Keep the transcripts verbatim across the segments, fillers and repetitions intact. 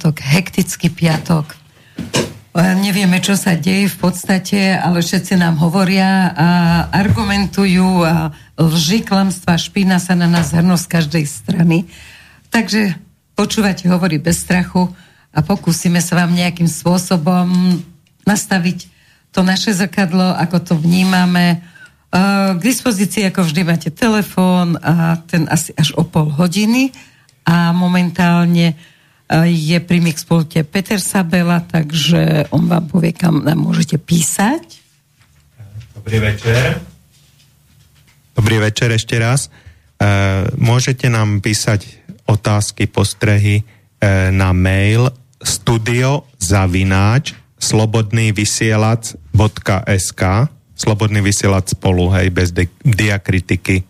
piatok, hektický piatok. Nevieme, čo sa deje v podstate, ale všetci nám hovoria a argumentujú a lži, klamstva, špína sa na nás hrnú z každej strany. Takže počúvate Hovory bez strachu a pokúsime sa vám nejakým spôsobom nastaviť to naše zrkadlo, ako to vnímame. K dispozícii, ako vždy, máte telefón a ten asi až o pol hodiny a momentálne je pri mixpulte Peter Sabela, takže on vám povie, kam nám môžete písať. Dobrý večer. Dobrý večer ešte raz. E, môžete nám písať otázky, postrehy e, na mail studio zavináč slobodný vysielač bodka es ká Slobodný vysielač spolu, hej, bez di- diakritiky.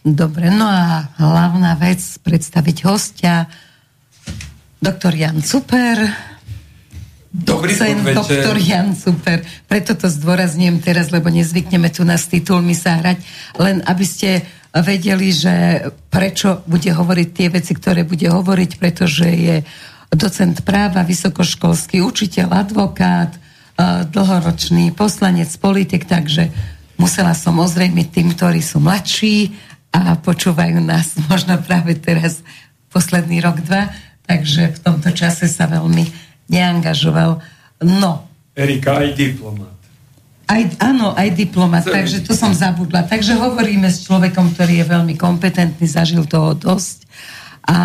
Dobre, no a hlavná vec, predstaviť hostia. Doktor Jan Super. Dobrý večer. Doktor Jan Super. Preto to zdôrazňujem teraz, lebo nezvykneme tu nás titulmi sa hrať, len aby ste vedeli, že prečo bude hovoriť tie veci, ktoré bude hovoriť, pretože je docent práva, vysokoškolský učiteľ, advokát, dlhoročný poslanec, politik, takže musela som ozrejmiť tým, ktorí sú mladší a počúvajú nás možno práve teraz posledný rok, dva. Takže v tomto čase sa veľmi neangažoval. No. Erika, aj diplomat. Aj, áno, aj diplomat, Zem. Takže to som zabudla. Takže hovoríme s človekom, ktorý je veľmi kompetentný, zažil toho dosť. A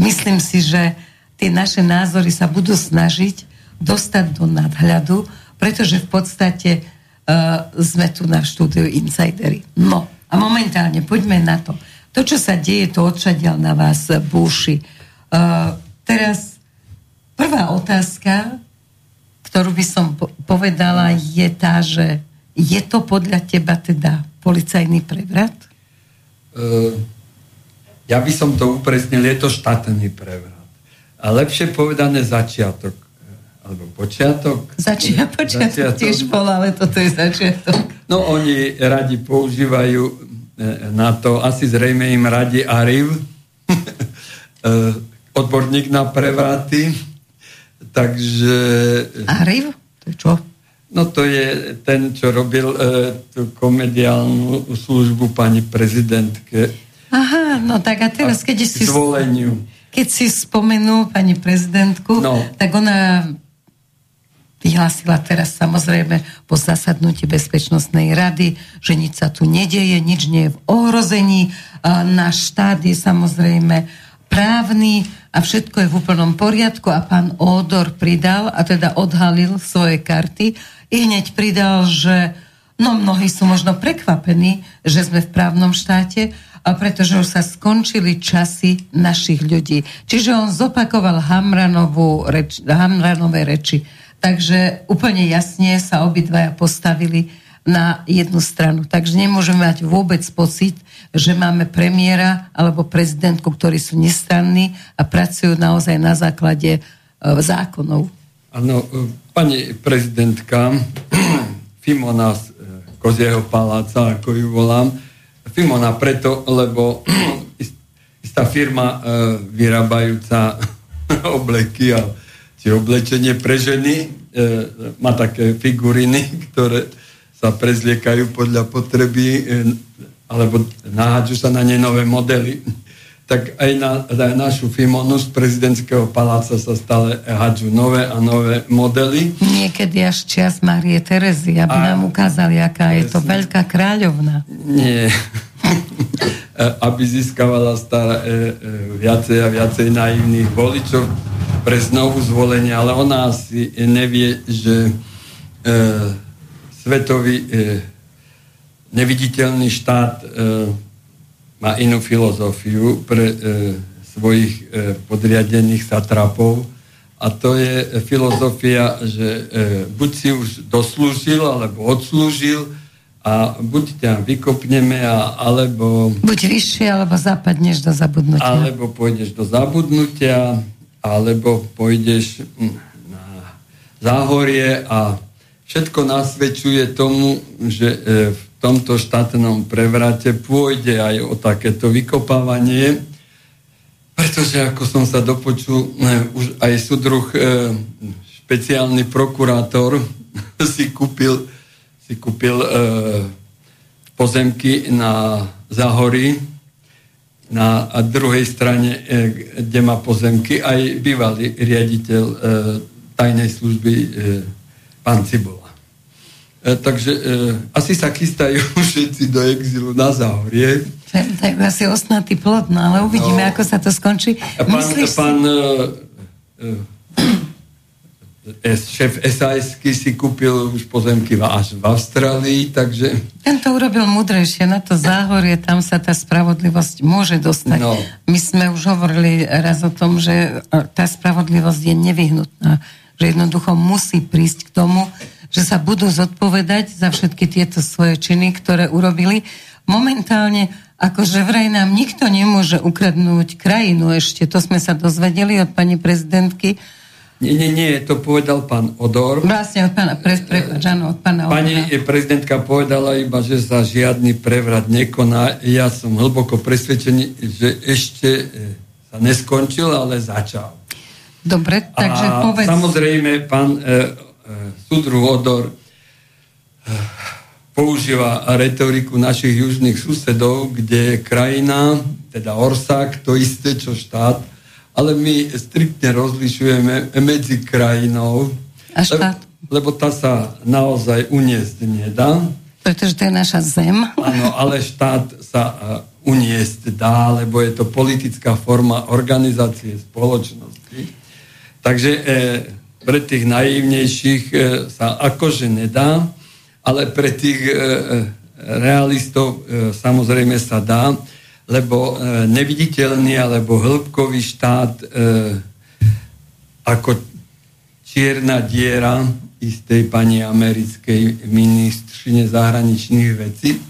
myslím si, že tie naše názory sa budú snažiť dostať do nadhľadu, pretože v podstate uh, sme tu na štúdiu Insidery. No, a momentálne poďme na to. To, čo sa deje, to odčadiaľ na vás búši. Uh, teraz prvá otázka, ktorú by som po- povedala, je tá, že je to podľa teba teda policajný prevrat? Uh, ja by som to upresnil, je to štátny prevrat. A lepšie povedané začiatok. Alebo počiatok. Začia, počiatok, začiatok tiež bol, ale toto je začiatok. No oni radi používajú eh, na to, asi zrejme im radi á er í vé eh, odborník na prevraty, takže... á er í vé? To je čo? No to je ten, čo robil e, tú komediálnu službu pani prezidentke. Aha, no tak a teraz, keď si... Zvoleniu. Keď si spomenul pani prezidentku, no. Tak ona vyhlásila teraz samozrejme po zasadnutí Bezpečnostnej rady, že nič sa tu nedeje, nič nie je v ohrození, náš štát je samozrejme právny a všetko je v úplnom poriadku a pán Ódor pridal a teda odhalil svoje karty i hneď pridal, že no mnohí sú možno prekvapení, že sme v právnom štáte, a pretože už sa skončili časy našich ľudí. Čiže on zopakoval Hamranovú reč, Hamranové reči. Takže úplne jasne sa obidvaja postavili na jednu stranu. Takže nemôžeme mať vôbec pocit, že máme premiéra alebo prezidentku, ktorí sú nestranní a pracujú naozaj na základe e, zákonov. Áno, pani prezidentka Fimona z Kozieho paláca, ako ju volám, Fimona preto, lebo istá firma e, vyrábajúca obleky a či oblečenie pre ženy e, má také figuriny, ktoré sa prezliekajú podľa potreby alebo nahádžu sa na ne nové modely, tak aj na, na našu Fimonu z prezidentského paláca sa stále hádžu nové a nové modely. Niekedy až čas Márie Terezy, aby a, nám ukázali, aká je presne, to veľká kráľovna. Nie. Aby získavala stále e, e, viacej a viacej naivných voličov pre znovu zvolenie, ale ona asi nevie, že e, svetový e, neviditeľný štát e, má inú filozofiu pre e, svojich e, podriadených satrapov a to je filozofia, že e, buď si už doslúžil alebo odslúžil a buď ťa vykopneme a, alebo... Buď vyššie, alebo zapadneš do zabudnutia. Alebo pôjdeš do zabudnutia, alebo pôjdeš na záhorie a všetko nasvedčuje tomu, že v tomto štátnom prevrate pôjde aj o takéto vykopávanie, pre pretože ako som sa dopočul, ne, už aj súdruh e, špeciálny prokurátor si kúpil, si kúpil e, pozemky na Záhorí, na a druhej strane, e, kde má pozemky, aj bývalý riaditeľ e, tajnej služby e, pán Cibola. E, takže e, asi sa chystajú všetci do exilu na Záhorie. Tak asi ostnatý plot, no, ale uvidíme, no, ako sa to skončí. Pán, Myslíš pán e, e, šéf es á esky si kúpil už pozemky až v Austrálii, takže... Ten to urobil múdrejšie, na to Záhorie, tam sa tá spravodlivosť môže dostať. No. My sme už hovorili raz o tom, že tá spravodlivosť je nevyhnutná, že jednoducho musí prísť k tomu, že sa budú zodpovedať za všetky tieto svoje činy, ktoré urobili. Momentálne, akože vraj nám nikto nemôže ukradnúť krajinu ešte, to sme sa dozvedeli od pani prezidentky. Nie, nie, nie, to povedal pán Odor. Vlastne od pána, pre, prepáč, áno, od pána Odora. Pani prezidentka povedala iba, že sa žiadny prevrat nekoná. Ja som hlboko presvedčený, že ešte sa neskončil, ale začal. Dobre, takže a povedz. Samozrejme, pán e, súdruh Odor používa retoriku našich južných susedov, kde krajina, teda orsák, to isté, čo štát, ale my striktne rozlišujeme medzi krajinou a štát, lebo, lebo tá sa naozaj uniesť nedá. Pretože to je naša zem. Áno, ale štát sa uniesť dá, lebo je to politická forma organizácie spoločnosti. Takže... E, pre tých naivnejších e, sa akože nedá, ale pre tých e, realistov e, samozrejme sa dá, lebo e, neviditeľný alebo hĺbkový štát e, ako čierna diera istej pani americkej ministrine zahraničných vecí,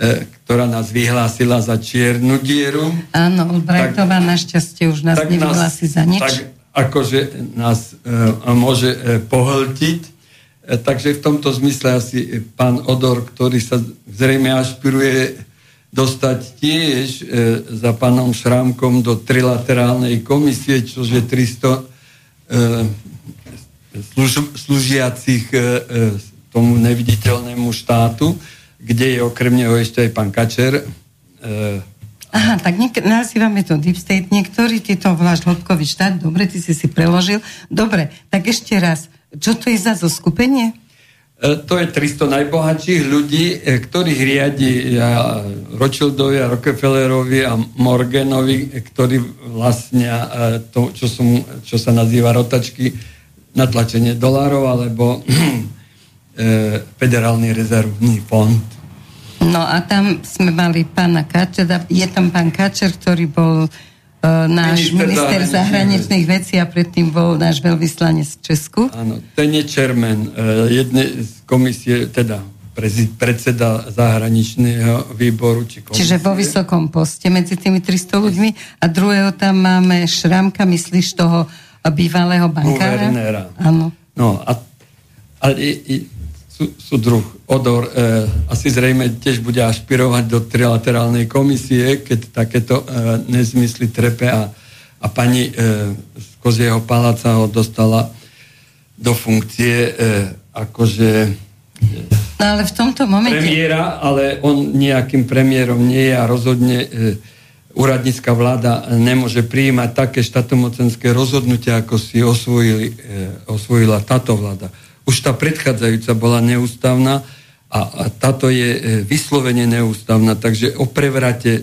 e, ktorá nás vyhlásila za čiernu dieru. Áno, Albrightová našťastie už nás nevyhlási za nič. Tak, akože nás e, môže e, pohltiť. E, takže v tomto zmysle asi pán Odor, ktorý sa zrejme ašpiruje dostať tiež e, za pánom Šrámkom do trilaterálnej komisie, čo je tristo e, služ, služiacich e, tomu neviditeľnému štátu, kde je okrem neho ešte aj pán Kačer. E, Aha, tak niek- nazývame to Deep State. Niektorí títo vlášť hĺbkový štát. Dobre, ty si si preložil. Dobre, tak ešte raz. Čo to je za zoskupenie? E, to je tristo najbohatších ľudí, e, ktorých riadi ja, Rothschildovi a Rockefellerovi a Morganovi, ktorí vlastnia e, to, čo, som, čo sa nazýva rotačky, natlačenie dolárov alebo e, Federálny rezervný fond. No a tam sme mali pána Kačera, je tam pán Kačer, ktorý bol e, náš minister zahraničných vecí a predtým bol náš veľvyslanec v Česku. Áno, ten je chairman e, jednej z komisie, teda prez, predseda zahraničného výboru či komisie. Čiže vo vysokom poste medzi tými tristo ľuďmi a druhého tam máme Šramka, myslíš toho bývalého bankára? Guvernera. Áno. No a, a i, i, súdruh Odor eh, asi zrejme tiež bude ašpirovať do trilaterálnej komisie, keď takéto eh, nezmysly trepe a, a pani eh, z Kozieho paláca ho dostala do funkcie eh, akože eh, no, ale v tomto momente... premiéra, ale on nejakým premiérom nie je a rozhodne eh, úradnícka vláda nemôže prijímať také štátomocenské rozhodnutia, ako si osvojili, eh, osvojila táto vláda. Už tá predchádzajúca bola neústavná a, a táto je vyslovene neústavná, takže o prevrate e,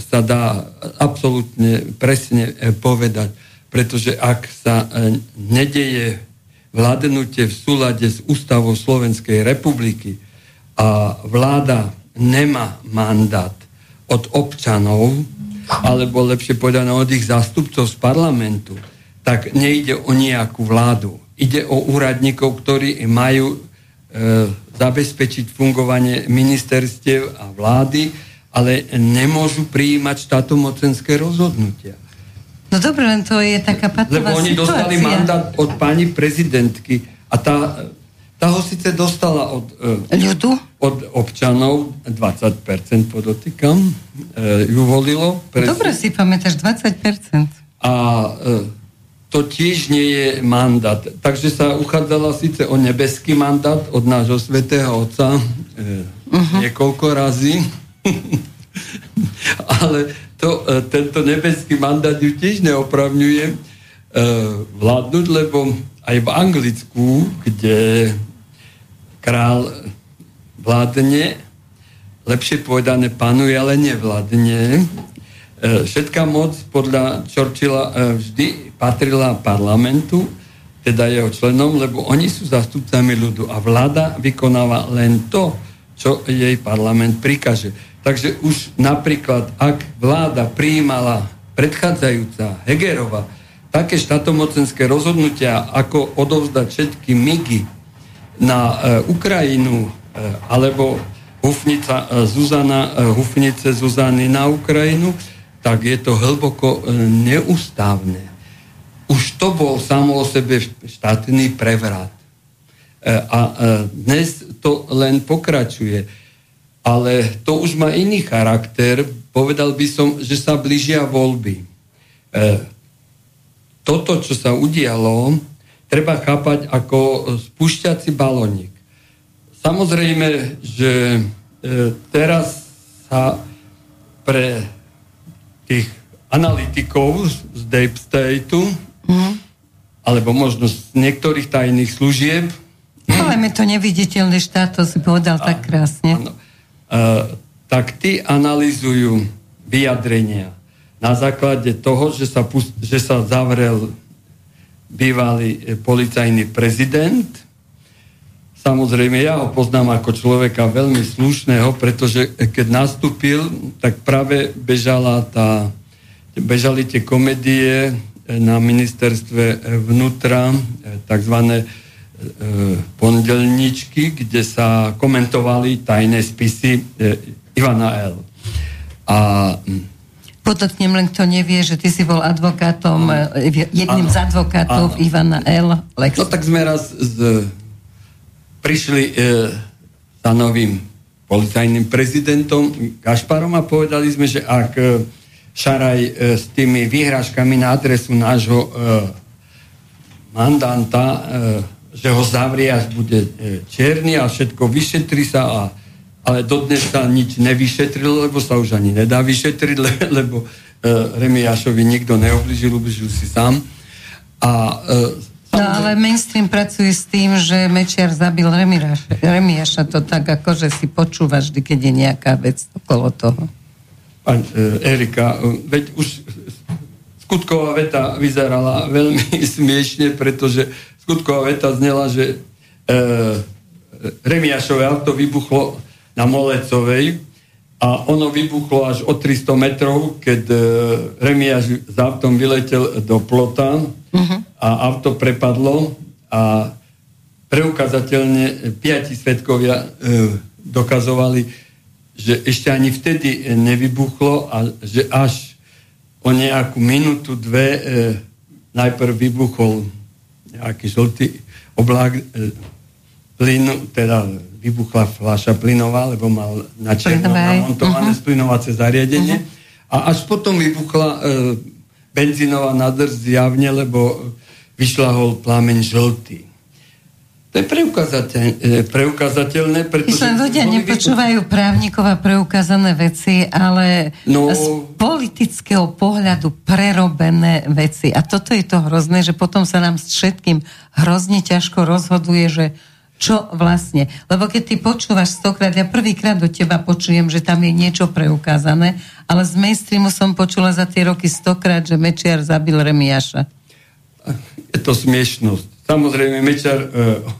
sa dá absolútne presne e, povedať, pretože ak sa e, nedeje vládnutie v súlade s ústavou Slovenskej republiky a vláda nemá mandát od občanov, alebo lepšie povedané od ich zástupcov z parlamentu, tak nejde o nejakú vládu. Ide o úradníkov, ktorí majú e, zabezpečiť fungovanie ministerstiev a vlády, ale nemôžu prijímať štátomocenské rozhodnutia. No dobre, len to je taká patová situácia. Lebo oni situácia. dostali mandát od pani prezidentky a tá Tá ho síce dostala od, ľudu? Od občanov, dvadsať percent podotýkam, e, ju volilo. Pres... Dobre si pamätáš, dvadsať percent. A e, to tiež nie je mandát. Takže sa uchádzala síce o nebeský mandát od nášho svätého Otca e, uh-huh. niekoľko razy, ale to, e, tento nebeský mandát ju tiež neopravňuje e, vládnuť, lebo aj v Anglicku, kde král vládne, lepšie povedané panuje, ale nevládne. Všetká moc podľa Churchilla vždy patrila parlamentu, teda jeho členom, lebo oni sú zástupcami ľudu a vláda vykonáva len to, čo jej parlament prikaže. Takže už napríklad, ak vláda prijímala predchádzajúca Hegerova také štátomocenské rozhodnutia, ako odovzdať všetky migy na e, Ukrajinu, e, alebo hufnica, e, Zuzana, e, hufnice Zuzany na Ukrajinu, tak je to hlboko e, neústavné. Už to bol samo o sebe štátny prevrat. E, a e, dnes to len pokračuje. Ale to už má iný charakter. Povedal by som, že sa blížia voľby. E, Toto, čo sa udialo, treba chápať ako spúšťací balónik. Samozrejme, že teraz sa pre tých analytikov z Deep Stateu, mm. alebo možno z niektorých tajných služieb... Ale my to neviditeľné štáto si povedal a, tak krásne. Áno, tak tí analyzujú vyjadrenia na základe toho, že sa, pust- že sa zavrel bývalý policajný prezident. Samozrejme, ja ho poznám ako človeka veľmi slušného, pretože keď nastúpil, tak práve bežala tá, bežali tie komédie na ministerstve vnútra, takzvané pondelničky, kde sa komentovali tajné spisy Ivana L. A podotknem len, kto nevie, že ty si bol advokátom, jedným ano, z advokátov ano. Ivana L. Lex. No tak sme raz z, prišli e, za novým policajným prezidentom Gašparom a povedali sme, že ak e, Šaraj e, s tými vyhrážkami na adresu nášho e, mandanta, e, že ho zavrie, až bude e, čierny a všetko vyšetri sa a ale dodnes sa nič nevyšetrilo, lebo sa už ani nedá vyšetriť, le, lebo e, Remiášovi nikto neoblížil, oblížil si sám. A, e, no ale mainstream pracuje s tým, že Mečiar zabil Remiáša, to tak akože si počúva vždy, keď je nejaká vec okolo toho. Pani e, Erika, veď už skutková veta vyzerala veľmi smiešne, pretože skutková veta znela, že e, Remiášové auto vybuchlo na Molecovej a ono vybuchlo až o tristo metrov, keď e, Remiáš s autom vyletel do plota uh-huh. a auto prepadlo a preukazateľne piati svedkovia e, dokazovali, že ešte ani vtedy nevybuchlo a že až o nejakú minútu, dve e, najprv vybuchol nejaký žltý oblák e, plynu, teda vybuchla fľaša plynová, lebo mal na černo namontované uh-huh. splynovacie zariadenie uh-huh. a až potom vybuchla e, benzínová nádrž zjavne, lebo vyšľahol plameň žltý. To je preukazateľ, e, preukazateľné, pretože... Vyšlen ľudia nepočúvajú vybuch... právnikov a preukázané veci, ale no... z politického pohľadu prerobené veci. A toto je to hrozné, že potom sa nám s všetkým hrozne ťažko rozhoduje, že čo vlastne? Lebo keď ty počúvaš stokrát, ja prvýkrát do teba počujem, že tam je niečo preukázané, ale z mainstreamu som počula za tie roky stokrát, že Mečiar zabil Remiáša. Je to smiešnosť. Samozrejme, Mečiar e,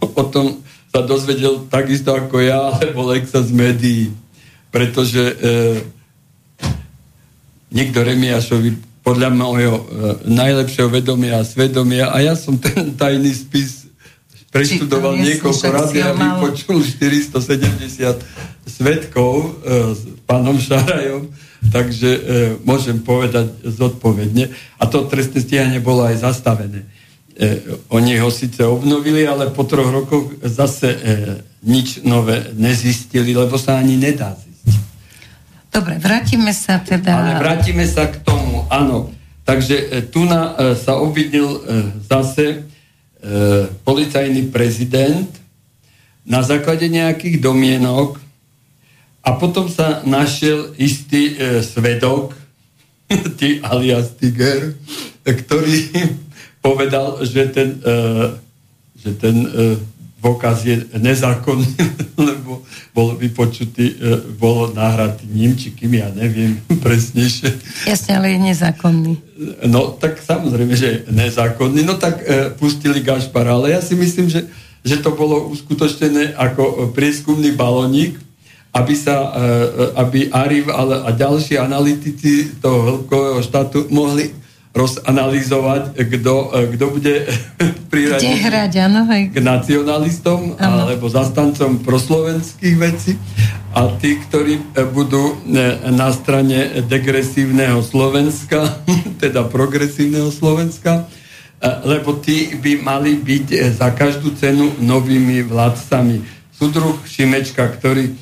o tom sa dozvedel takisto ako ja, alebo Lexa z médií. Pretože e, nikto Remiášovi, podľa môjho e, najlepšieho vedomia a svedomia, a ja som ten tajný spis preštudoval niekoľko razy a vypočul štyristosedemdesiat svedkov e, s pánom Šarajom, takže e, môžem povedať zodpovedne. A to trestné stíhanie bolo aj zastavené. E, Oni ho síce obnovili, ale po troch rokoch zase e, nič nové nezistili, lebo sa ani nedá zistiť. Dobre, vrátime sa teda... Ale vrátime sa k tomu, áno. Takže e, tu na, e, sa obvinil e, zase e, policajný prezident na základe nejakých domienok a potom sa našiel istý e, svedok, ty alias Tiger, ktorý... povedal, že ten, e, že ten e, dôkaz je nezákonný, lebo bol vypočutý, e, bolo nahratý ním, či kým, ja neviem presnejšie. Jasne, ale je nezákonný. No, tak samozrejme, že je nezákonný. No, tak e, pustili Gašpara, ale ja si myslím, že, že to bolo uskutočnené ako prieskumný balónik, aby sa, e, aby Arif a ďalší analytici toho veľkého štátu mohli rozanalizovať, kto, kto bude priradený k nacionalistom ano. Alebo zastancom proslovenských vecí a tí, ktorí budú na strane degresívneho Slovenska, teda progresívneho Slovenska, lebo tí by mali byť za každú cenu novými vládcami. Sudruh Šimečka, ktorý,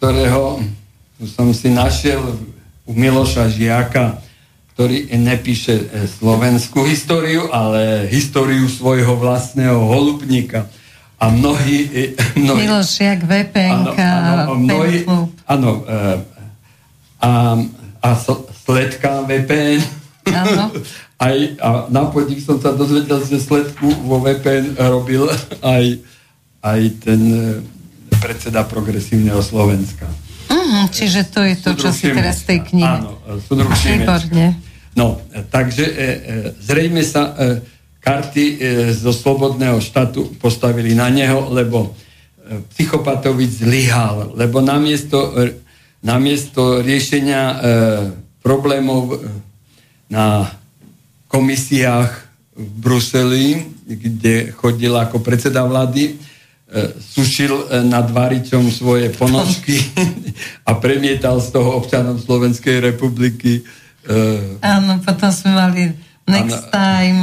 ktorého som si našiel u Miloša Žiaka, ktorý nepíše slovenskú históriu, ale históriu svojho vlastného Holubníka. A mnohí... mnohí Milošiak, vé pé enka, Penklub. Áno, a, a Sledka vé pé en. Áno. Aj, a na podiv som sa dozvedel, že Sledku vo vé pé en robil aj, aj ten predseda progresívneho Slovenska. Mm, čiže to je to, čo si teraz z tej knihy. Áno, Sudruh Šimečka. No, takže e, zrejme sa e, karty e, zo Slobodného štátu postavili na neho, lebo e, Psychopatovič zlyhal, lebo namiesto, e, namiesto riešenia e, problémov e, na komisiách v Bruseli, kde chodil ako predseda vlády, e, sušil e, nad varičom svoje ponožky a premietal z toho občanom Slovenskej republiky. Uh, áno, potom sme mali next áno, time.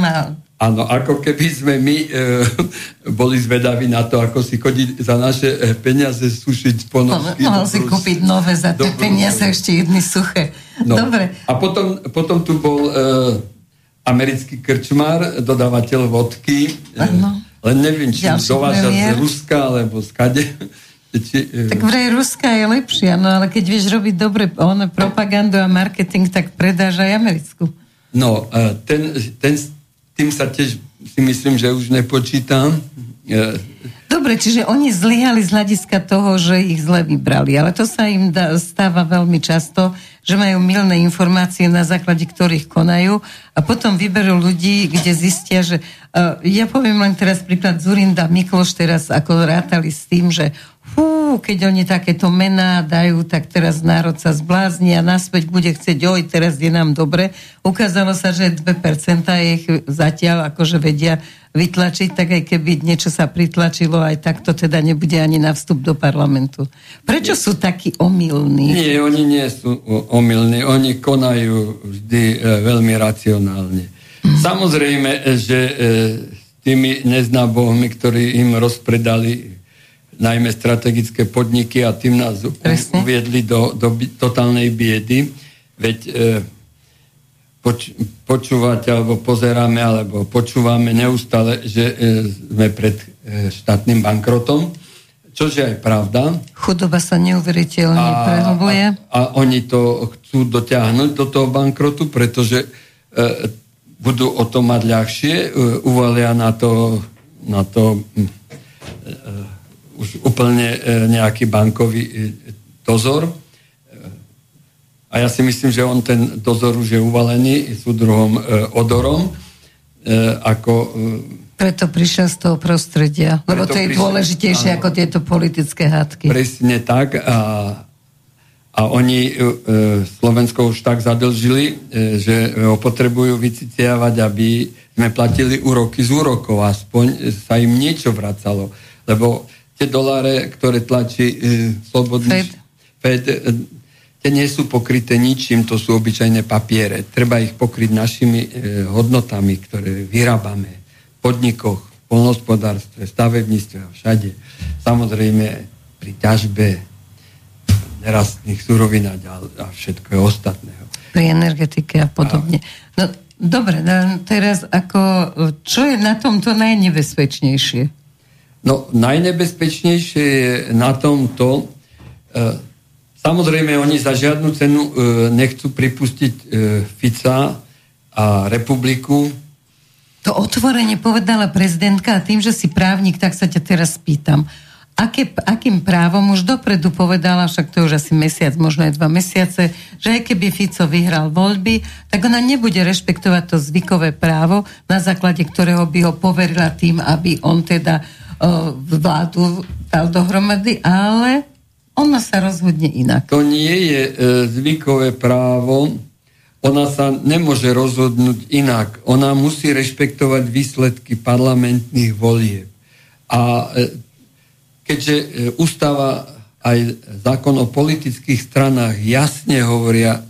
Áno, ako keby sme my uh, boli zvedaví na to, ako si chodí za naše peniaze sušiť ponožky. Mohol si Brus- kúpiť nové za tie peniaze, ešte jedny suché. No. Dobre. A potom, potom tu bol uh, americký krčmár, dodávateľ vodky. Áno. Uh, len neviem, či dováža z Ruska, alebo z kade. Či, tak vraj ruská je lepšia, no ale keď vieš robiť dobre on, propagandu a marketing, tak predáš aj americkú. No, ten, ten, tým sa tiež si myslím, že už nepočítam. Dobre, čiže oni zlyhali z hľadiska toho, že ich zle vybrali, ale to sa im dá, stáva veľmi často, že majú mylné informácie, na základe ktorých konajú a potom vyberú ľudí, kde zistia, že... Ja poviem len teraz príklad Zurinda Mikloš teraz, ako rátali s tým, že fú, keď oni takéto mená dajú, tak teraz národ sa zblázni a naspäť bude chcieť, oj, teraz je nám dobre. Ukázalo sa, že dve percentá ich zatiaľ akože vedia vytlačiť, tak aj keby niečo sa pritlačilo, aj tak to teda nebude ani na vstup do parlamentu. Prečo nie sú takí omylní? Nie, oni nie sú omylní, oni konajú vždy veľmi racionálne. Hm. Samozrejme, že tými neznábohmi, ktorí im rozpredali najmä strategické podniky a tým nás Presne. uviedli do, do totálnej biedy. Veď e, poč, počúvate, alebo pozeráme, alebo počúvame neustále, že e, sme pred e, štátnym bankrotom, čo je aj pravda. Chudoba sa neuveriteľne prehlbuje. A, a oni to chcú dotiahnuť do toho bankrotu, pretože e, budú o to mať ľahšie, e, uvalia na to, na to e, už úplne nejaký bankový dozor. A ja si myslím, že on ten dozor už je uvalený súdruhom odorom. Ako... Preto prišiel z toho prostredia. Lebo to je prišiel, dôležitejšie áno, ako tieto politické hádky. Presne tak. A, a oni Slovensko už tak zadlžili, že ho potrebujú vyciciavať, aby sme platili úroky z úrokov. Aspoň sa im niečo vracalo. Lebo tie doláre, ktoré tlačí e, slobodný Fed, Fed e, tie nie sú pokryté ničím, to sú obyčajné papiere. Treba ich pokryť našimi e, hodnotami, ktoré vyrábame. podnikoch, poľnohospodárstve, stavebníctve a všade. Samozrejme pri ťažbe nerastných surovín a všetko ostatného. Pri energetike a podobne. No, dobre, no teraz ako, čo je na tomto najnebezpečnejšie? No, najnebezpečnejšie je na tomto, e, samozrejme, oni za žiadnu cenu e, nechcú pripustiť e, Fica a republiku. To otvorene povedala prezidentka a tým, že si právnik, tak sa ťa teraz pýtam. Aké, akým právom už dopredu povedala, však to je už asi mesiac, možno aj dva mesiace, že aj keby Fico vyhral voľby, tak ona nebude rešpektovať to zvykové právo, na základe ktorého by ho poverila tým, aby on teda o, vládu dal dohromady, ale ona sa rozhodne inak. To nie je e, zvykové právo, ona sa nemôže rozhodnúť inak. Ona musí rešpektovať výsledky parlamentných volieb. A e, keďže ústava aj zákon o politických stranách jasne hovoria,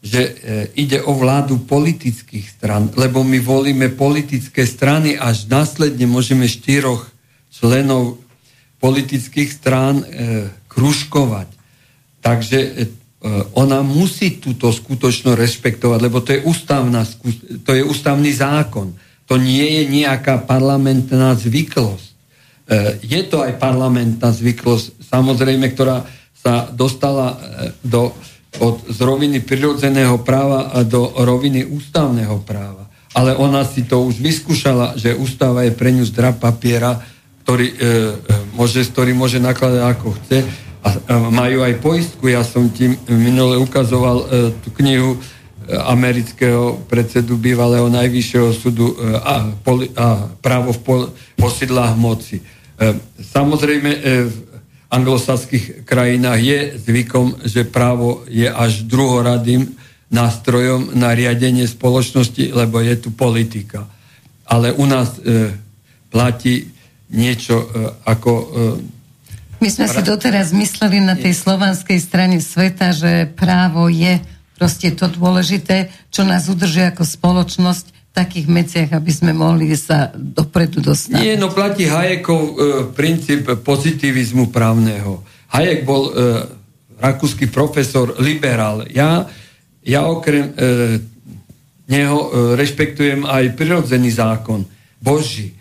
že ide o vládu politických stran, lebo my volíme politické strany, až následne môžeme štyroch členov politických strán kružkovať. Takže ona musí túto skutočnosť rešpektovať, lebo to je ústavná, to je ústavný zákon. To nie je nejaká parlamentná zvyklosť. Je to aj parlamentná zvyklosť, samozrejme, ktorá sa dostala do, od, z roviny prirodzeného práva do roviny ústavného práva. Ale ona si to už vyskúšala, že ústava je pre ňu zdra papiera, ktorý, e, môže, s ktorým môže nakladať ako chce. A majú aj poistku. Ja som ti minule ukazoval e, tú knihu amerického predsedu bývalého najvyššieho súdu e, a, poli, a právo v pol, posidlách moci. Samozrejme, v anglosaských krajinách je zvykom, že právo je až druhoradým nástrojom na riadenie spoločnosti, lebo je tu politika. Ale u nás e, platí niečo e, ako... E, My sme pra... si doteraz mysleli na tej slovanskej strane sveta, že právo je proste to dôležité, čo nás udržuje ako spoločnosť takých meciach, aby sme mohli sa dopredu dostať. Nie, no platí Hayekov e, princíp pozitivizmu právneho. Hayek bol e, rakúsky profesor, liberál. Ja, ja okrem e, neho e, rešpektujem aj prirodzený zákon Boží,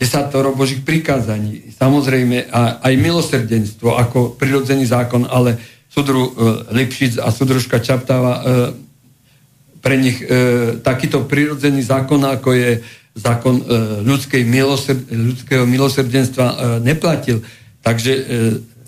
desatoro Božích prikázaní, samozrejme a, aj milosrdenstvo ako prirodzený zákon, ale sudru e, Lipšic a sudružka Čaptáva e, pre nich e, takýto prirodzený zákon, ako je zákon e, ľudskej milosrd- ľudského milosrdenstva, e, neplatil. Takže e,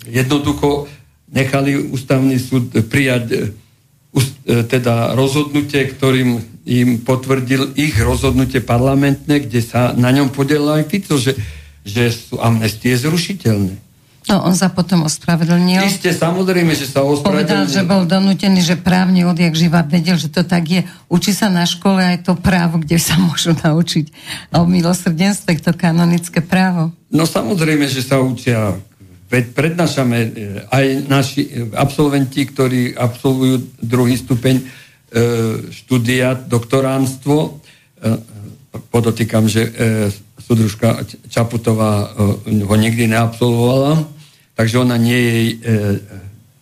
jednoducho nechali ústavný súd prijať e, e, teda rozhodnutie, ktorým im potvrdil ich rozhodnutie parlamentné, kde sa na ňom podielal aj Fico, že, že sú amnestie zrušiteľné. No, on sa potom ospravedlnil. Isté, samozrejme, že sa ospravedlnil. Povedal, že bol donútený, že právne odjak živa vedel, že to tak je. Učí sa na škole aj to právo, kde sa môžu naučiť. A o milosrdenstve, to kanonické právo. No, samozrejme, že sa učia. Veď prednášame aj naši absolventi, ktorí absolvujú druhý stupeň štúdia, doktoránstvo. Podotýkam, že sudružka Čaputová ho nikdy neabsolvovala, takže ona nie je e,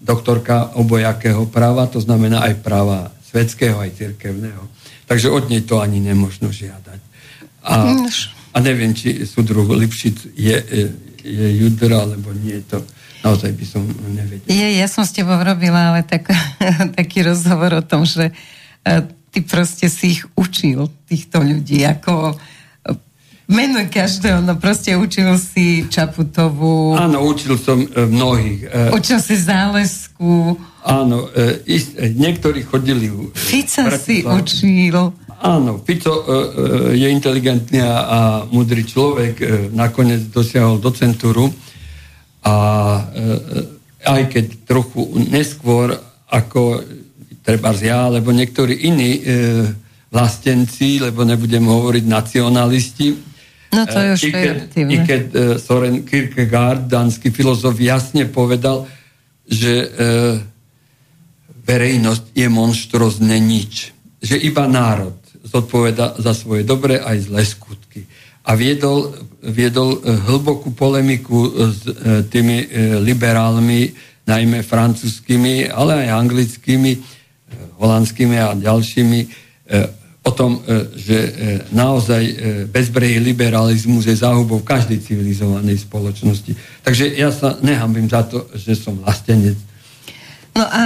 doktorka obojakého práva, to znamená aj práva svetského, aj cirkevného. Takže od nej to ani nemožno žiadať. A, a neviem, či sudruh Lipšic je, je judra, alebo nie, to naozaj by som nevedel. Je, ja som s tebou robila, ale tak, taký rozhovor o tom, že ty proste si ich učil, týchto ľudí, ako... Menuj každého, no proste učil si Čaputovú. Áno, učil som e, mnohých. E, učil si Zálesku. Áno, e, ist, e, niektorí chodili. Fica si učil. Áno, Fico e, e, je inteligentný a, a múdry človek. E, nakoniec dosiahol docentúru. A e, aj keď trochu neskôr, ako trebárs ja, alebo niektorí iní e, vlastenci, lebo nebudem hovoriť nacionalisti, no to je už I keď, I keď uh, Soren Kierkegaard, dánsky filozof, jasne povedal, že uh, verejnosť je monštrozne nič. Že iba národ zodpoveda za svoje dobré aj zlé skutky. a viedol, viedol hlbokú polemiku s tými liberálmi, najmä francúzskými, ale aj anglickými, holandskými a ďalšími, o tom, že naozaj bezbrehý liberalizmus je záhubou každej civilizovanej spoločnosti. Takže ja sa nehambím za to, že som vlastenec. No a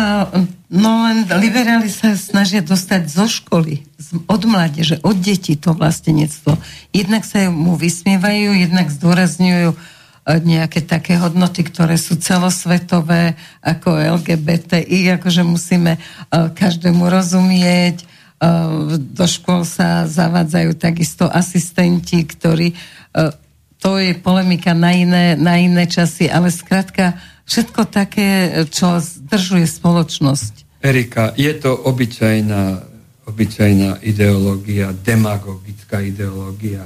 no len liberáli sa snažia dostať zo školy, od mládeže, od detí to vlastenectvo. Jednak sa mu vysmievajú, jednak zdôrazňujú nejaké také hodnoty, ktoré sú celosvetové, ako el gé bé té í, akože musíme každému rozumieť. Do škôl sa zavádzajú takisto asistenti, ktorí, to je polemika na iné, na iné časy, ale skrátka všetko také, čo zdržuje spoločnosť. Erika, je to obyčajná, obyčajná ideológia, demagogická ideológia.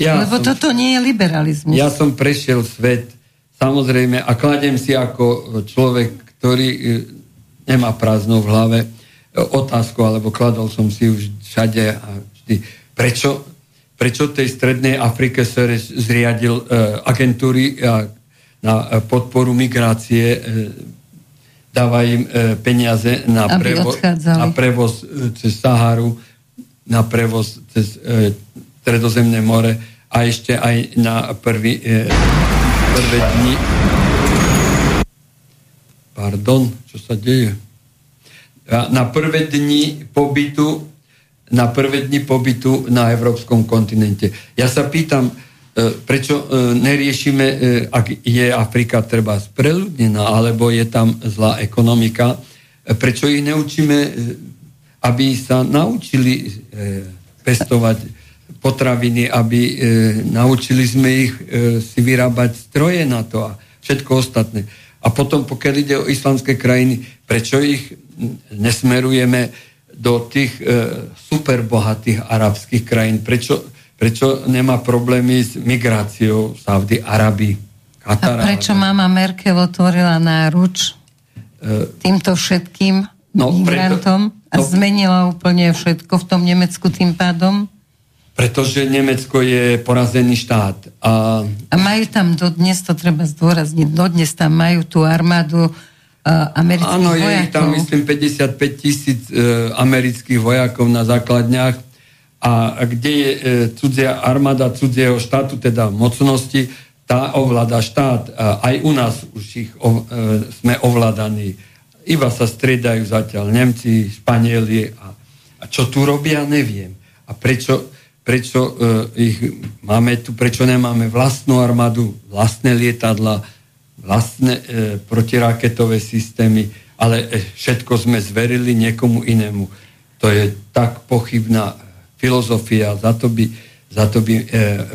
Ja Lebo som, toto nie je liberalizmus. Ja som prešiel svet, samozrejme, a kladiem si ako človek, ktorý nemá prázdno v hlave, otázku, alebo kladol som si už všade a vždy, prečo, prečo tej strednej Afrike sa zriadil agentúry na podporu migrácie, dáva im peniaze na, prevo- na prevoz cez Saharu, na prevoz cez e, Stredozemné more a ešte aj na prvý, e, prvé dni. Pardon, čo sa deje? Na prvé dni pobytu na prvé dni pobytu na európskom kontinente. Ja sa pýtam, prečo neriešime, ak je Afrika treba preľudnená, alebo je tam zlá ekonomika, prečo ich neučíme, aby sa naučili pestovať potraviny, aby naučili sme ich si vyrábať stroje na to a všetko ostatné. A potom, pokiaľ ide o islamské krajiny, prečo ich nesmerujeme do tých e, superbohatých arabských krajín? Prečo, prečo nemá problémy s migráciou Saúdskej Arábie? Katara, a prečo Arábie? Mama Merkel otvorila náruč e, týmto všetkým no, migrantom preto, a no, zmenila úplne všetko v tom Nemecku tým pádom? Pretože Nemecko je porazený štát. A, a majú tam dodnes, to treba zdôrazniť, dodnes tam majú tú armádu uh, amerických áno, vojakov. Áno, je ich tam, myslím, päťdesiatpäť tisíc uh, amerických vojakov na základňách. A, a kde je uh, cudzia armáda cudzieho štátu, teda mocnosti, tá ovláda štát. A aj u nás už ich ov, uh, sme ovládaní. Iba sa striedajú zatiaľ Nemci, Španieli. A, a čo tu robia, neviem. A prečo... prečo uh, ich máme tu, prečo nemáme vlastnú armádu, vlastné lietadla, vlastné uh, protiraketové systémy, ale uh, všetko sme zverili niekomu inému. To je tak pochybná filozofia, za to by, za to by uh,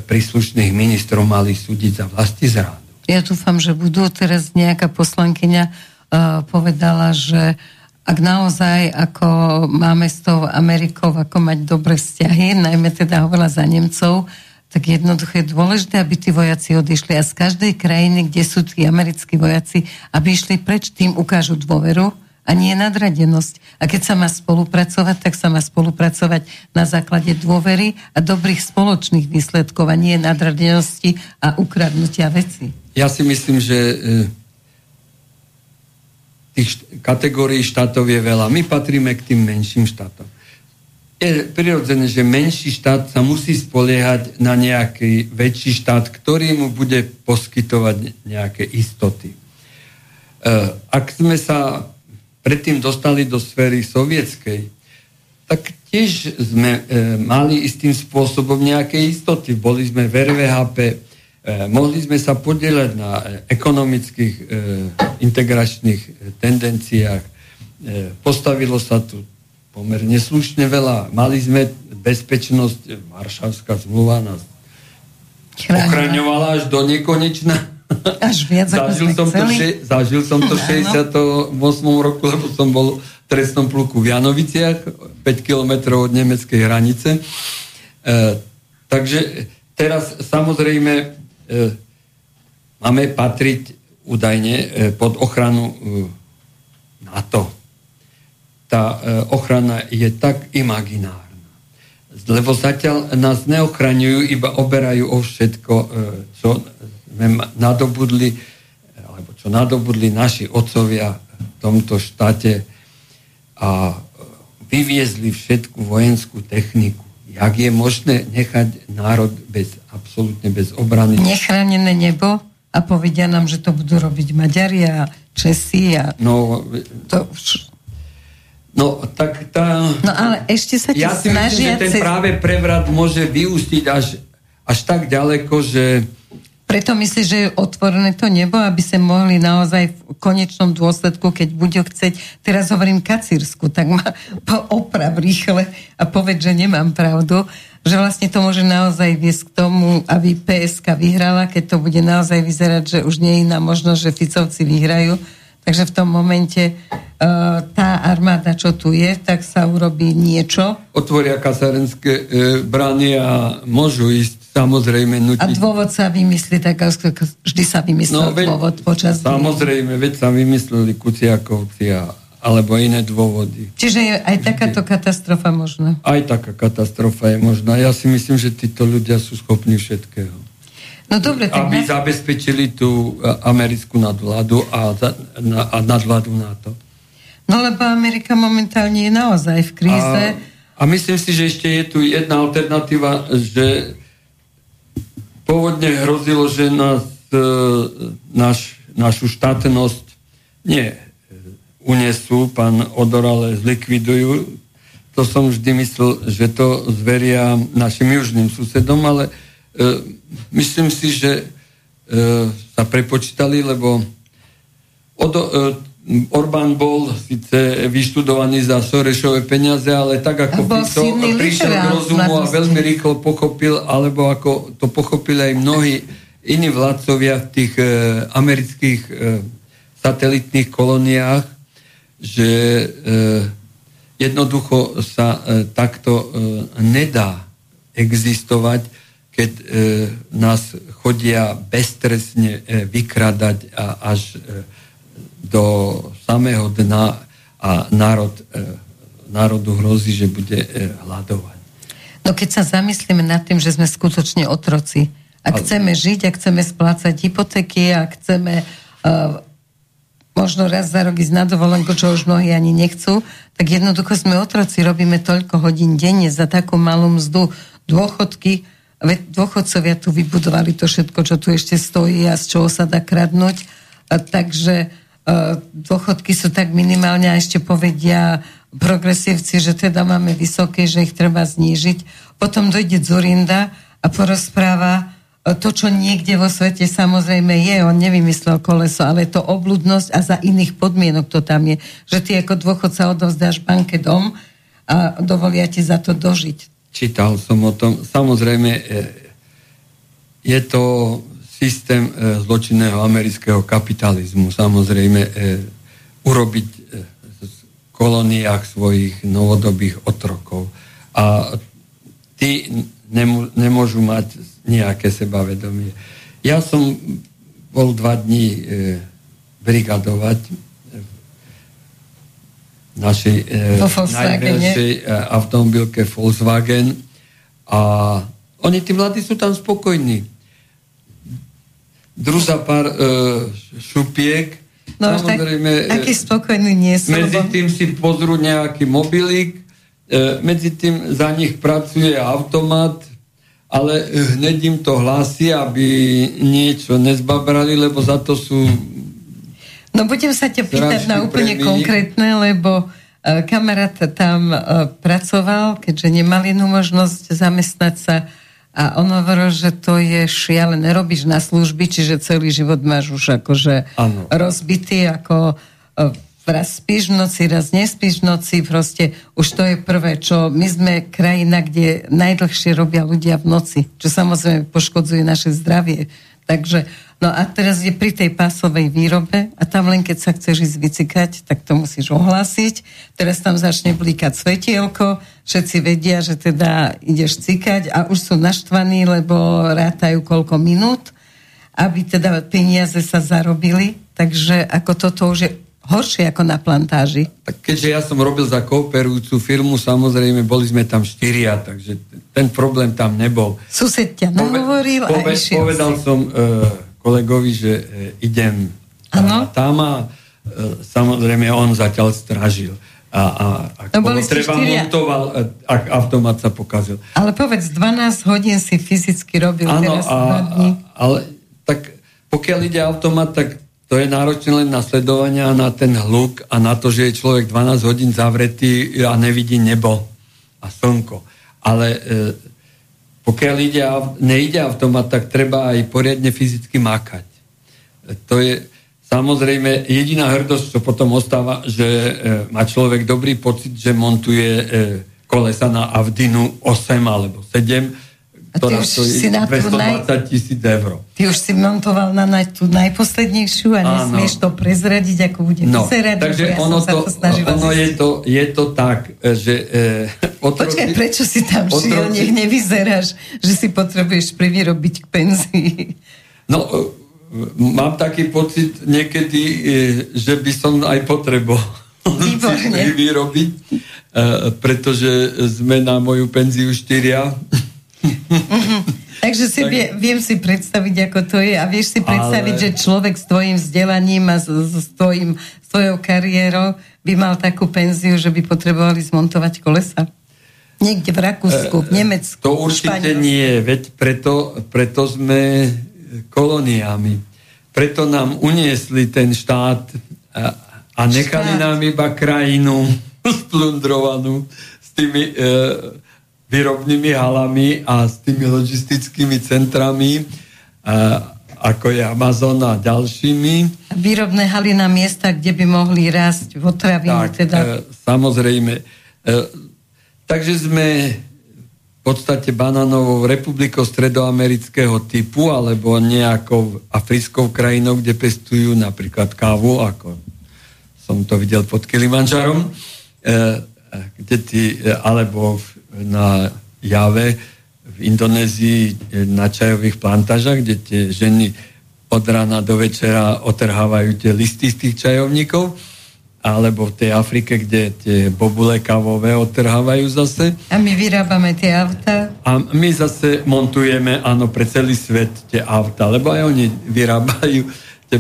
príslušných ministrov mali súdiť za vlastizrádu. Ja dúfam, že budú. Teraz nejaká poslankyňa uh, povedala, že ak naozaj, ako máme s tou Amerikou, ako mať dobré vzťahy, najmä teda hovorila za Nemcov, tak jednoducho je dôležité, aby tí vojaci odišli a z každej krajiny, kde sú tí americkí vojaci, aby išli preč, tým ukážu dôveru a nie nadradenosť. A keď sa má spolupracovať, tak sa má spolupracovať na základe dôvery a dobrých spoločných výsledkov a nie nadradenosti a ukradnutia veci. Ja si myslím, že tých št- kategórií štátov je veľa. My patríme k tým menším štátom. Je prirodzené, že menší štát sa musí spoliehať na nejaký väčší štát, ktorý mu bude poskytovať nejaké istoty. E, ak sme sa predtým dostali do sféry sovietskej, tak tiež sme e, mali istým spôsobom nejaké istoty. Boli sme v er vé há pé, e, mohli sme sa podieľať na ekonomických e, integračných tendenciách. Postavilo sa tu pomerne slušne veľa. Mali sme bezpečnosť, Varšavská zmluva nás ochraňovala až do nekonečna. Až viac, zažil, som to, zažil som to v šesťdesiatom ôsmom roku, lebo som bol v trestnom pluku v Janoviciach, päť kilometrov od nemeckej hranice. E, takže teraz samozrejme e, máme patriť údajne pod ochranu NATO. Tá ochrana je tak imaginárna. lebo zatiaľ nás neochraňujú, iba oberajú o všetko, čo sme nadobudli, alebo čo nadobudli naši otcovia v tomto štáte a vyviezli všetku vojenskú techniku. Jak je možné nechať národ bez, absolútne bez obrany? Nechránené nebo a povedia nám, že to budú robiť Maďari a Česi a... No, to už... no tak tá... No ale ešte sa ti ja snažia... Ja si myslím, že ten práve prevrat môže vyústiť až, až tak ďaleko, že... Preto myslím, že je otvorené to nebo, aby sa mohli naozaj v konečnom dôsledku, keď bude chceť, teraz hovorím kacírsku, tak ma oprav rýchle a poved, že nemám pravdu, že vlastne to môže naozaj viesť k tomu, aby pé es ká vyhrala, keď to bude naozaj vyzerať, že už nie je iná možnosť, že Ficovci vyhrajú. Takže v tom momente tá armáda, čo tu je, tak sa urobí niečo. Otvoria kasárenské e, brány a môžu ísť samozrejme nutiť. A dôvod sa vymyslí, tak vždy sa vymyslel no, veď, dôvod počas... Samozrejme, veď sa vymysleli Kuciakovci a, alebo iné dôvody. Čiže je aj vždy. Takáto katastrofa možná. Aj taká katastrofa je možná. Ja si myslím, že títo ľudia sú schopní všetkého. No dobre, tak... Aby na... zabezpečili tú americkú nadvládu a, na, a nadvládu NATO. No lebo Amerika momentálne je naozaj v kríze. A, a myslím si, že ešte je tu jedna alternatíva, že... Pôvodne hrozilo, že nás, naš, našu štátnosť nie unesú, pán Odor, ale zlikvidujú. To som vždy myslel, že to zveria našim južným susedom, ale uh, myslím si, že uh, sa prepočítali, lebo Odo, uh, Orbán bol síce vyštudovaný za Sorešové peniaze, ale tak ako Fico prišiel k rozumu a veľmi rýchlo pochopil, alebo ako to pochopili aj mnohí iní vládcovia v tých e, amerických e, satelitných kolóniách, že e, jednoducho sa e, takto e, nedá existovať, keď e, nás chodia beztrestne e, vykradať a, až... E, do samého dna a národ, národu hrozí, že bude hladovať. No keď sa zamyslíme nad tým, že sme skutočne otroci a chceme žiť a chceme splácať hypotéky a chceme uh, možno raz za rok ísť na dovolenku, čo už mnohí ani nechcú, tak jednoducho sme otroci, robíme toľko hodín denne za takú malú mzdu, dôchodky, dôchodcovia tu vybudovali to všetko, čo tu ešte stojí a z čoho sa dá kradnúť, a takže dôchodky sú tak minimálne a ešte povedia progresívci, že teda máme vysoké, že ich treba znížiť. Potom dojde Dzurinda a porozpráva to, čo niekde vo svete samozrejme je, on nevymyslel koleso, ale to obludnosť a za iných podmienok to tam je, že ty ako dôchodca odovzdáš banke dom a dovolia ti za to dožiť. Čítal som o tom. Samozrejme je to systém zločinného amerického kapitalizmu. Samozrejme e, urobiť v kolóniách svojich novodobých otrokov. A tí nemô- nemôžu mať nejaké sebavedomie. Ja som bol dva dní e, brigadovať v našej e, najväčšej automobilke Volkswagen a oni, tí mladí, sú tam spokojní. Druza pár e, šupiek. No už tak, taký spokojný nie sú. Medzi tým si pozrú nejaký mobilík, e, medzi tým za nich pracuje automat, ale hneď im to hlási, aby niečo nezbabrali, lebo za to sú... No budem sa ťa pýtať na úplne premily. Konkrétne, lebo e, kamarát tam e, pracoval, keďže nemal inú možnosť zamestnať sa. A on hovoril, že to je šialené. Robíš na služby, čiže celý život máš už akože ano. Rozbitý, ako raz spíš v noci, raz nespíš v noci. Proste už to je prvé, čo my sme krajina, kde najdlhšie robia ľudia v noci, čo samozrejme poškodzuje naše zdravie. Takže, no a teraz je pri tej pásovej výrobe a tam len keď sa chceš ísť vycikať, tak to musíš ohlásiť. Teraz tam začne blikať svetielko, všetci vedia, že teda ideš cikať a už sú naštvaní, lebo rátajú koľko minút, aby teda peniaze sa zarobili. Takže ako toto už je horšie ako na plantáži? Tak keďže ja som robil za kooperujúcu firmu, samozrejme, boli sme tam štyria, takže ten problém tam nebol. Sused ťa nahovoril pove- a išiel Povedal si. som uh, kolegovi, že uh, idem ano? tam a uh, samozrejme on zatiaľ stražil. A, a, a no treba montoval, ak automat sa pokazil. Ale povedz, dvanásť hodín si fyzicky robil ano, teraz a, dva dní. Ale tak pokiaľ ide automat, tak to je náročné len na sledovania, na ten hluk a na to, že je človek dvanásť hodín zavretý a nevidí nebo a slnko. Ale e, pokiaľ ide, nejde automat, tak treba aj poriadne fyzicky makať. E, to je samozrejme jediná hrdosť, čo potom ostáva, že e, má človek dobrý pocit, že montuje e, kolesa na Avdinu osem alebo sedem, ktorá stojí dvestodvadsať tisíc eur. Ty už si montoval na naj, tú najposlednejšiu a nesmieš to prezradiť, ako bude no, vyzerať. Takže ja ono, to, to ono je, to, je to tak, že... Eh, otroci, Počkaj, prečo si tam otroci, šiel? Nech nevyzeráš, že si potrebuješ privyrobiť k penzii. No, mám taký pocit niekedy, eh, že by som aj potreboval si vyrobiť, eh, pretože sme na moju penziu štyria... Mm-hmm. Takže si tak. vie, viem si predstaviť, ako to je, a vieš si predstaviť, ale... že človek s tvojim vzdelaním a s, s, tvojim, s tvojou kariérou by mal takú penziu, že by potrebovali zmontovať kolesa niekde v Rakúsku, v Nemecku, to určite nie, veď preto, preto sme kolóniami, preto nám uniesli ten štát a, a nechali štát. Nám iba krajinu splundrovanú s tými e, výrobnými halami a s tými logistickými centrami, a, ako je Amazon a ďalšími. Výrobné haly na miesta, kde by mohli rásť potraviny. Teda. E, samozrejme. E, takže sme v podstate banánovou republikou stredoamerického typu, alebo nejakou africkou krajinou, kde pestujú napríklad kávu, ako som to videl pod Kilimanžarom, e, kde ty, alebo v na Jave v Indonézii na čajových plantážach, kde tie ženy od rána do večera otrhávajú tie listy z tých čajovníkov, alebo v tej Afrike, kde tie bobule kávové otrhávajú zase. A my vyrábame tie auta. A my zase montujeme, áno, pre celý svet tie auta, lebo aj oni vyrábajú te,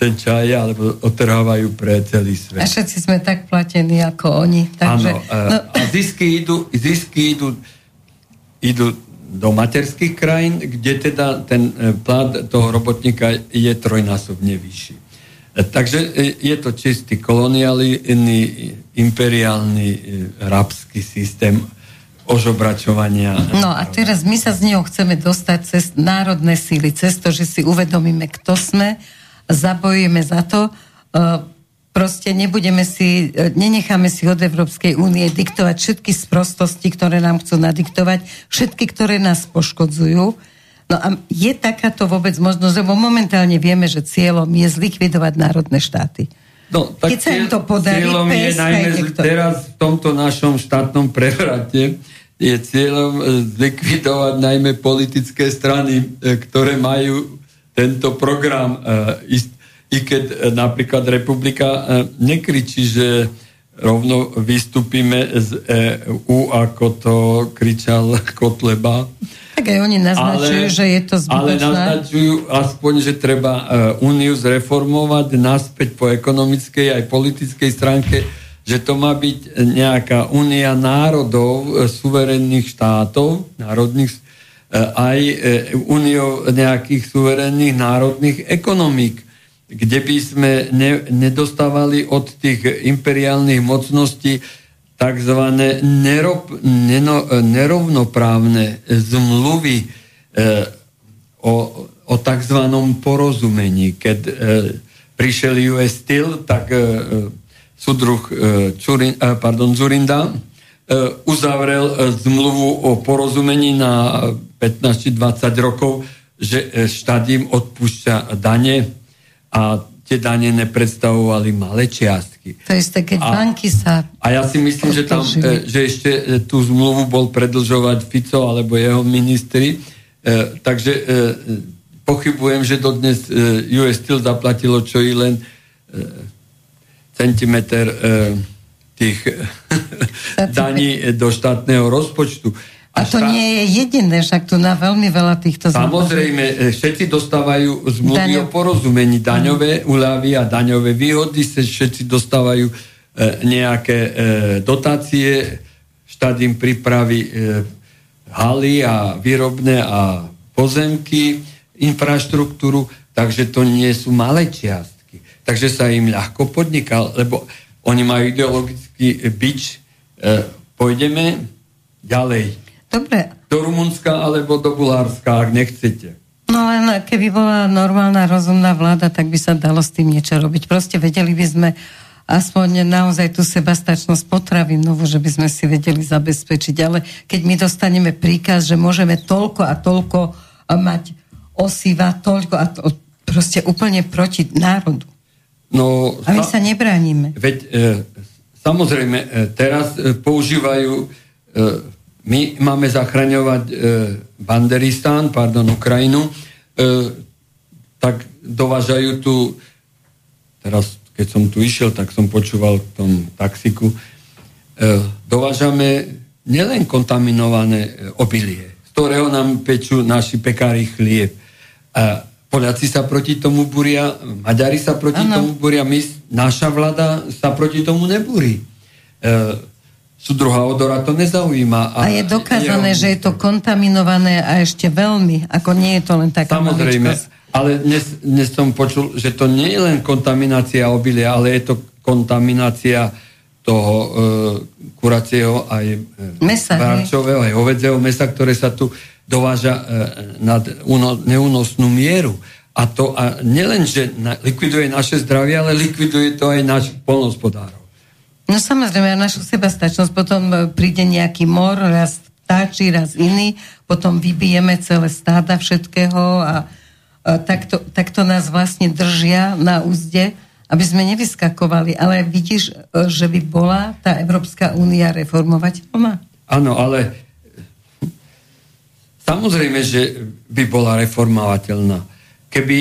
ten čaj, alebo otrhávajú pre celý svet. A všetci sme tak platení ako oni. Takže, ano, no. A zisky idú, zisky idú, idú do materských krajín, kde teda ten plat toho robotníka je trojnásobne vyšší. Takže je to čistý koloniálny, imperiálny rabský systém ožobračovania. No a teraz my sa z neho chceme dostať cez národné síly, cez to, že si uvedomíme, kto sme, zabojujeme za to, proste nebudeme si, nenecháme si od Európskej únie diktovať všetky sprostosti, ktoré nám chcú nadiktovať, všetky, ktoré nás poškodzujú. No a je takáto vôbec možnosť, lebo momentálne vieme, že cieľom je zlikvidovať národné štáty. No, tak keď sa im to podarí, cieľom je najmä teraz v tomto našom štátnom prevrate je cieľom zlikvidovať najmä politické strany, ktoré majú tento program. I keď napríklad Republika nekričí, že rovno vystúpime z é ú, ako to kričal Kotleba. Tak aj oni naznačujú, ale, že je to zbytočné. Ale naznačujú aspoň, že treba Úniu zreformovať naspäť po ekonomickej aj politickej stránke, že to má byť nejaká únia národov, suverénnych štátov, národných, aj úniou nejakých suverénnych národných ekonomík, kde by sme ne, nedostávali od tých imperiálnych mocností takzvané nerob, neno, nerovnoprávne zmluvy e, o, o takzvanom porozumení. Keď e, prišiel ú es Steel, tak e, súdruh e, Čurin, e, pardon, Dzurinda e, uzavrel e, zmluvu o porozumení na pätnásť či dvadsať rokov, že štát im odpúšťa dane, a tie dane nepredstavovali malé čiastky. To isté, keď a, banky sa... A ja si myslím, že, tam, že ešte tú zmluvu bol predlžovať Fico alebo jeho ministri, e, takže e, pochybujem, že dodnes e, ú es Steel zaplatilo čo i len e, centimetr e, tých daní do štátneho rozpočtu. A, a to štát... nie je jediné, však tu na veľmi veľa týchto zmluv. Samozrejme, všetci dostávajú zmluvy Daňo... o porozumení, daňové úľavy a daňové výhody, všetci dostávajú e, nejaké e, dotácie, štát im pripraví e, haly a výrobné a pozemky, infraštruktúru, takže to nie sú malé čiastky. Takže sa im ľahko podniká, lebo oni majú ideologický bič, e, pôjdeme ďalej. Dobre. Do Rumunska alebo do Bulharska, ak nechcete. No len keby bola normálna, rozumná vláda, tak by sa dalo s tým niečo robiť. Proste vedeli by sme aspoň naozaj tú sebastatočnosť potravín, no, že by sme si vedeli zabezpečiť. Ale keď my dostaneme príkaz, že môžeme toľko a toľko mať osíva, toľko a to, proste úplne proti národu. No, a my sa nebránime. Veď e, samozrejme, e, teraz e, používajú... E, my máme zachraňovať e, Banderistán, pardon, Ukrajinu, e, tak dovážajú tu, teraz keď som tu išiel, tak som počúval v tom taxiku, e, dovážame nielen kontaminované obilie, z ktorého nám pečú naši pekári chlieb. A Poliaci sa proti tomu buria, Maďari sa proti ano. tomu buria, my, naša vláda sa proti tomu nebúri. E, Sudruha odora to nezaujíma. A, a je dokázané, je... že je to kontaminované a ešte veľmi, ako nie je to len taká samozrejme, maličkosť. Ale dnes, dnes som počul, že to nie je len kontaminácia obilia, ale je to kontaminácia toho e, kuracieho aj mesa, bravčového, aj hovedzieho mesa, ktoré sa tu dováža e, na uno, neúnosnú mieru. A to a nielen, že na, likviduje naše zdravie, ale likviduje to aj náš poľnohospodárov. No samozrejme, a našu sebestačnosť. Potom príde nejaký mor, raz vtáči, raz iný, potom vybijeme celé stáda všetkého a, a takto, takto nás vlastne držia na úzde, aby sme nevyskakovali. Ale vidíš, že by bola tá Európska únia reformovateľná? Áno, ale samozrejme, že by bola reformovateľná. Keby,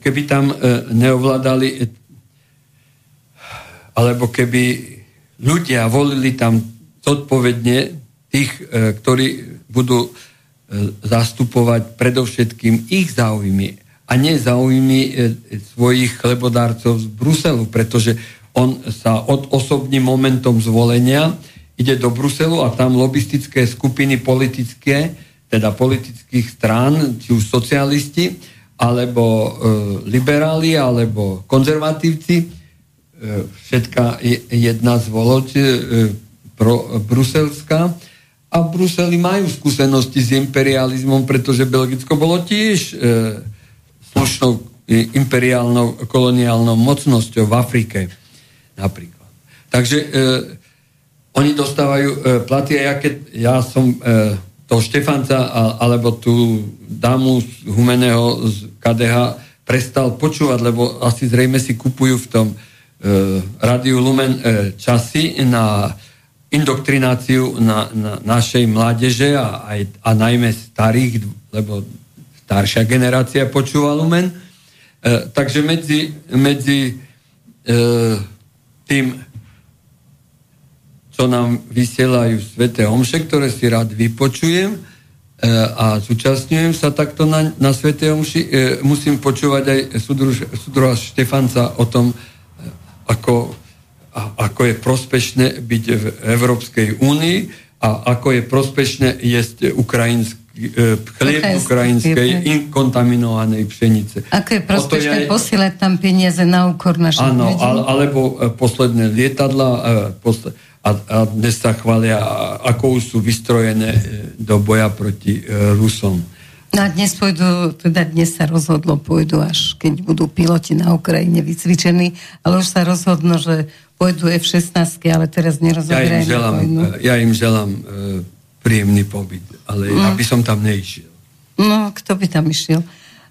keby tam neovládali, alebo keby ľudia volili tam zodpovedne tých, ktorí budú zastupovať predovšetkým ich záujmy a nie záujmy svojich chlebodárcov z Bruselu, pretože on sa od osobným momentom zvolenia ide do Bruselu a tam lobistické skupiny politické, teda politických strán, či už socialisti, alebo liberáli, alebo konzervatívci, všetká jedna zvoloč pro bruselská a Bruseli majú skúsenosti s imperializmom, pretože Belgicko bolo tiež slušnou imperiálnou koloniálnou mocnosťou v Afrike napríklad. Takže eh, oni dostávajú eh, platy a ja, keď, ja som eh, toho Štefanca alebo tú dámu Humeného z ká dé há prestal počúvať, lebo asi zrejme si kupujú v tom Rádiu Lumen časy na indoktrináciu na, na našej mládeže a, aj, a najmä starých, lebo staršia generácia počúva Lumen. E, takže medzi, medzi e, tým, čo nám vysielajú sväté omše, ktoré si rád vypočujem e, a zúčastňujem sa takto na, na svätej omši, e, musím počúvať aj sudruž, sudruha Štefanca o tom, Ako, ako je prospešné byť v Európskej únii a ako je prospešné jesť ukrajinský, chlieb ukrajinskej inkontaminovanej pšenice. Ako je prospešné je... posielať tam peniaze na úkor našich ľudí. Áno, alebo posledné lietadla posled... a, a dnes sa chvália, ako sú vystrojené do boja proti Rusom. No dnes pôjdu, teda dnes sa rozhodlo, pôjdu až keď budú piloti na Ukrajine vycvičení, ale už sa rozhodlo, že pôjdu ef šestnásť, ale teraz nerozhodrejme. Ja, ja im želám e, príjemný pobyt, ale no. aby som tam neišiel. No, kto by tam išiel?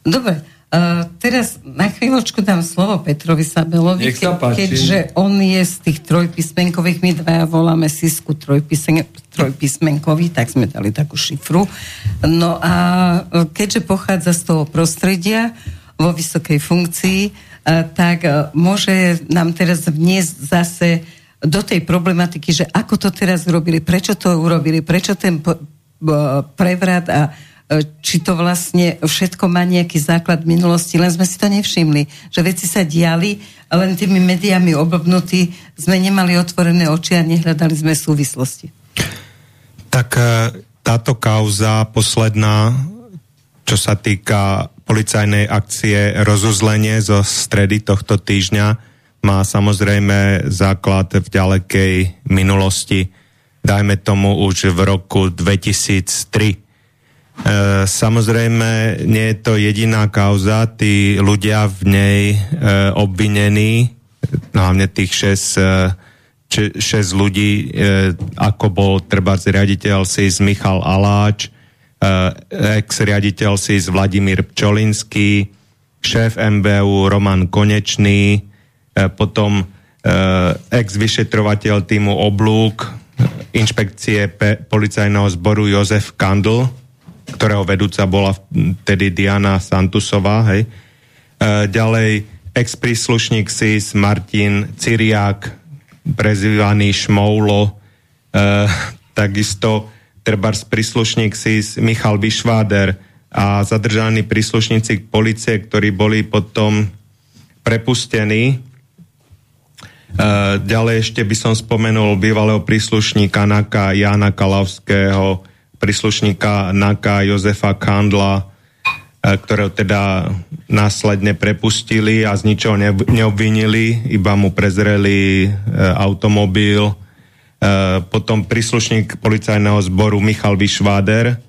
Dobre, e, teraz na chvíľočku dám slovo Petrovi Sabelovi, ke, keďže on je z tých trojpísmenkových, my dvaja voláme Sisku trojpísmen, trojpísmenkový, tak sme dali takú šifru. No a keďže pochádza z toho prostredia vo vysokej funkcii, tak môže nám teraz vniesť zase do tej problematiky, že ako to teraz urobili, prečo to urobili, prečo ten prevrat a či to vlastne všetko má nejaký základ minulosti, len sme si to nevšimli, že veci sa diali, len tými médiami oblbnutí sme nemali otvorené oči a nehľadali sme súvislosti. Tak táto kauza posledná, čo sa týka policajnej akcie rozuzlenie zo stredy tohto týždňa, má samozrejme základ v ďalekej minulosti, dajme tomu už v roku dvetisíctri. E, samozrejme, nie je to jediná kauza, tí ľudia v nej e, obvinení, hlavne tých šesť ľudí, e, ako bol treba riaditeľ es í es Michal Aláč, e, ex-riaditeľ es í es Vladimír Pčolinský, šéf em vé ú Roman Konečný, potom ex-vyšetrovateľ týmu Oblúk inšpekcie policajného zboru Jozef Kandl, ktorého vedúca bola vtedy Diana Santusová, hej. Ďalej ex-príslušník es í es Martin Ciriak, prezývaný Šmoulo, takisto trebárs príslušník es í es Michal Bišváder a zadržaní príslušníci polície, ktorí boli potom prepustení. Uh, ďalej ešte by som spomenul bývalého príslušníka NAKA Jána Kalavského, príslušníka NAKA Jozefa Kandla, uh, ktorého teda následne prepustili a z ničoho ne- neobvinili, iba mu prezreli uh, automobil. Uh, potom príslušník policajného zboru Michal Bišváder,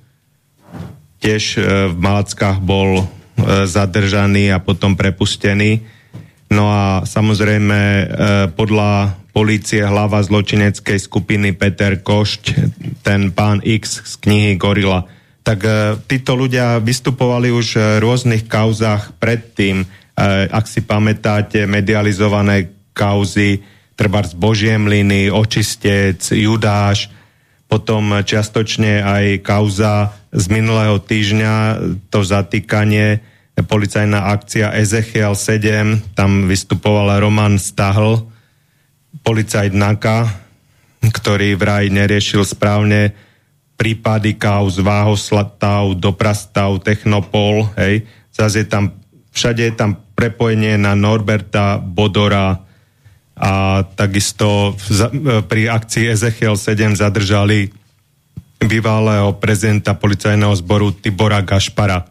tiež uh, v Malackách bol uh, zadržaný a potom prepustený. No a samozrejme eh, podľa polície hlava zločineckej skupiny Peter Košť, ten pán X z knihy Gorila. Tak eh, títo ľudia vystupovali už v rôznych kauzách predtým. Eh, ak si pamätáte, medializované kauzy trebárs Božiemliny, Očistec, Judáš, potom čiastočne aj kauza z minulého týždňa, to zatýkanie, policajná akcia Ezechiel sedem, tam vystupoval Roman Stahl, policajt NAKA, ktorý vraj neriešil správne prípady kauz Váhoslatav, Doprastav, Technopol, hej. Zase je tam, všade je tam prepojenie na Norberta Bodora a takisto pri akcii Ezechiel sedem zadržali bývalého prezidenta policajného zboru Tibora Gašpara.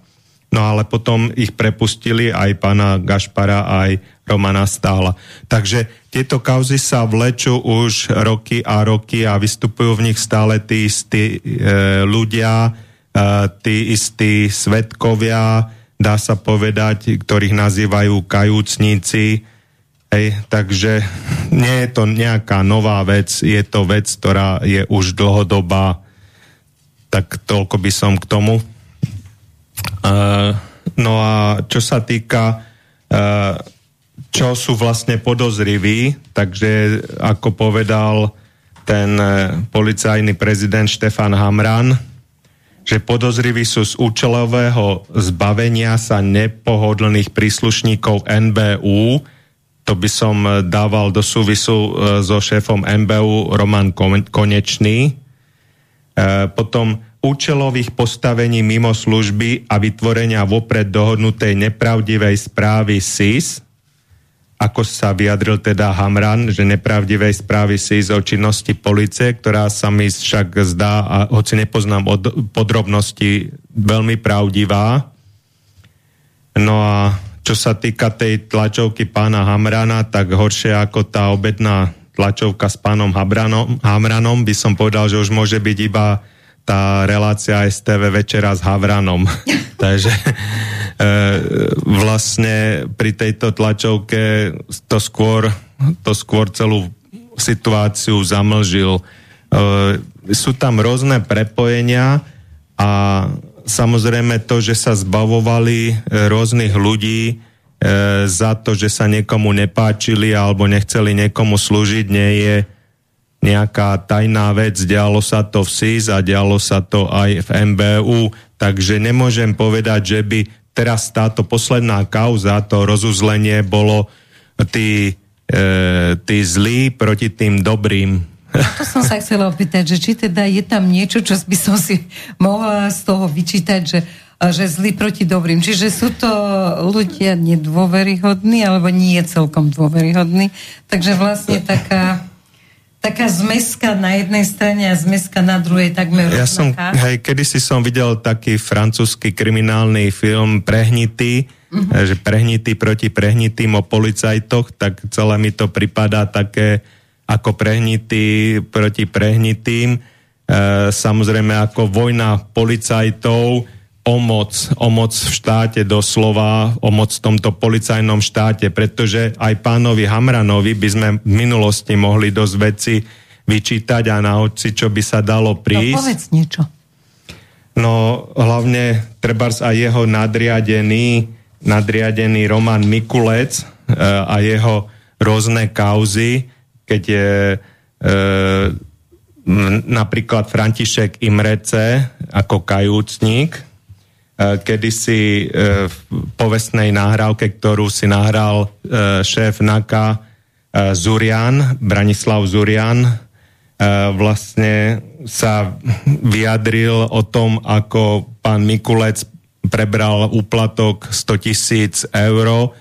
No ale potom ich prepustili aj pána Gašpara, aj Romana Stála. Takže tieto kauzy sa vlečú už roky a roky a vystupujú v nich stále tí istí e, ľudia, e, tí istí svedkovia, dá sa povedať, ktorých nazývajú kajúcníci. Hej, takže nie je to nejaká nová vec, je to vec, ktorá je už dlhodobá. Tak toľko by som k tomu. Uh, no a čo sa týka uh, čo sú vlastne podozriví, takže ako povedal ten uh, policajný prezident Štefan Hamran, že podozriví sú z účelového zbavenia sa nepohodlných príslušníkov en bé ú, to by som uh, dával do súvisu uh, so šéfom en bé ú Roman Konečný, uh, potom účelových postavení mimo služby a vytvorenia vopred dohodnutej nepravdivej správy es í es, ako sa vyjadril teda Hamran, že nepravdivej správy es í es o činnosti polície, ktorá sa mi však zdá, a hoci nepoznám od, podrobnosti, veľmi pravdivá. No a čo sa týka tej tlačovky pána Hamrana, tak horšie ako tá obedná tlačovka s pánom Hamranom, Hamranom by som povedal, že už môže byť iba tá relácia es té vé večera s Havranom. Takže e, vlastne pri tejto tlačovke to skôr, to skôr celú situáciu zamlžil. E, sú tam rôzne prepojenia a samozrejme to, že sa zbavovali rôznych ľudí e, za to, že sa niekomu nepáčili alebo nechceli niekomu slúžiť, nie je nejaká tajná vec, dialo sa to v es í es a dialo sa to aj v en bé ú, takže nemôžem povedať, že by teraz táto posledná kauza, to rozuzlenie bolo tí, e, tí zlí proti tým dobrým. To som sa chcela opýtať, že či teda je tam niečo, čo by som si mohla z toho vyčítať, že, že zlí proti dobrým. Čiže sú to ľudia nedôveryhodní, alebo nie celkom dôveryhodní. Takže vlastne taká taká zmeska na jednej strane a zmeska na druhej takmer ja rovnaká. Hej, kedysi som videl taký francúzsky kriminálny film Prehnitý, uh-huh. že Prehnitý proti Prehnitým o policajtoch, tak celé mi to pripadá také ako Prehnitý proti Prehnitým. E, samozrejme ako vojna policajtov o moc, o moc v štáte doslova, o moc v tomto policajnom štáte, pretože aj pánovi Hamranovi by sme v minulosti mohli dosť veci vyčítať a na hoci, čo by sa dalo prísť. No povedz niečo. No hlavne trebárs aj jeho nadriadený, nadriadený Roman Mikulec e, a jeho rôzne kauzy, keď je... E, napríklad František Imrece ako kajúcník, kedysi v povestnej nahrávke, ktorú si nahral šéf NAKA Zurian, Branislav Zurian, vlastne sa vyjadril o tom, ako pán Mikulec prebral úplatok sto tisíc eur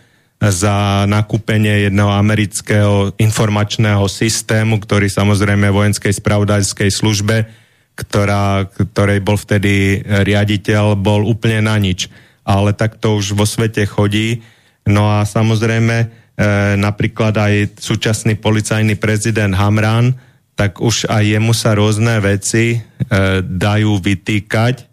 za nakúpenie jedného amerického informačného systému, ktorý samozrejme vojenskej spravodajskej službe, ktorá, ktorej bol vtedy riaditeľ, bol úplne na nič. Ale tak to už vo svete chodí. No a samozrejme e, napríklad aj súčasný policajný prezident Hamran, tak už aj jemu sa rôzne veci e, dajú vytýkať. E,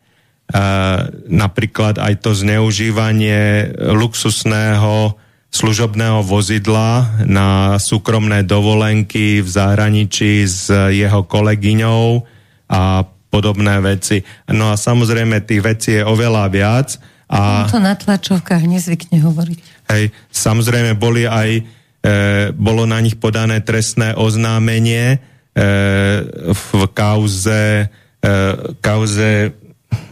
napríklad aj to zneužívanie luxusného služobného vozidla na súkromné dovolenky v zahraničí s jeho kolegyňou a podobné veci. No a samozrejme tých vecí je oveľa viac. A on to na tlačovkách nezvykne hovoriť. Hej, samozrejme boli aj, e, bolo na nich podané trestné oznámenie e, v kauze, e, kauze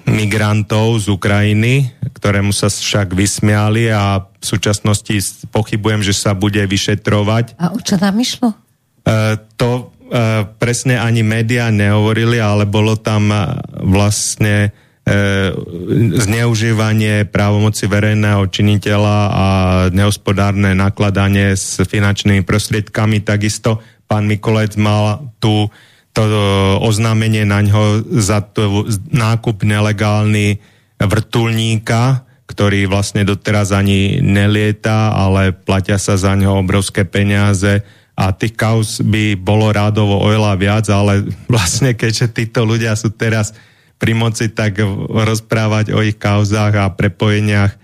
migrantov z Ukrajiny, ktorému sa však vysmiali a v súčasnosti pochybujem, že sa bude vyšetrovať. A o čo tam išlo? E, to e, presne ani médiá nehovorili, ale bolo tam vlastne e, zneužívanie právomoci verejného činiteľa a nehospodárne nakladanie s finančnými prostriedkami. Takisto pán Mikulec mal tú to oznámenie na ňo za to nákup nelegálny vrtuľníka, ktorý vlastne doteraz ani nelieta, ale platia sa za ňo obrovské peniaze a tých kauz by bolo rádovo oveľa viac, ale vlastne keďže títo ľudia sú teraz pri moci, tak rozprávať o ich kauzách a prepojeniach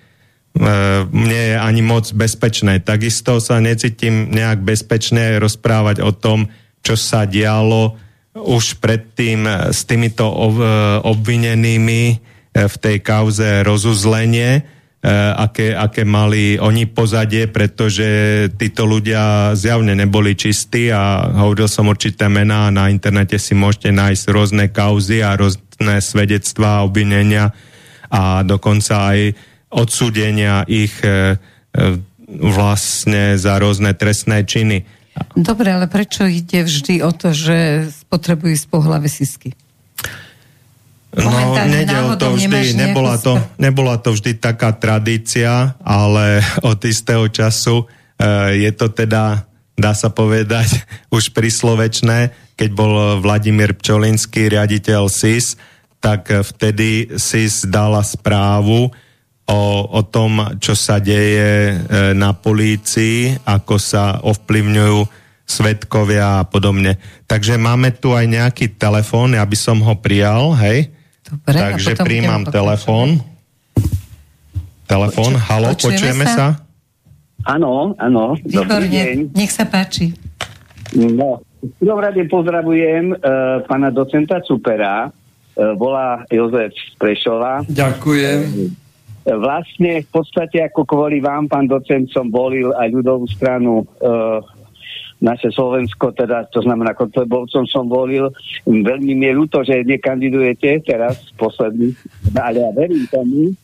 mne je ani moc bezpečné. Takisto sa necítim nejak bezpečne rozprávať o tom, čo sa dialo už predtým s týmito obvinenými v tej kauze rozuzlenie, aké, aké mali oni pozadie, pretože títo ľudia zjavne neboli čistí a hovoril som určité mená a na internete si môžete nájsť rôzne kauzy a rôzne svedectvá, obvinenia a dokonca aj odsúdenia ich vlastne za rôzne trestné činy. Dobre, ale prečo ide vždy o to, že spotrebujú z pohlave sisky? No, nedel to vždy, nebola to, nebola to vždy taká tradícia, ale od istého času je to teda, dá sa povedať, už príslovečné. Keď bol Vladimír Pčolinský riaditeľ es í es, tak vtedy es í es dala správu O, o tom, čo sa deje na polícii, ako sa ovplyvňujú svedkovia a podobne. Takže máme tu aj nejaký telefón, ja by som ho prijal, hej? Dobre, takže prijímam telefón. Telefón, Poču, haló, počujeme sa? Áno, áno. Dobrý deň. Nech sa páči. No, dobrade pozdravujem e, pána docenta Cupera, e, volá Jozef Prešova. Ďakujem. Vlastne v podstate ako kvôli vám, pán docent, som volil aj ľudovú stranu e, naše Slovensko, teda to znamená Kotlebovcom som volil. Veľmi mi je ľúto, že nekandidujete teraz posledný, ale ja verím tomu,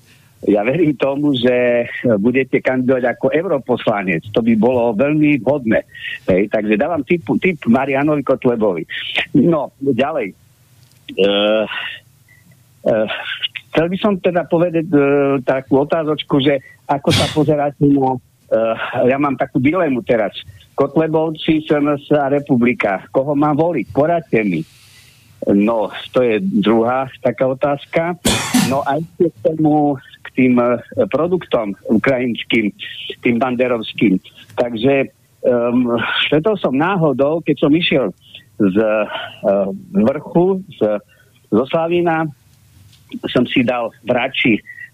Ja verím tomu, že budete kandidovať ako europoslanec. To by bolo veľmi vhodné. Hej, takže dávam tip, tip Marianovi Kotlebovi. No, ďalej. Uh, uh, chcel by som teda povedať uh, takú otázočku, že ako sa pozeráte na... Uh, ja mám takú dilemu teraz. Kotlebovci, es en es a Republika. Koho mám voliť? Poradte mi. No, to je druhá taká otázka. No a ešte k tomu... tým produktom ukrajinským, tým banderovským. Takže um, stretol som náhodou, keď som išiel z uh, vrchu, z, zo Slavína, som si dal v Rači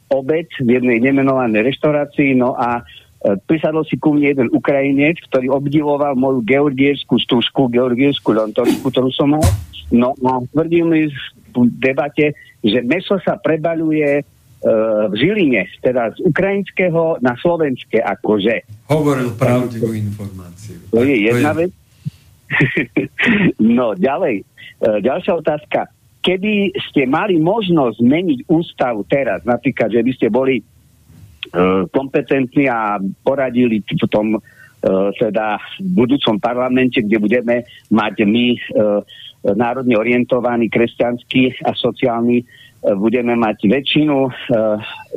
obed v jednej nemenovanej reštaurácii, no a uh, prisadol si ku mne jeden Ukrajinec, ktorý obdivoval moju georgievskú stužku, georgievskú lontočku, ktorú som mal. No a tvrdil mi v debate, že meso sa prebaľuje v Žiline, teda z ukrajinského na slovenské, akože. Hovoril pravdivú informáciu. To je jedna vec. No, ďalej. Ďalšia otázka. Keby ste mali možnosť zmeniť ústavu teraz, napríklad, že by ste boli uh, kompetentní a poradili v tom uh, teda v budúcom parlamente, kde budeme mať my uh, národne orientovaný, kresťanský a sociálny, budeme mať väčšinu.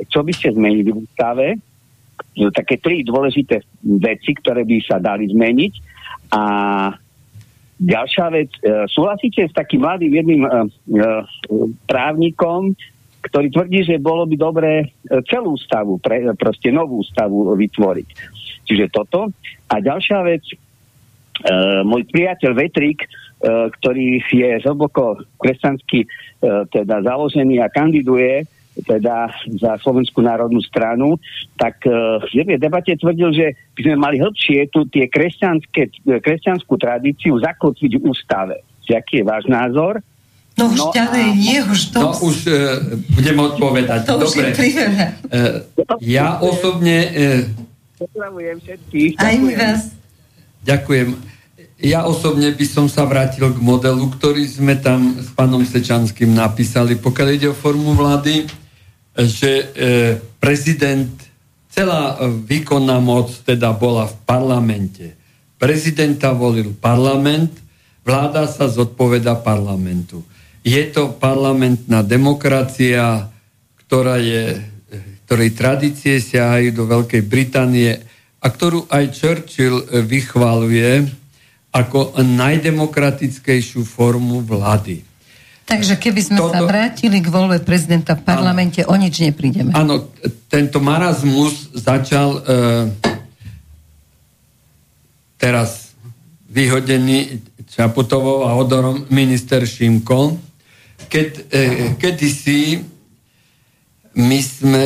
Čo by ste zmenili v ústave? Také tri dôležité veci, ktoré by sa dali zmeniť. A ďalšia vec, súhlasíte s takým mladým jedným právnikom, ktorý tvrdí, že bolo by dobré celú ústavu, proste novú ústavu vytvoriť. Čiže toto. A ďalšia vec, môj priateľ Vetrik, ktorý je hlboko kresťansky teda založený a kandiduje teda za Slovenskú národnú stranu, tak v jednej debate tvrdil, že by sme mali hĺbšie tu tie kresťanské, kresťanskú tradíciu zakotviť v ústave. Aký je váš názor? No, no už ďalej nie, už to... No už e, budem odpovedať. To dobre. Už je priveľa. E, ja osobne... E, Pozdravujem všetkých. Aj mi vás. Ďakujem. Ja osobne by som sa vrátil k modelu, ktorý sme tam s pánom Sečanským napísali, pokiaľ ide o formu vlády, že prezident, celá výkonná moc teda bola v parlamente. Prezidenta volil parlament, vláda sa zodpovedá parlamentu. Je to parlamentná demokracia, ktorá je, ktorej tradície siahajú do Veľkej Británie a ktorú aj Churchill vychvaluje ako najdemokratickejšiu formu vlády. Takže keby sme Toto... sa vrátili k voľbe prezidenta v parlamente, ano, o nič neprídeme. Áno, tento marazmus začal e, teraz vyhodený Čaputovou a odorom minister Šimko. Keď, e, kedysi my sme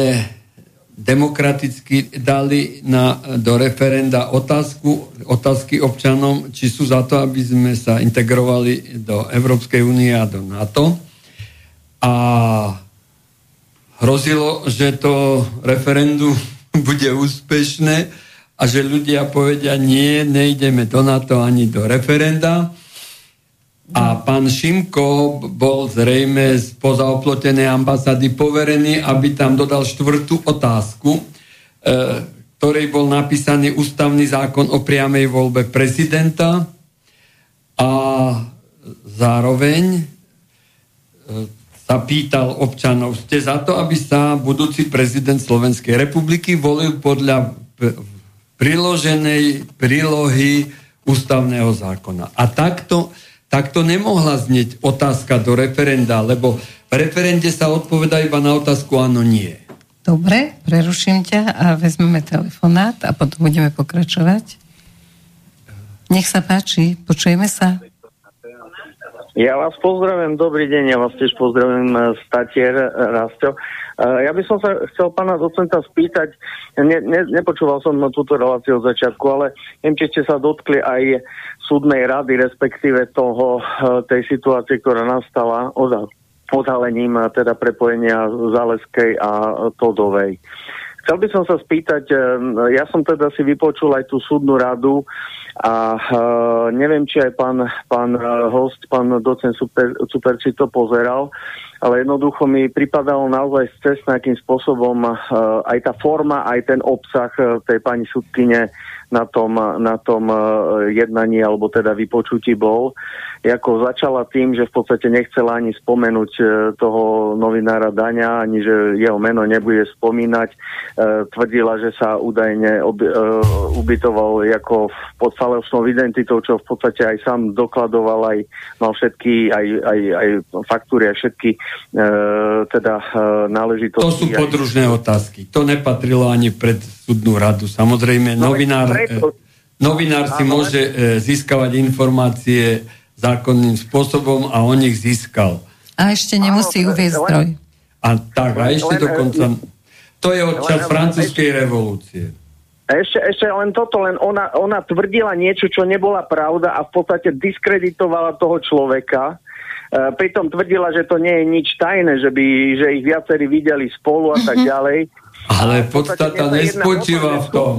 demokraticky dali na, do referenda otázku, otázky občanom, či sú za to, aby sme sa integrovali do Európskej únie a do NATO. A hrozilo, že to referendum bude úspešné a že ľudia povedia, nie, nejdeme do NATO ani do referenda. A pán Šimko bol zrejme spoza oplotenej ambasády poverený, aby tam dodal štvrtú otázku, e, ktorej bol napísaný ústavný zákon o priamej voľbe prezidenta a zároveň e, sa pýtal občanov, ste za to, aby sa budúci prezident Slovenskej republiky volil podľa p- priloženej prílohy ústavného zákona. A takto Takto nemohla znieť otázka do referenda, lebo v referende sa odpovedá iba na otázku áno, nie. Dobre, preruším ťa a vezmeme telefonát a potom budeme pokračovať. Nech sa páči, počujeme sa. Ja vás pozdravím, dobrý deň, ja vás tiež pozdravím, Statier, Rastio. Ja by som sa chcel pána docenta spýtať, ne, ne, nepočúval som túto reláciu od začiatku, ale neviem, či ste sa dotkli aj súdnej rady, respektíve toho, tej situácie, ktorá nastala odhalením teda prepojenia Záleskej a Todovej. Chcel by som sa spýtať, ja som teda si vypočul aj tú súdnu radu a neviem, či aj pán, pán host, pán docent Cuperči to pozeral, ale jednoducho mi pripadalo naozaj cestné, akým spôsobom aj tá forma, aj ten obsah tej pani súdkyne na tom, na tom jednaní alebo teda vypočutí bol. Jako začala tým, že v podstate nechcela ani spomenúť toho novinára Daňa, ani že jeho meno nebude spomínať. Tvrdila, že sa údajne ob, e, ubytoval ako pod falošnou identitou, čo v podstate aj sám dokladoval, aj mal všetky, aj, aj, aj faktúry, aj všetky e, teda e, náležitosti. To sú podružné aj... otázky. To nepatrilo ani pred súdnu radu. Samozrejme, novinár, preto... eh, novinár si áno, môže eh, získavať informácie zákonným spôsobom a on ich získal. A ešte nemusí uviesť zdroj. A tak, a ešte dokonca... To je odčas francúzskej revolúcie. Ešte, ešte len toto, len ona, ona tvrdila niečo, čo nebola pravda a v podstate diskreditovala toho človeka. E, pritom tvrdila, že to nie je nič tajné, že, by, že ich viacerí videli spolu a tak ďalej. Ale v podstate podstata nespočíva v tom.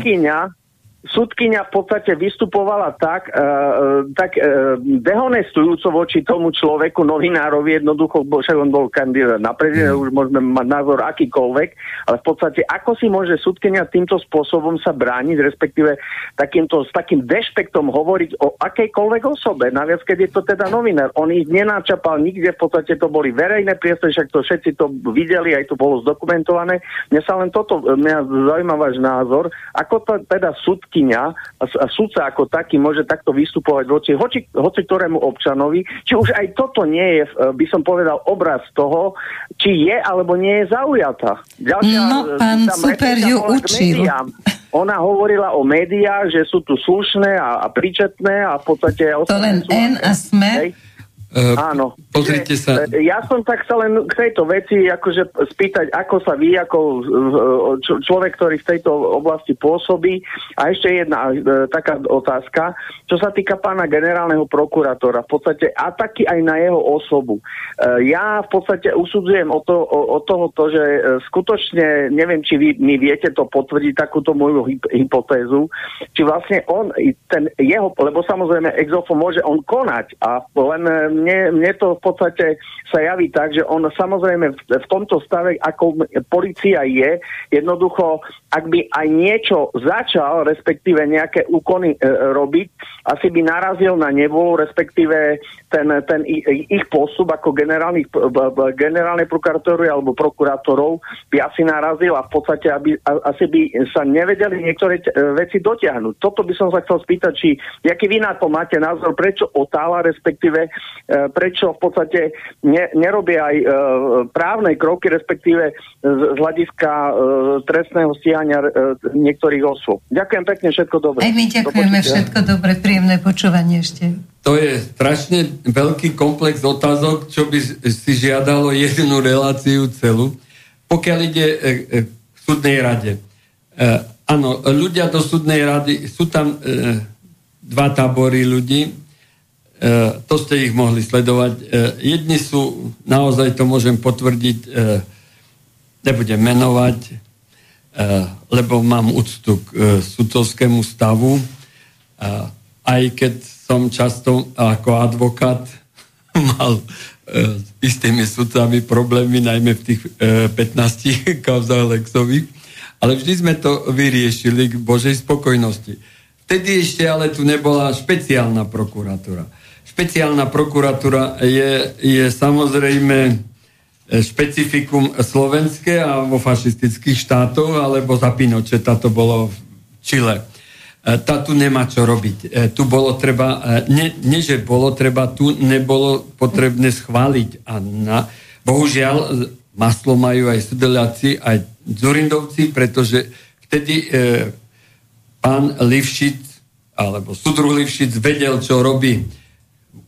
Súdkyňa v podstate vystupovala tak, e, tak e, dehonestujúco voči tomu človeku, novinárovi jednoducho, bo však on bol kandidát na prezidenta, už môžeme mať názor akýkoľvek, ale v podstate ako si môže súdkyňa týmto spôsobom sa brániť, respektíve takýmto, s takým dešpektom hovoriť o akejkoľvek osobe, naviac keď je to teda novinár. On ich nenáčapal nikde, v podstate to boli verejné priestory, však to všetci to videli, aj to bolo zdokumentované. Mňa sa len toto, mňa zaujíma váš názor, ako to teda súdkyňa a sudca ako taký môže takto vystupovať voči hoci, hoci ktorému občanovi, či už aj toto nie je, by som povedal, obraz toho, či je alebo nie je zaujatá. Ďalšia, no, pán Super ju učil. Ona hovorila o médiách, že sú tu slušné a, a príčetné a v podstate... To len sú, N a SME... Hej. Uh, Áno. Pozrite sa. Ja som tak sa len k tejto veci akože spýtať, ako sa vy, ako človek, ktorý v tejto oblasti pôsobí. A ešte jedna taká otázka, čo sa týka pána generálneho prokurátora. V podstate ataky aj na jeho osobu. Ja v podstate usudzujem od toho, od toho to, že skutočne, neviem, či vy mi viete to potvrdiť, takúto moju hypotézu, či vlastne on, ten jeho, lebo samozrejme ex offo môže on konať a len Mne, mne to v podstate sa javí tak, že on samozrejme v, v tomto stave, ako polícia je, jednoducho, ak by aj niečo začal, respektíve nejaké úkony e, robiť, asi by narazil na nevôľu, respektíve ten, ten ich postup ako generálnych, generálnej prokuratúry alebo prokurátorov by asi narazil a v podstate aby, asi by sa nevedeli niektoré t- veci dotiahnuť. Toto by som sa chcel spýtať, či aký vy na to máte názor, prečo otála, respektíve prečo v podstate ne, nerobia aj e, právne kroky, respektíve z, z hľadiska e, trestného stíhania e, niektorých osôb. Ďakujem pekne, všetko dobre. Aj my ďakujeme, Do všetko dobre, príjemné počúvanie ešte. To je strašne veľký komplex otázok, čo by si žiadalo jednu reláciu celú. Pokiaľ ide e, e, k súdnej rade. E, áno, ľudia do súdnej rady, sú tam e, dva tábory ľudí, Uh, to ste ich mohli sledovať. Uh, jedni sú, naozaj to môžem potvrdiť, uh, nebudem menovať, uh, lebo mám úctu k uh, sudcovskému stavu, uh, aj keď som často ako advokát mal uh, s istými sudcami problémy, najmä v tých uh, pätnástich kauzách Lexových, ale vždy sme to vyriešili k Božej spokojnosti. Vtedy ešte ale tu nebola špeciálna prokuratúra. Špeciálna prokuratúra je, je samozrejme špecifikum slovenské a vo fašistických štátoch, alebo za Pinocheta to bolo v Čile. Tá tu nemá čo robiť. Tu bolo treba, ne, nie že bolo treba, tu nebolo potrebné schváliť. A na, bohužiaľ, maslo majú aj sudeľáci, aj dzurindovci, pretože vtedy eh, pán Livšic, alebo sudruh Livšic vedel, čo robí.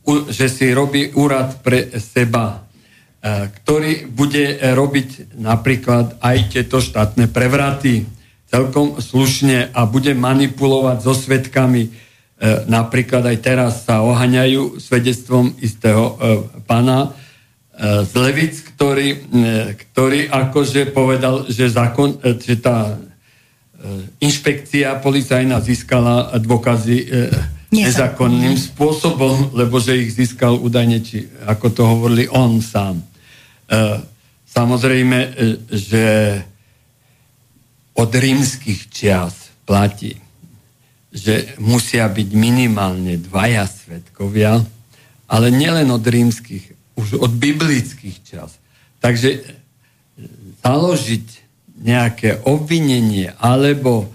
Že si robí úrad pre seba, ktorý bude robiť napríklad aj tieto štátne prevraty celkom slušne a bude manipulovať so svedkami. Napríklad aj teraz sa oháňajú svedectvom istého pána z Levic, ktorý, ktorý akože povedal, že zákon, že tá inšpekcia policajná získala dôkazy e, nezákonným spôsobom, lebo že ich získal údajne, či ako to hovorili, on sám. E, samozrejme, e, že od rímskych čias platí, že musia byť minimálne dvaja svedkovia, ale nielen od rímskych, už od biblických čias. Takže založiť nejaké obvinenie alebo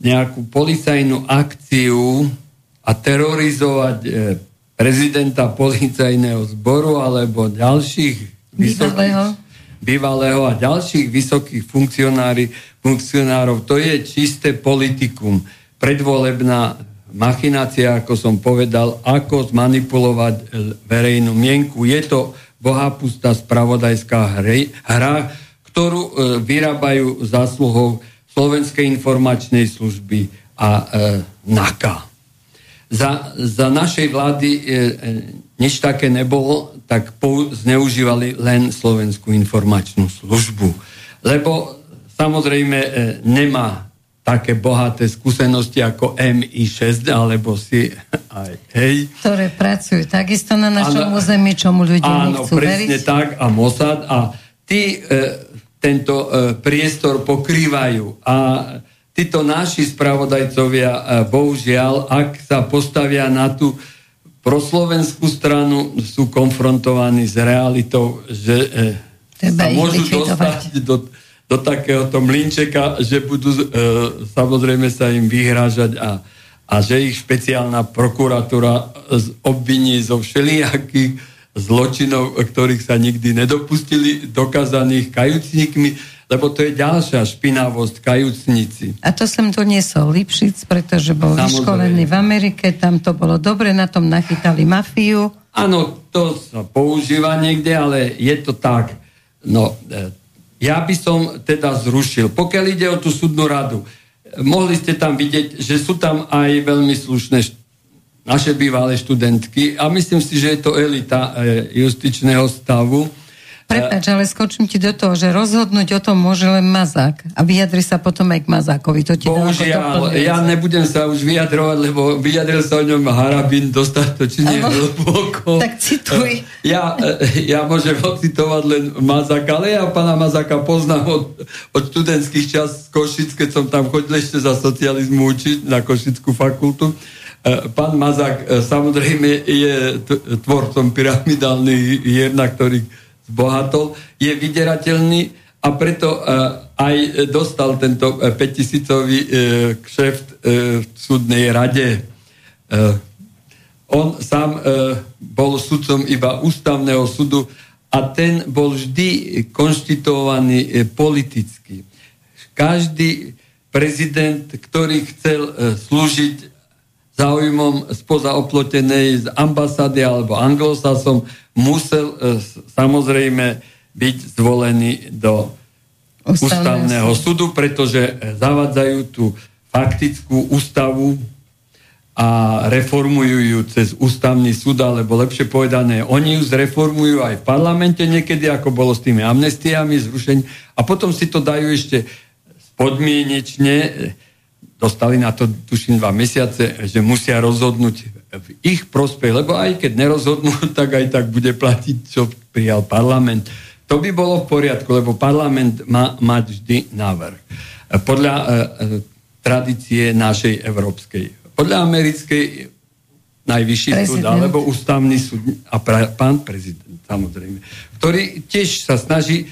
nejakú policajnú akciu a terorizovať prezidenta policajného zboru alebo ďalších bývalého, vysokých, bývalého a ďalších vysokých funkcionárov, to je čisté politikum. Predvolebná machinácia, ako som povedal, ako zmanipulovať verejnú mienku. Je to bohapustá spravodajská hra, ktorú vyrábajú zásluhou Slovenskej informačnej služby a e, NAKA. Za, za našej vlády e, nič také nebolo, tak pou, zneužívali len Slovenskú informačnú službu. Lebo samozrejme e, nemá také bohaté skúsenosti ako em í šesť alebo sí aj ej. Ktoré pracujú takisto na našom území, čomu ľudia áno, nechcú veriť. Áno, presne tak, a Mossad a tí e, tento priestor pokrývajú a títo naši spravodajcovia, bohužiaľ, ak sa postavia na tú proslovenskú stranu, sú konfrontovaní s realitou, že Treba sa môžu dostať do, do takéhoto mlynčeka, že budú samozrejme sa im vyhrážať a, a že ich špeciálna prokuratúra obviní zo všelijakých zločinov, ktorých sa nikdy nedopustili, dokázaných kajúcnikmi, lebo to je ďalšia špinavosť, kajúcnici. A to som doniesol Lipšic, pretože bol samozrejme vyškolený v Amerike, tam to bolo dobre, na tom nachytali mafiu. Áno, to sa používa niekde, ale je to tak. No, ja by som teda zrušil. Pokiaľ ide o tú súdnu radu, mohli ste tam vidieť, že sú tam aj veľmi slušné št- naše bývalé študentky a myslím si, že je to elita justičného stavu. Prepáč, ale skočím ti do toho, že rozhodnúť o tom môže len Mazák a vyjadri sa potom aj k Mazákovi. To ti Bohužiaľ, ja nebudem sa už vyjadrovať, lebo vyjadril sa o ňom Harabin dostatočne hlboko. Tak cituj. Ja, ja môžem citovať len Mazáka, ale ja pána Mazáka poznám od, od študentských čas z Košic, keď som tam chodil ešte za socializmu učiť na Košickú fakultu. Pán Mazák samozrejme je tvorcom pyramidálnych hier, na ktorých zbohatol, je vydierateľný a preto aj dostal tento päťtisícový kšeft v súdnej rade. On sám bol sudcom iba ústavného súdu a ten bol vždy konštituovaný politicky. Každý prezident, ktorý chcel slúžiť záujmom spoza oplotenej z ambasády alebo anglosasom, musel e, samozrejme byť zvolený do ústavného, ústavného súdu, pretože zavadzajú tú faktickú ústavu a reformujú ju cez ústavný súd, alebo lepšie povedané, oni ju zreformujú aj v parlamente niekedy, ako bolo s tými amnestiami, zrušení, a potom si to dajú ešte podmienečne. Dostali na to, tuším, dva mesiace, že musia rozhodnúť v ich prospech, lebo aj keď nerozhodnú, tak aj tak bude platiť, čo prijal parlament. To by bolo v poriadku, lebo parlament má mať vždy návrh. Podľa eh, tradície našej európskej. Podľa americkej najvyšší súd, alebo ústavný súd a pra, pán prezident, samozrejme, ktorý tiež sa snaží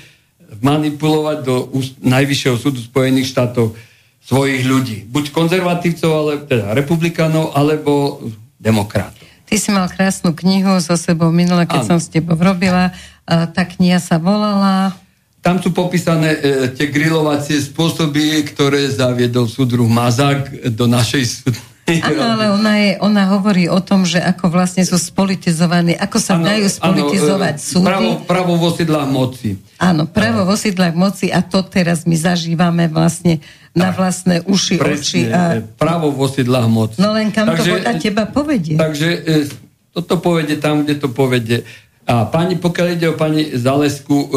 manipulovať do úst, najvyššieho súdu Spojených štátov svojich ľudí. Buď konzervatívcov, ale, teda republikánov, alebo demokratov. Ty si mal krásnu knihu so sebou minule, keď ano. som s tebou robila. Tá kniha sa volala... Tam sú popísané e, tie grilovacie spôsoby, ktoré zaviedol súdruh Mazák do našej súdnej rady. Áno, ale ona, je, ona hovorí o tom, že ako vlastne sú spolitizovaní, ako sa ano, dajú spolitizovať ano, súdy. Pravo, pravo vo sidlách moci. Áno, pravo ano. vo sidlách moci a to teraz my zažívame vlastne na vlastné uši, presne, oči. A... Právo v osidlách moci. No len kam takže, to voda teba povedie. Takže toto povede tam, kde to povede. A pani, pokiaľ ide o pani Zalesku,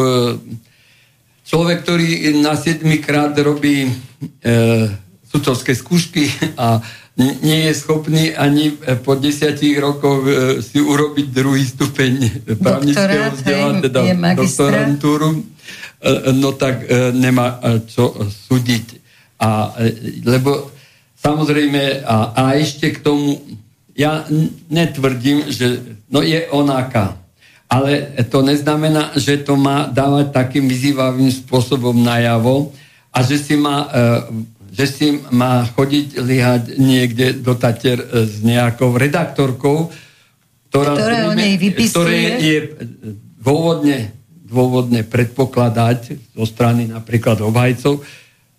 človek, ktorý na siedmikrát robí sudcovské skúšky a nie je schopný ani po desiatich rokoch si urobiť druhý stupeň právnického vzdelania, teda doktorantúru, no tak nemá čo súdiť. A, lebo samozrejme, a, a ešte k tomu, ja netvrdím, že no je onaká, ale to neznamená, že to má dávať takým vyzývavým spôsobom najavo a že si má... E, že si má chodiť líhať niekde do tatier s nejakou redaktorkou, ktorá ktoré ktoré je dôvodne, dôvodne predpokladať zo strany napríklad obhajcov,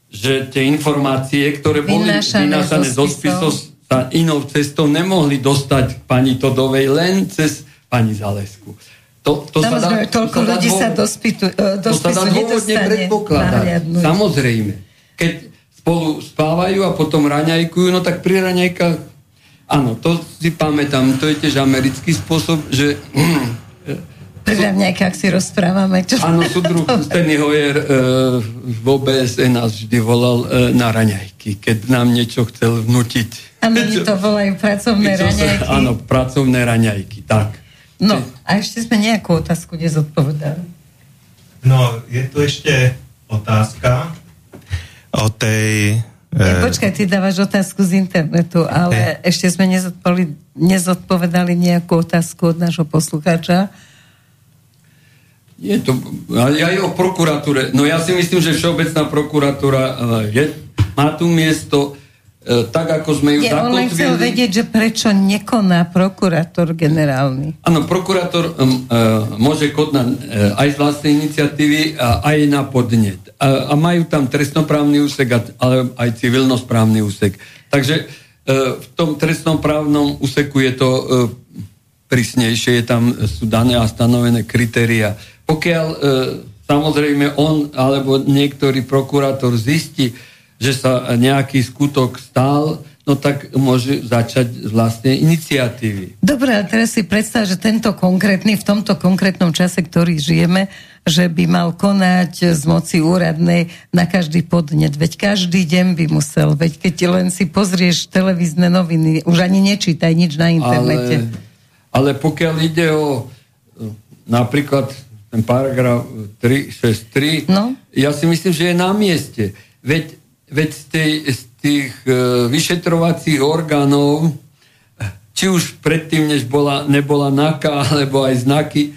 že tie informácie, ktoré boli vynášané zo spisov, sa inou cestou nemohli dostať k pani Todovej len cez pani Zalesku. To, to sa dá, toľko to ľudí sa do spisu nedostane. Samozrejme. Keď spolu spávajú a potom raňajkujú, no tak pri raňajkách, áno, to si pamätám, to je tiež americký spôsob, že... Pri raňajkách si rozprávame. Čo... Áno, súdruh Steny Hoyer e, v ó bé es é nás vždy volal e, na raňajky, keď nám niečo chcel vnútiť. Áno, oni to volajú pracovné sa, raňajky. Áno, pracovné raňajky, tak. No, a ešte sme nejakú otázku nezodpovedali. No, je tu ešte otázka o tej... Ja, počkaj, ty dávaš otázku z internetu, ale ne. ešte sme nezodpovedali, nezodpovedali nejakú otázku od nášho poslucháča. Je to... Ja aj o prokuratúre. No ja si myslím, že Všeobecná prokuratúra je, má tu miesto, tak ako sme ju zakotvili. Ja on len chcel vedieť, že prečo nekoná prokurátor generálny. Áno, prokurátor um, uh, môže konať uh, aj z vlastnej iniciatívy a aj na podnet. A, a majú tam trestnoprávny úsek, a, ale aj civilnosprávny úsek. Takže uh, v tom trestnoprávnom úseku je to uh, prísnejšie, je tam sú dané a stanovené kritériá. Pokiaľ uh, samozrejme on alebo niektorý prokurátor zistí, že sa nejaký skutok stal, no tak môže začať z vlastnej iniciatívy. Dobre, ale teraz si predstav, že tento konkrétny, v tomto konkrétnom čase, ktorý žijeme, že by mal konať z moci úradnej na každý podnet. Veď každý deň by musel. Veď keď len si pozrieš televízne noviny, už ani nečítaj nič na internete. Ale, ale pokiaľ ide o napríklad ten paragraf tri šesť tri, no? Ja si myslím, že je na mieste. Veď Veď z, tej, z tých e, vyšetrovacích orgánov, či už predtým, než bola, nebola NAKA, alebo aj znaky, e,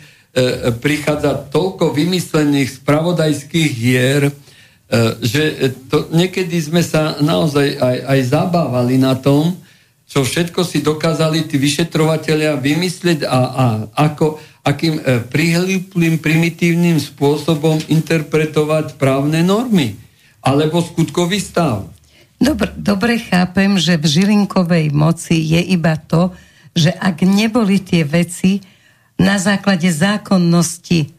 prichádza toľko vymyslených spravodajských hier, e, že to, niekedy sme sa naozaj aj, aj zabávali na tom, čo všetko si dokázali tí vyšetrovatelia vymyslieť a, a ako, akým e, prihĺplým, primitívnym spôsobom interpretovať právne normy alebo skutkový stav. Dobre, dobre chápem, že v Žilinkovej moci je iba to, že ak neboli tie veci na základe zákonnosti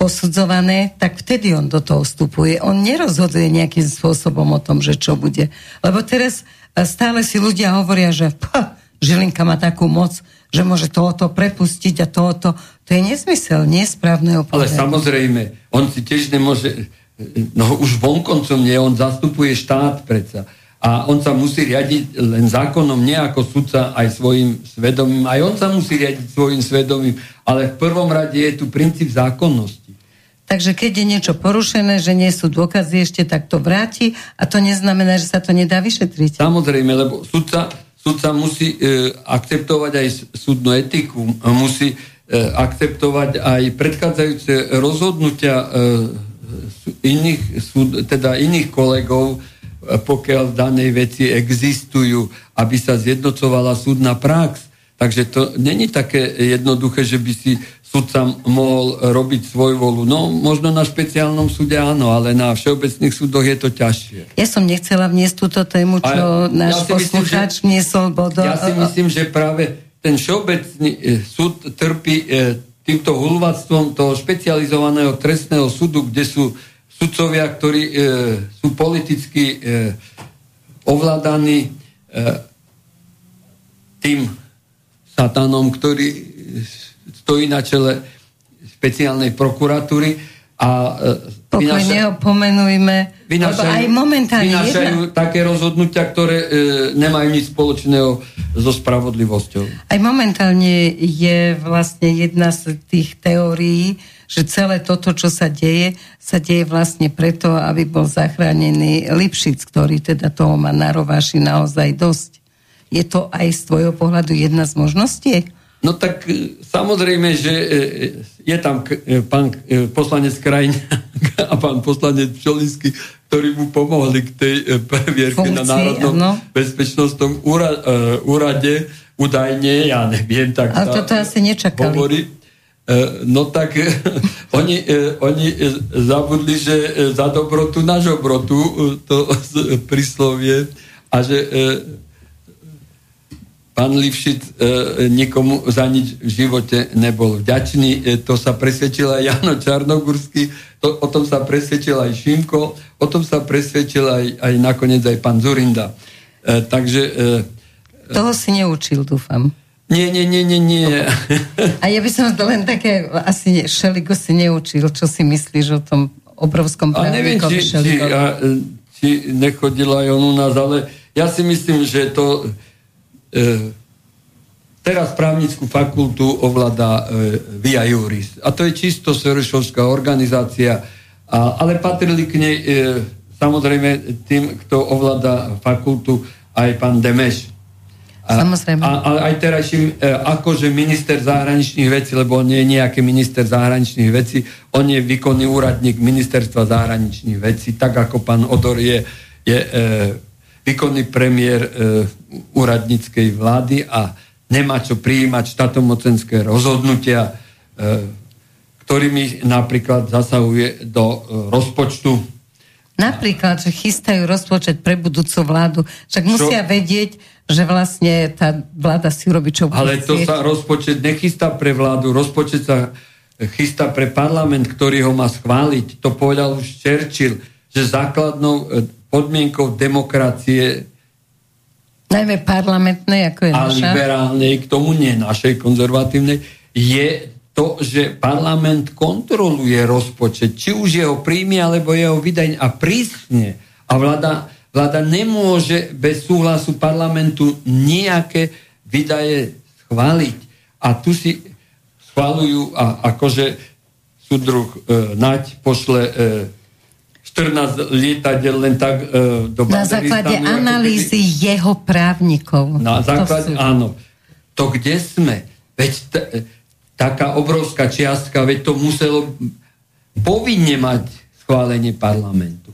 posudzované, tak vtedy on do toho vstupuje. On nerozhoduje nejakým spôsobom o tom, že čo bude. Lebo teraz stále si ľudia hovoria, že pá, Žilinka má takú moc, že môže tohoto prepustiť a tohoto. To je nezmysel, nesprávne opovedanie. Ale samozrejme, on si tiež nemôže... No už vonkoncom nie, on zastupuje štát predsa. A on sa musí riadiť len zákonom, nie ako sudca, aj svojim svedomím. Aj on sa musí riadiť svojim svedomím, ale v prvom rade je tu princíp zákonnosti. Takže keď je niečo porušené, že nie sú dôkazy ešte, tak to vráti a to neznamená, že sa to nedá vyšetriť. Samozrejme, lebo sudca, sudca musí e, akceptovať aj súdnu etiku, musí e, akceptovať aj predchádzajúce rozhodnutia e, iných, teda iných kolegov, pokiaľ v danej veci existujú, aby sa zjednocovala súdna prax. Takže to není také jednoduché, že by si sudca mohol robiť svoju volu. No, možno na špeciálnom súde áno, ale na všeobecných súdoch je to ťažšie. Ja som nechcela vniesť túto tému, čo ale náš ja poslucháč vniesol bodo. Ja si myslím, že práve ten všeobecný súd trpí týmto hulváctvom toho špecializovaného trestného súdu, kde sú sudcovia, ktorí e, sú politicky e, ovládaní e, tým satanom, ktorý stojí na čele špeciálnej prokuratúry. A e, pokojne ho pomenujme vynášajú, vynášajú jedna... také rozhodnutia, ktoré e, nemajú nič spoločného so spravodlivosťou. Aj momentálne je vlastne jedna z tých teórií, že celé toto, čo sa deje, sa deje vlastne preto, aby bol zachránený Lipšic, ktorý teda toho má na rováši naozaj dosť. Je to aj z tvojho pohľadu jedna z možností? No tak samozrejme, že je tam pán poslanec Krajňák a pán poslanec Pčolinský, ktorí mu pomohli k tej previerke na Národnom no. bezpečnostnom úra, úrade, údajne, ja neviem, tak ale toto asi nečakali. Hovorí. No tak oni, oni zabudli, že za dobrotu na žobrotu to príslovie a že pán Lipšic e, nikomu za nič v živote nebol vďačný. E, to sa presvedčil aj Jano Čarnogurský, to, o tom sa presvedčil aj Šimko, o tom sa presvedčil aj, aj nakoniec aj pán Zurinda. E, takže... E, toho si neučil, dúfam. Nie, nie, nie, nie, nie. A ja by som to len také, asi Šeligo si neučil, čo si myslíš o tom obrovskom právnikovi Šeligovi. Či, či, či nechodil aj on u nás, ale ja si myslím, že to... E, teraz právnickú fakultu ovláda e, Via Juris. A to je čisto Sorošovská organizácia, a, ale patrili k nej e, samozrejme tým, kto ovláda fakultu, aj pán Demeš. A, samozrejme. Ale aj terajším, e, akože minister zahraničných vecí, lebo on nie je nejaký minister zahraničných vecí, on je výkonný úradník ministerstva zahraničných vecí, tak ako pán Odor je... je e, výkonný premiér e, úradníckej vlády a nemá čo prijímať štátomocenské rozhodnutia, e, ktorými napríklad zasahuje do e, rozpočtu. Napríklad, že chystajú rozpočet pre budúcu vládu. Však musia čo? vedieť, že vlastne tá vláda si urobí, čo bude. Ale to chcieť. Sa rozpočet nechystá pre vládu, rozpočet sa chystá pre parlament, ktorý ho má schváliť. To povedal už Churchill, že základnou... E, podmienkou demokracie najmä parlamentnej, ako je a naša. Liberálnej, k tomu nie našej konzervatívnej, je to, že parlament kontroluje rozpočet, či už jeho príjmy, alebo jeho vydanie a prísne. A vláda, vláda nemôže bez súhlasu parlamentu nejaké vydaje schváliť. A tu si schválujú a akože súdruh e, Naď pošle e, štrnásť lietadiel len tak e, do Baderistanu. Na základe analýzy keby... jeho právnikov. Na základe, to sú... áno. To kde sme? Veď t- taká obrovská čiastka, veď to muselo povinne mať schválenie parlamentu.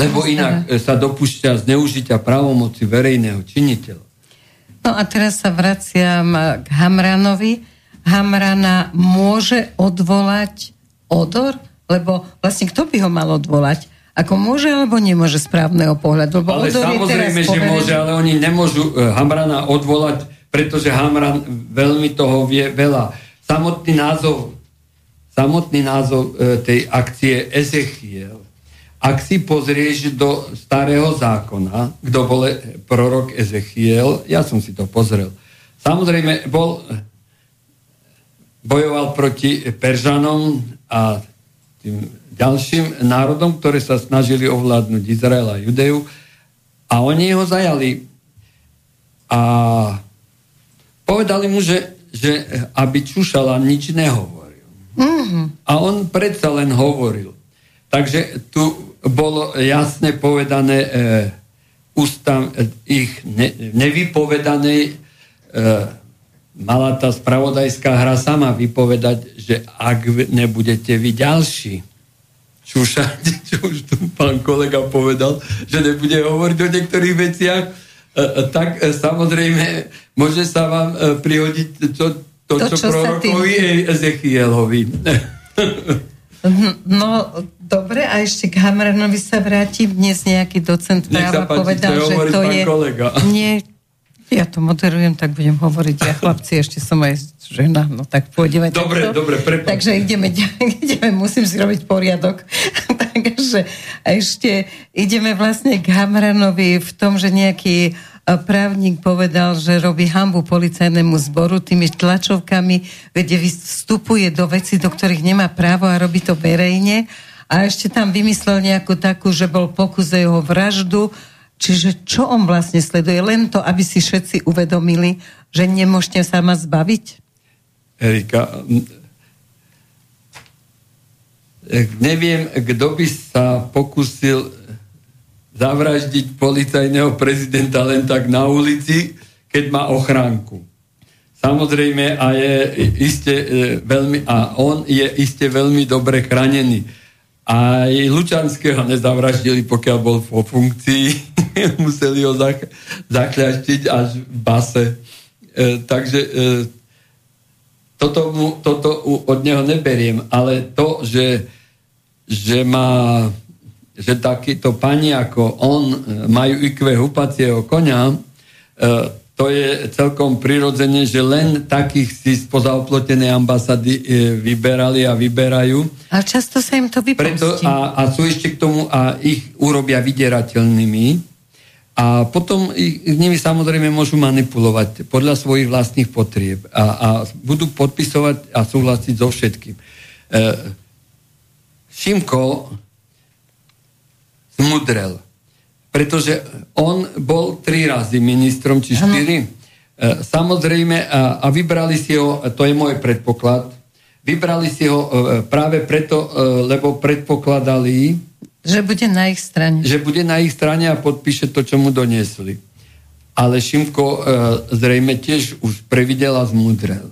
Lebo inak sa dopúšťa zneužitia právomoci verejného činiteľa. No a teraz sa vraciam k Hamranovi. Hamrana môže odvolať Odor? Lebo vlastne kto by ho mal odvolať? Ako môže, alebo nemôže z právneho pohľadu? Lebo ale samozrejme, že povedať... môže, ale oni nemôžu Hamrana odvolať, pretože Hamran veľmi toho vie veľa. Samotný názov, samotný názov tej akcie Ezechiel. Ak si pozrieš do starého zákona, kto bol prorok Ezechiel, ja som si to pozrel. Samozrejme, bol, bojoval proti Peržanom a tým ďalším národom, ktoré sa snažili ovládnuť Izrael a Judeu. A oni ho zajali. A povedali mu, že, že aby čušala, nič nehovoril. Mm-hmm. A on predsa len hovoril. Takže tu bolo jasne povedané e, ústav e, ich ne, nevypovedanej e, mala tá spravodajská hra sama vypovedať, že ak nebudete vy ďalší čúšať, čo už tu pán kolega povedal, že nebude hovoriť o niektorých veciach, tak samozrejme môže sa vám prihodiť to, to, to čo, čo prorokovi Ezechielovi. No, dobre, a ešte k Hamranovi sa vrátim. Dnes nejaký docent práva povedal, že to je... Kolega. Nie, ja to moderujem, tak budem hovoriť. Ja chlapci, ešte som aj žena, no tak pôjdeme. Dobre, takto. Dobre, prepáčte. Takže ideme, ideme, musím si robiť poriadok. Takže ešte ideme vlastne k Hamranovi v tom, že nejaký právnik povedal, že robí hanbu policajnému zboru tými tlačovkami, veď vstupuje do veci, do ktorých nemá právo a robí to verejne. a ešte tam vymyslel nejakú takú, že bol pokus o jeho vraždu. Čiže čo on vlastne sleduje? Len to, aby si všetci uvedomili, že nemôžete sa ma zbaviť? Erika, neviem, kto by sa pokusil zavraždiť policajného prezidenta len tak na ulici, keď má ochránku. Samozrejme, a je iste veľmi, a on je iste veľmi dobre chránený. Aj Lučanského nezavraždili, pokiaľ bol vo funkcii. Museli ho zak- zakľaštiť až v base. E, takže e, toto, mu, toto u, od neho neberiem, ale to, že, že má, že takýto pani ako on majú í kvé hupacieho konia, e, to je celkom prirodzené, že len takých si spoza oplotené ambasády e, vyberali a vyberajú. A často sa im to vypustí. A, a sú ešte k tomu a ich urobia vydierateľnými. A potom s nimi samozrejme môžu manipulovať podľa svojich vlastných potrieb a, a budú podpisovať a súhlasiť so všetkým. E, Šimko zmudrel, pretože on bol tri razy ministrom, či štyri. E, samozrejme, a, a vybrali si ho, to je môj predpoklad, vybrali si ho e, práve preto, e, lebo predpokladali, že bude na ich strane. Že bude na ich strane a podpíše to, čo mu doniesli. Ale Šimko e, zrejme tiež už previdel a zmúdrel.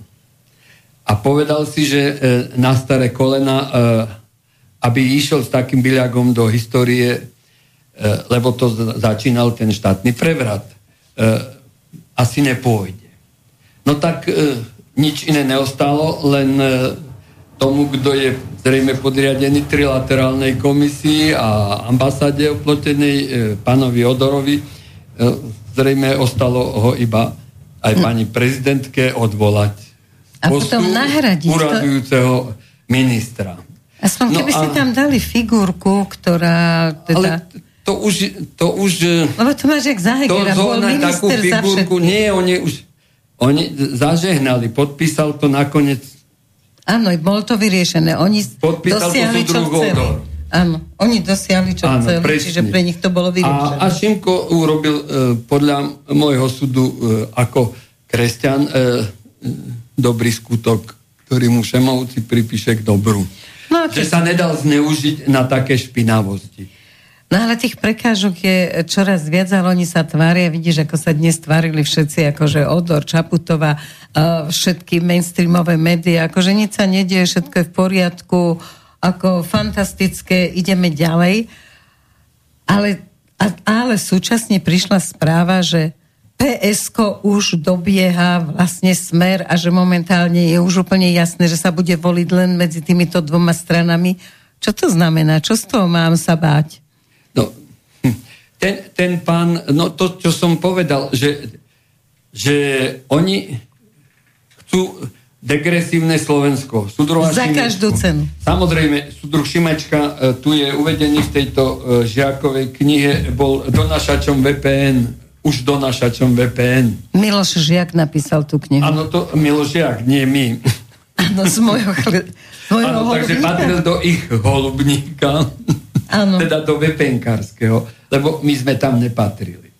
A povedal si, že e, na staré kolena, e, aby išiel s takým byľakom do histórie, e, lebo to začínal ten štátny prevrat, e, asi nepôjde. No tak e, nič iné neostalo, len... E, tomu, kto je zrejme podriadený trilaterálnej komisii a ambasáde oplotenej e, pánovi Odorovi, e, zrejme ostalo ho iba aj pani prezidentke odvolať. A potom nahradiť uradujúceho to... ministra. Aspoň no keby a... si tam dali figurku, ktorá... Teda... Ale to už... To už lebo to máš jak za Hegera, bol minister takú figurku, za všetkých. Nie, oni už... Oni zažehnali, podpísal to nakoniec. Áno, bolo to vyriešené. Oni podpísal dosiahli, čo chceli. Áno, oni dosiahli, čo áno, chceli, presne. Čiže pre nich to bolo vyriešené. A, a Šimko urobil e, podľa môjho súdu e, ako kresťan e, dobrý skutok, ktorý mu Všemohúci pripíše k dobru. No, že sa nedal zneužiť na také špinavosti. No ale tých prekážok je čoraz viac, ale oni sa tvária, vidíš, ako sa dnes tvárili všetci, akože Odor, Čaputová, všetky mainstreamové médiá, akože nič sa nedieje, všetko je v poriadku, ako fantastické, ideme ďalej. Ale, ale súčasne prišla správa, že pé esko už dobieha vlastne Smer a že momentálne je už úplne jasné, že sa bude voliť len medzi týmito dvoma stranami. Čo to znamená? Čo z toho mám sa báť? No, ten, ten pán, no to, čo som povedal, že, že oni chcú degresívne Slovensko. Sudruha za Šimečku. Každú cenu. Samozrejme, sudruh Šimečka, tu je uvedený v tejto žiakovej knihe, bol donášačom vé pé en, už donášačom vé pé en. Miloš Žiak napísal tú knihu. Áno, to Miloš Žiak, nie my. Áno, z mojho, z mojho ano, holubníka. Takže patril do ich holubníka. Ano. Teda do vé pé enkárskeho, lebo my sme tam nepatrili. E,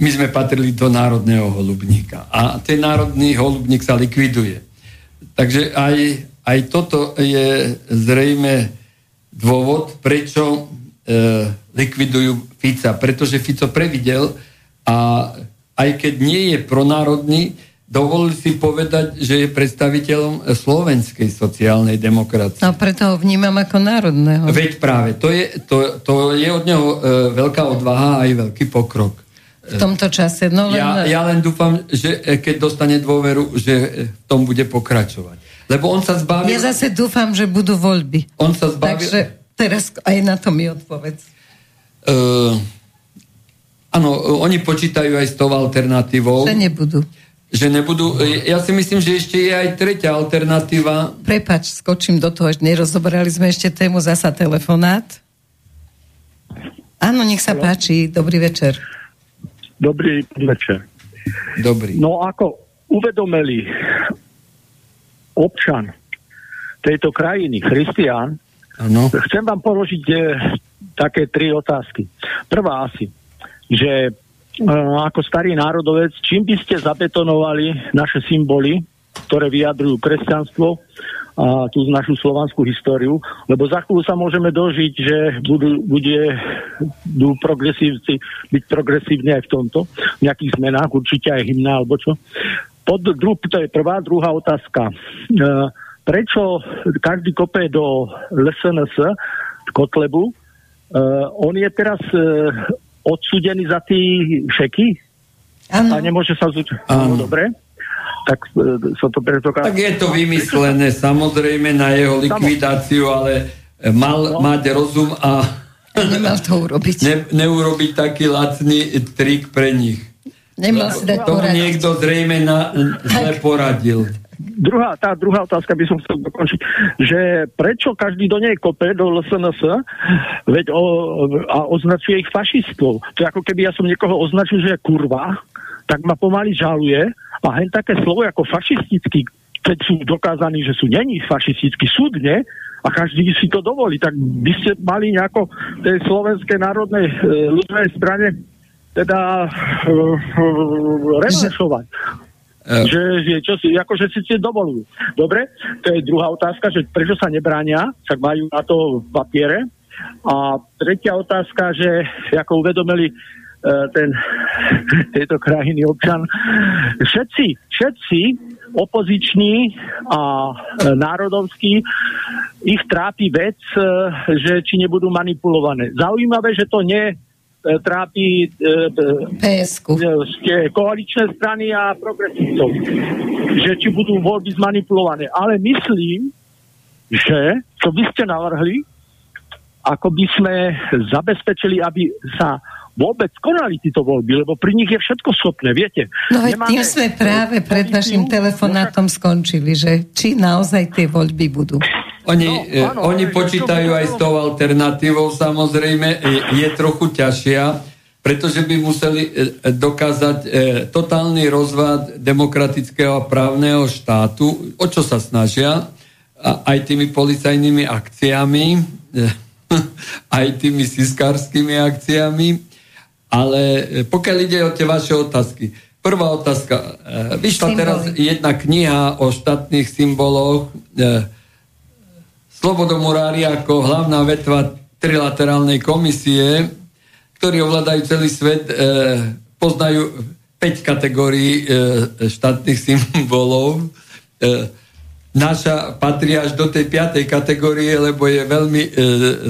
my sme patrili do národného holubníka a ten národný holubník sa likviduje. Takže aj, aj toto je zrejme dôvod, prečo e, likvidujú Fica, pretože Fico previdel a aj keď nie je pronárodný, dovolil si povedať, že je predstaviteľom slovenskej sociálnej demokracie. No preto ho vnímam ako národného. Veď práve, to je, to, to je od neho e, veľká odvaha a aj veľký pokrok. V tomto čase. No len... Ja, ja len dúfam, že e, keď dostane dôveru, že e, v tom bude pokračovať. Lebo on sa zbavil... Ja zase dúfam, že budú voľby. On sa zbavil... Takže teraz aj na to mi odpovedz. Áno, e, oni počítajú aj s tou alternatívou. Že nebudú. Že nebudú, ja si myslím, že ešte je aj tretia alternatíva. Prepáč, skočím do toho, ešte nerozoberali sme ešte tému, zasa telefonát. Áno, nech sa páči, dobrý večer. Dobrý večer. Dobrý. No ako uvedomili občan tejto krajiny, Christian, Ano. Chcem vám položiť e, také tri otázky. Prvá asi, že e, ako starý národovec, čím by ste zabetonovali naše symboly, ktoré vyjadrujú kresťanstvo a tú našu slovanskú históriu, lebo za chvíľu sa môžeme dožiť, že budú, bude, budú progresívci byť progresívni aj v tomto, v nejakých zmenách, určite aj hymna alebo čo. Pod, dru, to je prvá, druhá otázka. E, Prečo každý kope do el es en es, Kotlebu, uh, on je teraz uh, odsúdený za tý šeky? Ano. A nemôže sa zúčastniť? No, dobre. Tak, uh, so to pretoká... tak je to vymyslené, samozrejme, na jeho likvidáciu, ale mal no. mať rozum a nemal to urobiť. Ne, neurobiť taký lacný trik pre nich. Nemal si dať poradiť. Tomu niekto zrejme na, zle poradil. Druhá, tá druhá otázka by som chcel dokončiť, že prečo každý do nej kope, do el es en es, veď o, a označuje ich fašistov. To je ako keby ja som niekoho označil, že je kurva, tak ma pomaly žaluje a hen také slovo ako fašistický, keď sú dokázaní, že sú není fašistickí súdne a každý si to dovolí, tak by ste mali nejako tej slovenskej národnej e, ľudovej strane teda e, e, revanšovať. Uh. Že, že, čo si, akože si si dovolujú. Dobre, to je druhá otázka, že prečo sa nebránia, však majú na to papiere. A tretia otázka, že ako uvedomili uh, ten tejto krajiny občan, všetci, všetci opoziční a uh, národovskí, ich trápi vec, uh, že či nebudú manipulované. Zaujímavé, že to nie trápi e, e, koaličné strany a progresívcov. Že či budú voľby zmanipulované. Ale myslím, že čo by ste navrhli, ako by sme zabezpečili, aby sa vôbec konali títo voľby, lebo pri nich je všetko schopné, viete. No veď tým sme práve to, pred našim telefonátom však... skončili, že či naozaj tie voľby budú. Oni, no, áno, oni počítajú aj s tou alternatívou, samozrejme, je, je trochu ťažšia, pretože by museli dokázať eh, totálny rozvrat demokratického a právneho štátu, o čo sa snažia, a, aj tými policajnými akciami, aj tými siskárskymi akciami, ale pokiaľ ide o tie vaše otázky. Prvá otázka, eh, vyšla Symboly. Teraz jedna kniha o štátnych symboloch, eh, slobodomurári ako hlavná vetva trilaterálnej komisie, ktorí ovládajú celý svet, e, poznajú päť kategórií e, štátnych symbolov. E, naša patrí až do tej piatej kategórie, lebo je veľmi e,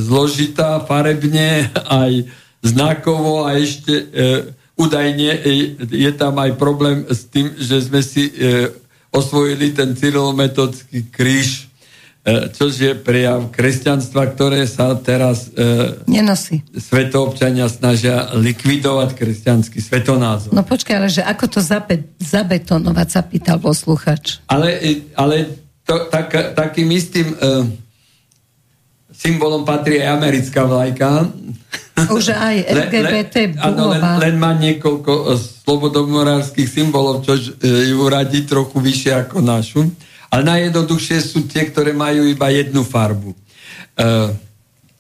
zložitá farebne, aj znakovo a ešte e, údajne e, je tam aj problém s tým, že sme si e, osvojili ten cyrilometodský kríž, čo je prejav kresťanstva, ktoré sa teraz e, nenosí. Svetoobčania snažia likvidovať kresťanský svetonázor. No počkaj, ale že ako to zabe- zabetonovať, sa pýtal posluchač. Ale, ale to, tak, takým istým e, symbolom patrí aj americká vlajka. Už aj el gé bé té áno, len, len má niekoľko slobodomorárskych symbolov, čo e, ju radí trochu vyššie ako našu. Ale najjednoduchšie sú tie, ktoré majú iba jednu farbu. E,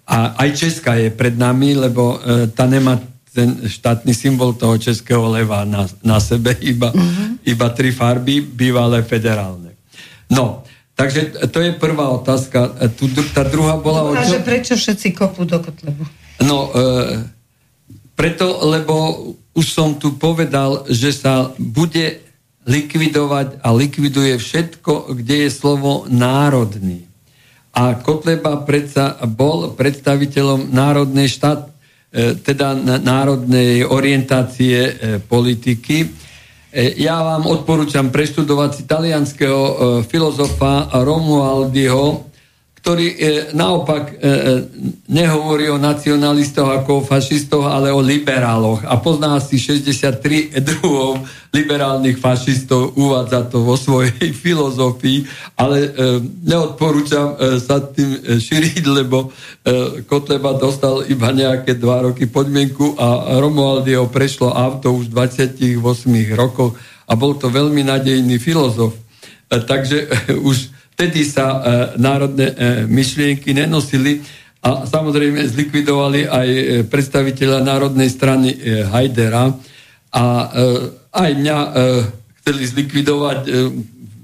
a aj Česká je pred nami, lebo e, tá nemá ten štátny symbol toho českého leva na, na sebe, iba, mm-hmm. iba tri farby, bývalé federálne. No, takže to je prvá otázka. Tu, tá druhá bola... No, že prečo všetci kopú do Kotlebu? No, e, preto, lebo už som tu povedal, že sa bude... likvidovať a likviduje všetko, kde je slovo národný. A Kotleba predsa bol predstaviteľom národnej štát, teda národnej orientácie politiky. Ja vám odporúčam preštudovať si talianského filozofa Romualdiho, ktorý naopak nehovorí o nacionalistoch ako o fašistoch, ale o liberáloch. A pozná asi šesťdesiattri druhov liberálnych fašistov, uvádza to vo svojej filozofii, ale neodporúčam sa tým šíriť, lebo Kotleba dostal iba nejaké dva roky podmienku a Romualdiho prešlo auto už v dvadsiatich ôsmich rokoch a bol to veľmi nadejný filozof. Takže už v Vtedy sa e, národné e, myšlienky nenosili a samozrejme zlikvidovali aj predstaviteľa Národnej strany e, Hajdera a e, aj mňa e, chceli zlikvidovať e,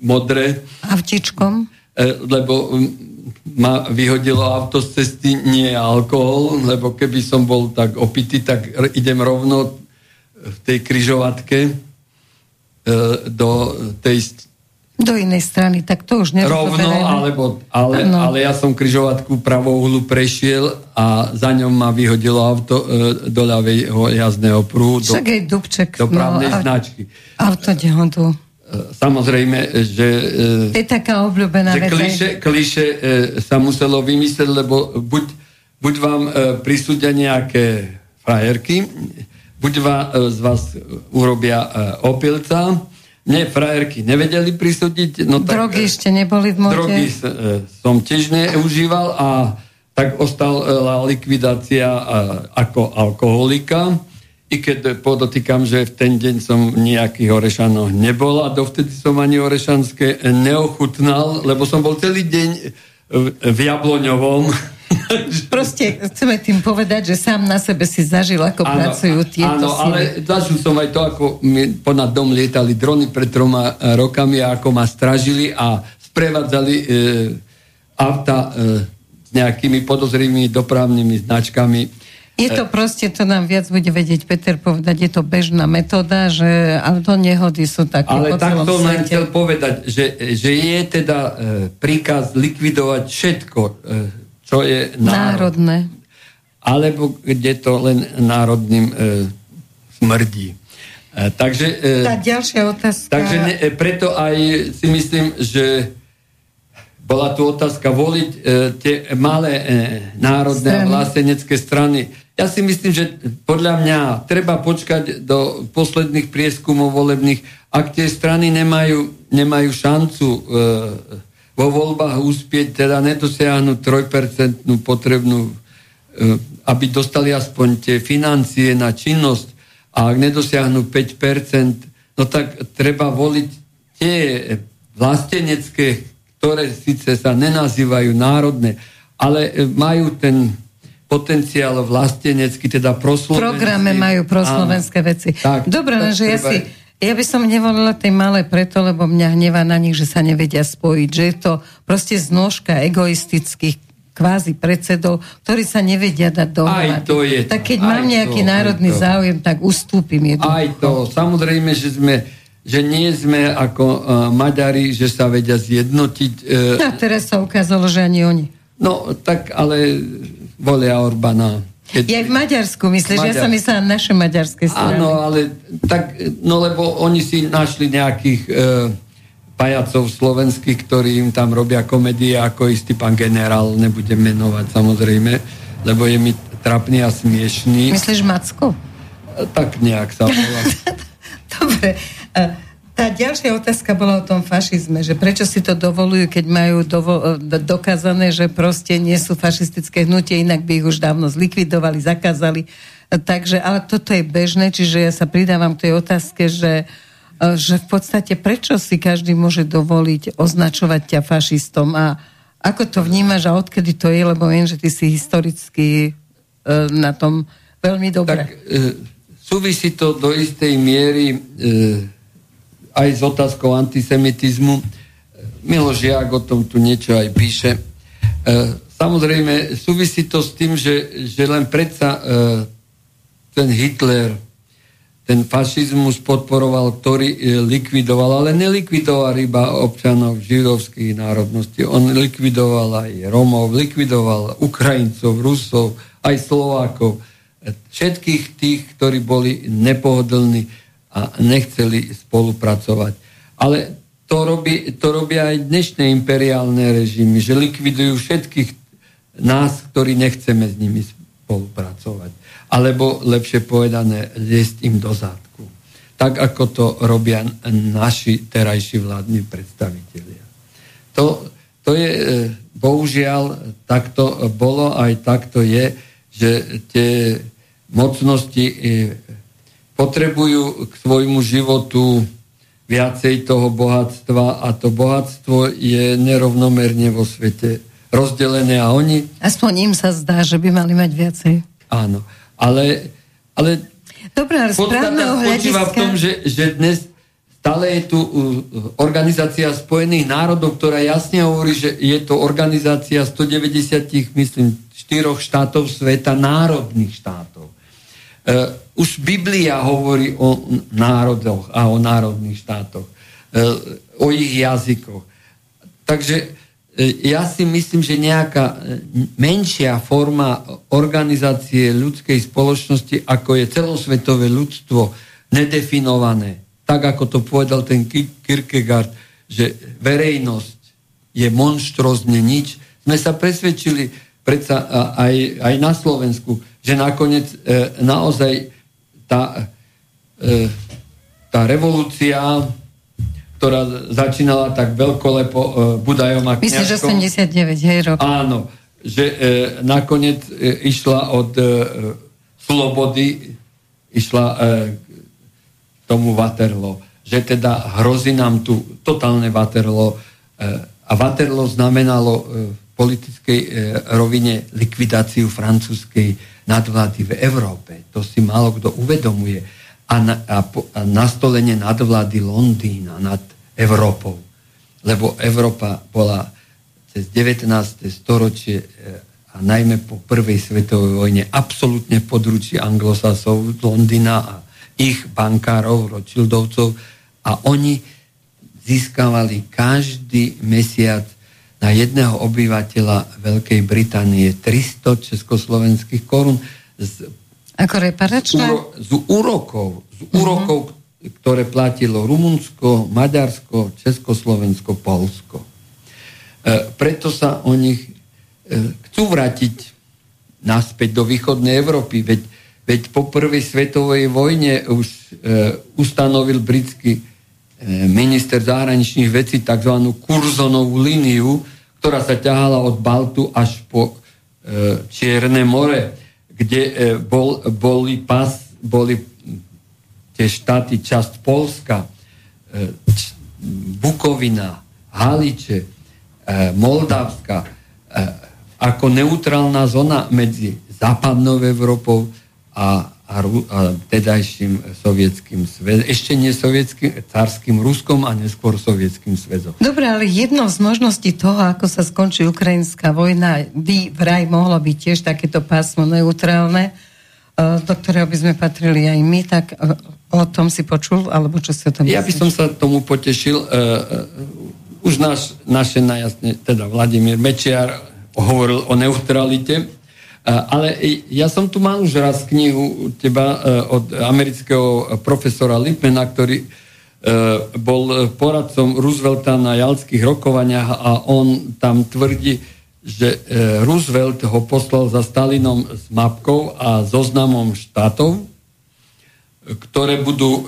modré. Avtičkom? E, lebo ma vyhodilo auto z cesty, nie alkohol, lebo keby som bol tak opitý, tak idem rovno v tej križovatke e, do tej... Do inej strany, tak to už nerozoberieme. Rovno, alebo, ale, no. ale ja som križovatku pravouhlu prešiel a za ňom ma vyhodilo auto e, do ľavého jazdného pruhu. Však do, aj Dubček. Do právnej no, značky. Auto nehodu. Samozrejme, že... To je taká obľúbená vec. Kliše, kliše sa muselo vymyslieť, lebo buď, buď vám prisúdia nejaké frajerky, buď vás, z vás urobia opilca. Mne frajerky nevedeli prisúdiť. No tak, drogy ešte neboli v mode. Drogy som tiež neužíval a tak ostala likvidácia ako alkoholika. I keď podotýkam, že v ten deň som v nejakých Orešanoch nebol a dovtedy som ani orešanské neochutnal, lebo som bol celý deň v Jabloňovom. Proste chceme tým povedať, že sám na sebe si zažil, ako áno, pracujú tieto áno, síly. Ale zažil som aj to, ako mi ponad dom lietali drony pred troma rokami a ako ma stražili a sprevádzali e, auta e, s nejakými podozrivými dopravnými značkami. Je to proste, to nám viac bude vedieť Peter povedať, je to bežná metóda, že auto nehody sú také ale po celom svete. Ale takto len chcel povedať, že, že je teda príkaz likvidovať všetko, čo je národ. Národné. Alebo kde to len národným smrdí. Takže, tá ďalšia otázka. Takže ne, preto aj si myslím, že bola tu otázka voliť tie malé národné a vlastenecké strany. Ja si myslím, že podľa mňa treba počkať do posledných prieskumov volebných. Ak tie strany nemajú, nemajú šancu e, vo voľbách uspieť, teda nedosiahnuť tri percentá potrebnú, e, aby dostali aspoň tie financie na činnosť a ak nedosiahnu päť percent, no tak treba voliť tie vlastenecké, ktoré síce sa nenazývajú národné, ale majú ten potenciál vlastenecký, teda proslovenský. V programe majú proslovenské veci. Tak, dobre, lenže ja si, ja by som nevolila tej malé preto, lebo mňa hnevá na nich, že sa nevedia spojiť, že je to proste znôžka egoistických kvázi predsedov, ktorí sa nevedia dať dohromady. Aj to je. Tak keď mám nejaký to, národný záujem, tak ustúpim jednoducho. Aj to, samozrejme, že sme... že nie sme ako uh, Maďari, že sa vedia zjednotiť. Uh, a teraz sa ukázalo, že ani oni. No, tak ale volia Orbána. Keď... Ja v Maďarsku, myslíš, Maďar... ja som myslela naše maďarské strany. Áno, ale tak, no lebo oni si našli nejakých uh, pajacov slovenských, ktorí im tam robia komedie, ako istý pán generál, nebudem menovať samozrejme, lebo je mi trapný a smiešný. Myslíš Macko? Uh, tak nejak sa volá. Dobre. Tá ďalšia otázka bola o tom fašizme, že prečo si to dovolujú, keď majú dovo- dokázané, že proste nie sú fašistické hnutie, inak by ich už dávno zlikvidovali, zakázali. Takže, ale toto je bežné, čiže ja sa pridávam k tej otázke, že, že v podstate prečo si každý môže dovoliť označovať ťa fašistom a ako to vnímaš a odkedy to je, lebo viem, že ty si historicky na tom veľmi dobré. Tak, e- Súvisí to do istej miery e, aj s otázkou antisemitizmu. Miloš Žiak o tom tu niečo aj píše. E, samozrejme, súvisí to s tým, že, že len predsa e, ten Hitler, ten fašizmus podporoval, ktorý e, likvidoval, ale nelikvidoval iba občanov židovských národností. On likvidoval aj Rómov, likvidoval Ukrajincov, Rusov, aj Slovákov. Všetkých tých, ktorí boli nepohodlní a nechceli spolupracovať. Ale to, robí, to robia aj dnešné imperiálne režimy, že likvidujú všetkých nás, ktorí nechceme s nimi spolupracovať. Alebo, lepšie povedané, liesť im do zádku. Tak, ako to robia naši terajší vládni predstavitelia. To, to je, bohužiaľ, takto bolo, aj takto je, že tie mocnosti potrebujú k svojmu životu viacej toho bohatstva a to bohatstvo je nerovnomerne vo svete rozdelené a oni... Aspoň im sa zdá, že by mali mať viacej. Áno, ale... ale Dobre, správneho hľadiska... v tom, že, že dnes stále je tu Organizácia spojených národov, ktorá jasne hovorí, že je to organizácia sto deväťdesiat, myslím, štyroch štátov sveta, národných štátov. Uh, už Biblia hovorí o národoch a o národných štátoch, uh, o ich jazykoch. Takže uh, ja si myslím, že nejaká menšia forma organizácie ľudskej spoločnosti, ako je celosvetové ľudstvo, nedefinované. Tak, ako to povedal ten Kierkegaard, že verejnosť je monštrozne nič. Sme sa presvedčili predsa aj, aj na Slovensku, že nakoniec e, naozaj tá, e, tá revolúcia, ktorá začínala tak veľkolepo e, Budajom a Kňažkom... Myslím, že osemdesiatdeväť, hej, rok. Áno, že e, nakoniec e, išla od e, slobody, išla e, tomu Waterloo. Že teda hrozí nám tu totálne Waterloo. E, a Waterloo znamenalo e, v politickej e, rovine likvidáciu francúzskej nadvlády v Európe. To si málo kto uvedomuje. A, na, a, po, a nastolenie nadvlády Londýna nad Európou. Lebo Európa bola cez devätnáste storočie a najmä po prvej svetovej vojne absolútne područí anglosasov, Londýna a ich bankárov, Rothschildovcov a oni získavali každý mesiac na jedného obyvateľa Veľkej Británie tristo československých korún z, Ako reparačná? Úro, z úrokov, z úrokov uh-huh. ktoré platilo Rumunsko, Maďarsko, Československo, Poľsko. E, preto sa o nich e, chcú vrátiť naspäť do východnej Európy, veď, veď po prvej svetovej vojne už e, ustanovil britský minister zahraničných vecí takzvanú kurzonovú líniu, ktorá sa ťahala od Baltu až po e, Čierne more, kde e, bol, boli, pas, boli tie štáty časť Polska, e, č, Bukovina, Haliče, e, Moldavska, e, ako neutrálna zóna medzi západnou Európou a a tedajším sovietským sväzom, ešte nie sovietským, carským Ruskom a neskôr sovietským sväzom. Dobre, ale jednou z možností toho, ako sa skončí ukrajinská vojna, by vraj mohlo byť tiež takéto pásmo neutrálne, do ktorého by sme patrili aj my, tak o tom si počul, alebo čo si o tom myslíš? Ja by som sa tomu potešil. Už naš, naše najjasne, teda Vladimír Mečiar hovoril o neutralite, ale ja som tu mal už raz knihu teba od amerického profesora Lippmana, ktorý bol poradcom Roosevelta na jalských rokovaniach a on tam tvrdí, že Roosevelt ho poslal za Stalinom s mapkou a zoznamom štátov, ktoré budú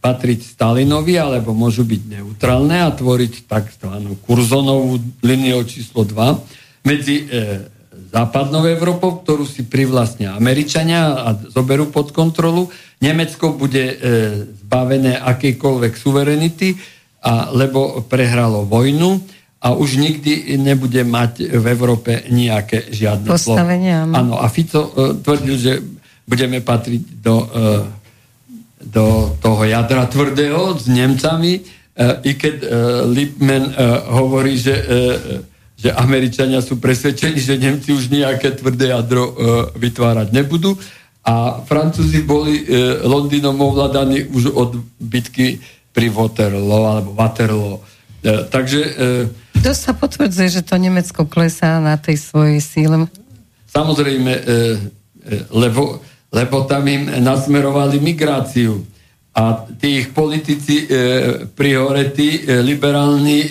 patriť Stalinovi alebo môžu byť neutrálne a tvoriť takzvanú kurzonovú líniu číslo dva medzi západnou Európou, ktorú si privlastnia Američania a zoberú pod kontrolu. Nemecko bude e, zbavené akejkoľvek suverenity, a, lebo prehralo vojnu a už nikdy nebude mať v Európe nejaké žiadne postavenia. Áno, a Fico e, tvrdil, že budeme patriť do, e, do toho jadra tvrdého s Nemcami, e, i keď e, Lippmann e, hovorí, že... E, že Američania sú presvedčení, že Nemci už nejaké tvrdé jadro e, vytvárať nebudú a Francúzi boli e, Londýnom ovládaní už od bitky pri Waterloo alebo Waterloo. E, takže... E, Dosť sa potvrdzuje, že to Nemecko klesá na tej svojej síle. Samozrejme, e, lebo, lebo tam im nasmerovali migráciu a tí ich politici e, priority, e, liberálni e,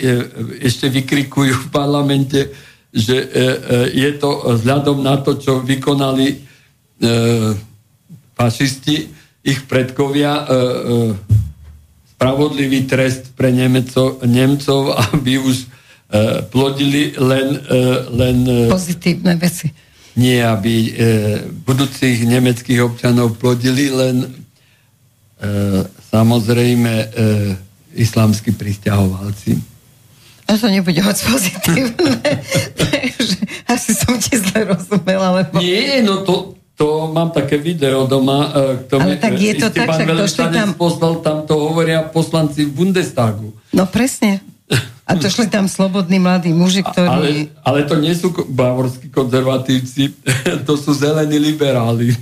ešte vykrikujú v parlamente, že e, e, je to vzhľadom na to, čo vykonali e, fašisti, ich predkovia, e, e, spravodlivý trest pre Nemeco, Nemcov, aby už e, plodili len... E, len e, pozitívne veci. Nie, aby e, budúcich nemeckých občanov plodili len... E, samozrejme e, islamskí prisťahovalci. Až to nebude moc pozitívne. Takže asi som ti zle rozumela. Lebo... Nie, no to, to mám také video doma, ktoré istý tak, pán veľvyslanec tam... poslal, tam to hovoria poslanci v Bundestagu. No presne. A to šli tam slobodní mladí muži, ktorí... Ale, ale to nie sú bavorskí konzervatívci, to sú zelení liberáli.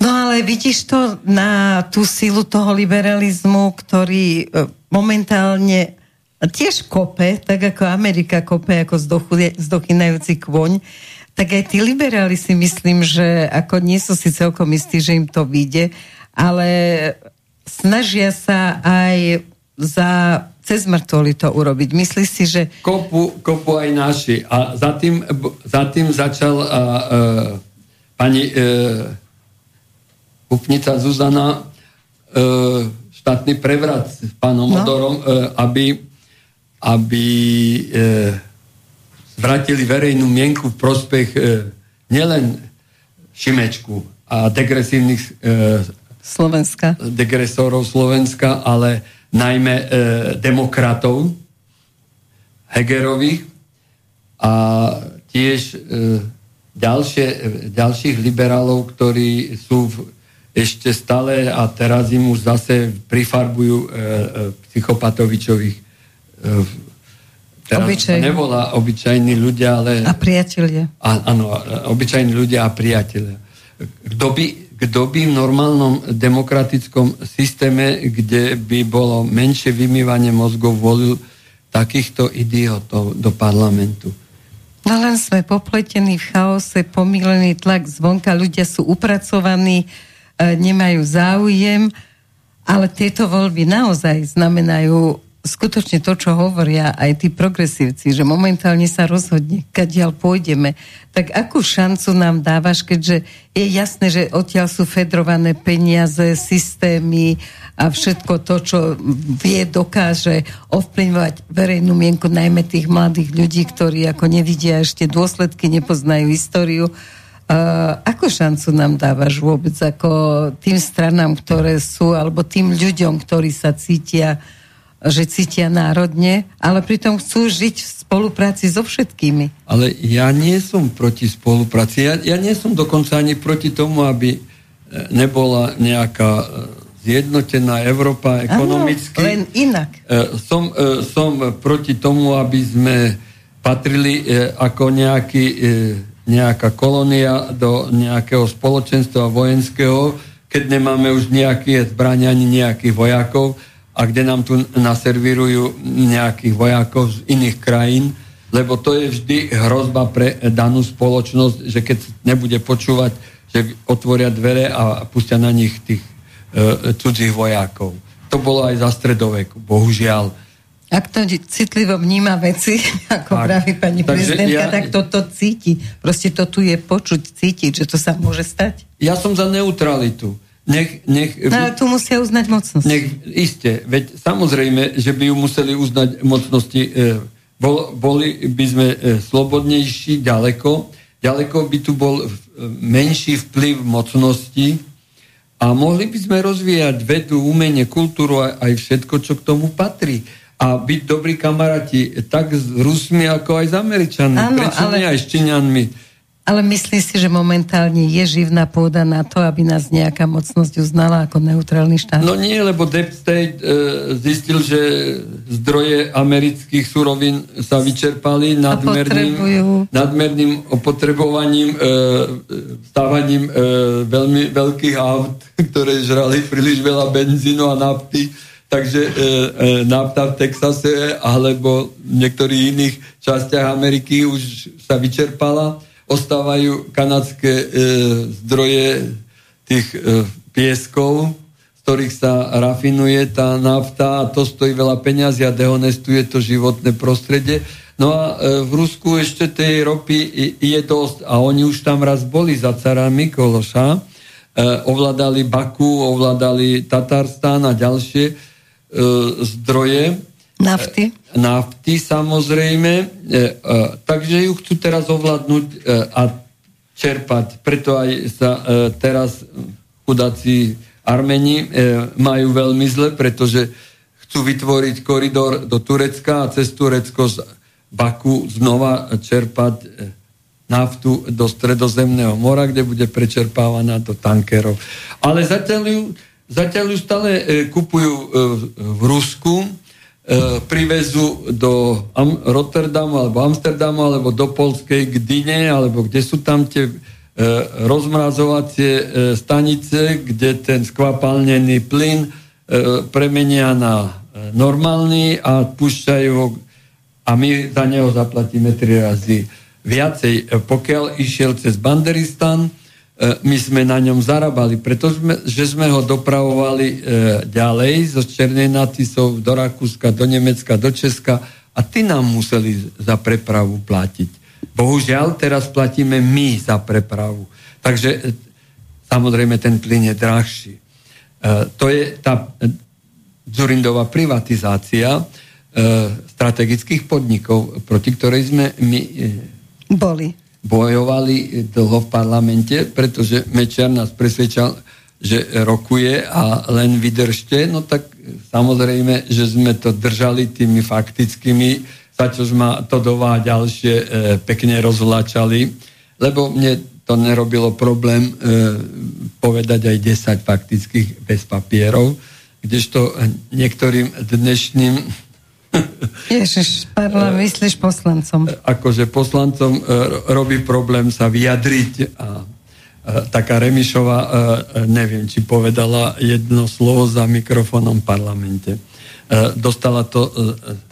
No ale vidíš to na tú silu toho liberalizmu, ktorý momentálne tiež kope, tak ako Amerika kope, ako zdochynajúci kvoň, tak aj tí liberáli si myslím, že ako nie sú si celkom istí, že im to vyjde, ale snažia sa aj za... cez mŕtvoly to urobiť. Myslíš si, že... Kopu, kopu aj naši. A za tým, za tým začal a, a, pani Kupnica Zuzana a, štátny prevrat s pánom no. Odorom, a, aby, aby zvratili verejnú mienku v prospech a, nielen Šimečku a degresívnych a, Slovenska. degresorov Slovenska, ale najmä e, demokratov Hegerových a tiež e, ďalšie, ďalších liberálov, ktorí sú v, ešte stále a teraz im už zase prifarbujú e, e, psychopatovičových e, teraz Obyčaj. nevolá obyčajní ľudia, ale... A priatelia. Áno, obyčajní ľudia a priatelia. Kto by kto by v normálnom demokratickom systéme, kde by bolo menšie vymývanie mozgov, volil takýchto idiotov do parlamentu. No len sme popletení v chaose, pomílený tlak zvonka, ľudia sú upracovaní, nemajú záujem, ale tieto voľby naozaj znamenajú skutočne to, čo hovoria aj tí progresívci, že momentálne sa rozhodne, kadiaľ pôjdeme. Tak akú šancu nám dávaš, keďže je jasné, že odtiaľ sú fedrované peniaze, systémy a všetko to, čo vie, dokáže ovplyvňovať verejnú mienku, najmä tých mladých ľudí, ktorí ako nevidia ešte dôsledky, nepoznajú históriu. Uh, akú šancu nám dávaš vôbec ako tým stranám, ktoré sú, alebo tým ľuďom, ktorí sa cítia že cítia národne, ale pritom chcú žiť v spolupráci so všetkými. Ale ja nie som proti spolupráci. Ja, ja nie som dokonca ani proti tomu, aby nebola nejaká zjednotená Európa ekonomicky. Áno, len inak. Som, som proti tomu, aby sme patrili ako nejaký, nejaká kolónia do nejakého spoločenstva vojenského, keď nemáme už nejaké zbrania ani nejakých vojakov, a kde nám tu naservírujú nejakých vojakov z iných krajín, lebo to je vždy hrozba pre danú spoločnosť, že keď nebude počúvať, že otvoria dvere a pustia na nich tých e, cudzích vojakov. To bolo aj za stredoveku, bohužiaľ. Ak to citlivo vníma veci, ako tak, praví pani prezidentka, ja, tak toto cíti. Proste to tu je počuť, cítiť, že to sa môže stať. Ja som za neutralitu. Nech, nech, no, tu musia uznať mocnosti. Nech, iste, veď samozrejme, že by ju museli uznať mocnosti. Bol, boli by sme slobodnejší ďaleko. Ďaleko by tu bol menší vplyv mocnosti a mohli by sme rozvíjať vedu, umenie, kultúru a aj všetko, čo k tomu patrí. A byť dobrí kamaráti tak s Rusmi, ako aj s Američanmi. Prečo nie aj s Číňanmi? Ale myslím si, že momentálne je živná pôda na to, aby nás nejaká mocnosť uznala ako neutrálny štát. No nie, lebo Deep State e, zistil, že zdroje amerických surovín sa vyčerpali nadmerným, nadmerným opotrebovaním, e, stávaním e, veľmi veľkých aut, ktoré žrali príliš veľa benzínu a nafty. Takže e, e, nafta v Texase alebo v niektorých iných častiach Ameriky už sa vyčerpala. Ostávajú kanadské e, zdroje tých e, pieskov, z ktorých sa rafinuje tá nafta a to stojí veľa peňazí a dehonestuje to životné prostredie. No a e, v Rusku ešte tej ropy je dosť a oni už tam raz boli za cara Mikološa, e, ovládali Baku, ovládali Tatarstán a ďalšie e, zdroje. Nafty. Nafty, samozrejme. E, e, takže ju chcú teraz ovládnuť e, a čerpať. Preto aj sa e, teraz chudáci Armeni e, majú veľmi zle, pretože chcú vytvoriť koridor do Turecka a cez Turecko z Baku znova čerpať naftu do Stredozemného mora, kde bude prečerpávaná do tankerov. Ale zatiaľ ju, zatiaľ ju stále kupujú v Rusku, privezú do Rotterdamu alebo Amsterdamu alebo do Poľskej Gdyne alebo kde sú tam tie rozmrazovacie stanice, kde ten skvapalnený plyn premenia na normálny a púšťajú ho a my za neho zaplatíme tri razy viacej. Pokiaľ išiel cez Banderistan, my sme na ňom zarábali, pretože sme ho dopravovali ďalej zo Černej na Tisov do Rakúska, do Nemecka, do Česka a ty nám museli za prepravu platiť. Bohužiaľ, teraz platíme my za prepravu. Takže samozrejme ten plyn je drahší. To je tá Dzurindová privatizácia strategických podnikov, proti ktorej sme my boli. Bojovali dlho v parlamente, pretože Mečiar nás presvedčal, že rokuje a len vydržte, no tak samozrejme, že sme to držali tými faktickými, za čo ma Todová a ďalšie e, pekne rozvlačali, lebo mne to nerobilo problém e, povedať aj desať faktických bez papierov, kdežto niektorým dnešným Ježiš, parla, myslíš poslancom. Akože poslancom robí problém sa vyjadriť a taká Remišová, neviem, či povedala jedno slovo za mikrofónom v parlamente. Dostala to...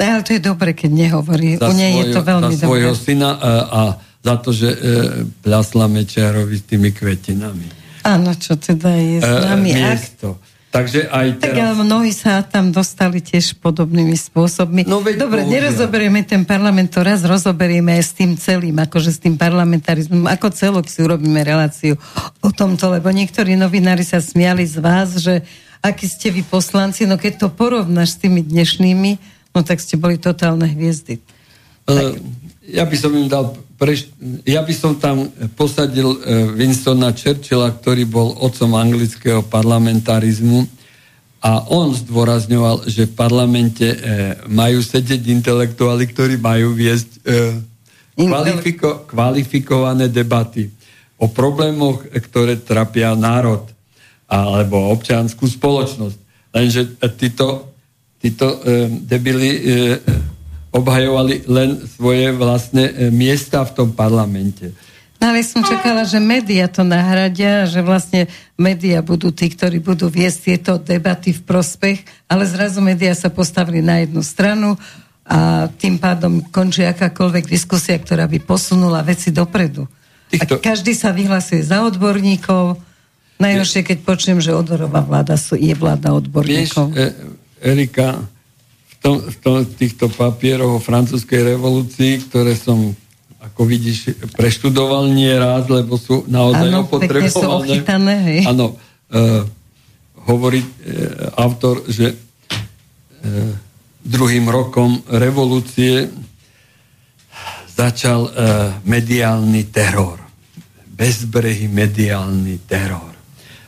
Ale to je dobre, keď nehovorí. U nej je to veľmi dobre. Za svojho syna a za to, že plasla Mečiarovi s tými kvetinami. Áno, čo teda je s nami akt. Takže aj teraz... Tak ale mnohí sa tam dostali tiež podobnými spôsobmi. No dobre, bohužiaľ. Nerozoberieme ten parlament, to raz rozoberieme aj s tým celým, akože s tým parlamentarizmom, ako celok si urobíme reláciu o tomto, lebo niektorí novinári sa smiali z vás, že akí ste vy poslanci, no keď to porovnáš s tými dnešnými, no tak ste boli totálne hviezdy. Uh, tak... Ja by som im dal... Ja by som tam posadil Winstona Churchilla, ktorý bol otcom anglického parlamentarizmu a on zdôrazňoval, že v parlamente majú sedieť intelektuáli, ktorí majú viesť kvalifiko- kvalifikované debaty o problémoch, ktoré trapia národ alebo občiansku spoločnosť. Lenže títo, títo debili... obhajovali len svoje vlastné miesta v tom parlamente. No ale som čakala, že média to nahradia, že vlastne média budú tí, ktorí budú viesť tieto debaty v prospech, ale zrazu média sa postavili na jednu stranu a tým pádom končí akákoľvek diskusia, ktorá by posunula veci dopredu. Týchto... A každý sa vyhlasuje za odborníkov. Najhoršie, keď počujem, že odborová vláda sú, je vláda odborníkov. Vieš, Erika... v týchto papieroch o francúzskej revolúcii, ktoré som, ako vidíš, preštudoval nie raz, lebo sú naozaj ano, opotrebované. Áno, pekne sú ochytané, hej. Áno, uh, hovorí uh, autor, že uh, druhým rokom revolúcie začal uh, mediálny teror. Bezbrehý mediálny teror.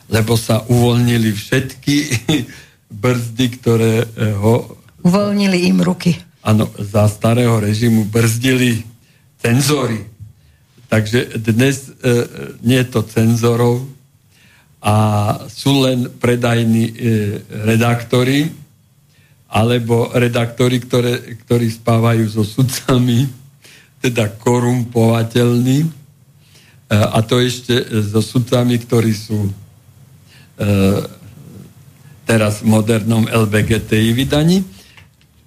Lebo sa uvoľnili všetky brzdy, ktoré uh, ho uvoľnili im ruky. Áno, za starého režimu brzdili cenzory. Takže dnes e, nie je to cenzorov a sú len predajní e, redaktori alebo redaktori, ktoré, ktorí spávajú so sudcami, teda korumpovateľní e, a to ešte so sudcami, ktorí sú e, teraz v modernom el bé gé té í vydaní.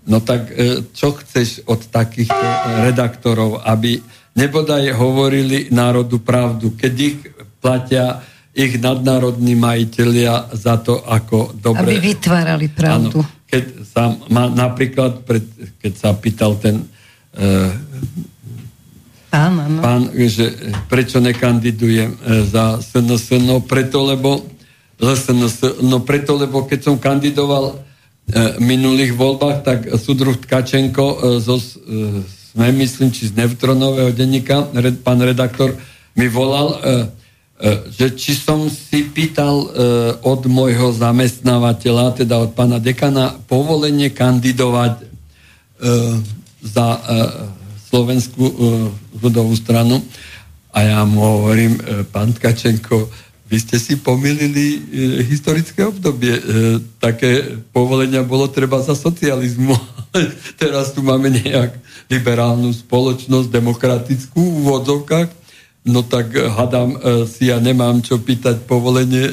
No tak čo chceš od takýchto redaktorov, aby nebodaj hovorili národu pravdu, keď ich platia ich nadnárodní majitelia za to, ako dobre... Aby vytvárali pravdu. Áno, keď sa ma, napríklad, pred, keď sa pýtal ten eh, pán, áno. pán, že prečo nekandidujem za es en es, no preto, lebo es en es, no preto, lebo keď som kandidoval v minulých voľbách, tak súdruh Tkačenko zo, sme, myslím, či z Neutronového denníka, pán redaktor mi volal, že či som si pýtal od môjho zamestnávateľa, teda od pána dekana, povolenie kandidovať za Slovenskú ľudovú stranu. A ja mu hovorím, pán Tkačenko, vy ste si pomýlili historické obdobie. Také povolenia bolo treba za socializmu. Teraz tu máme nejak liberálnu spoločnosť, demokratickú v úvodzovkách. No tak hadám, si ja nemám čo pýtať povolenie e,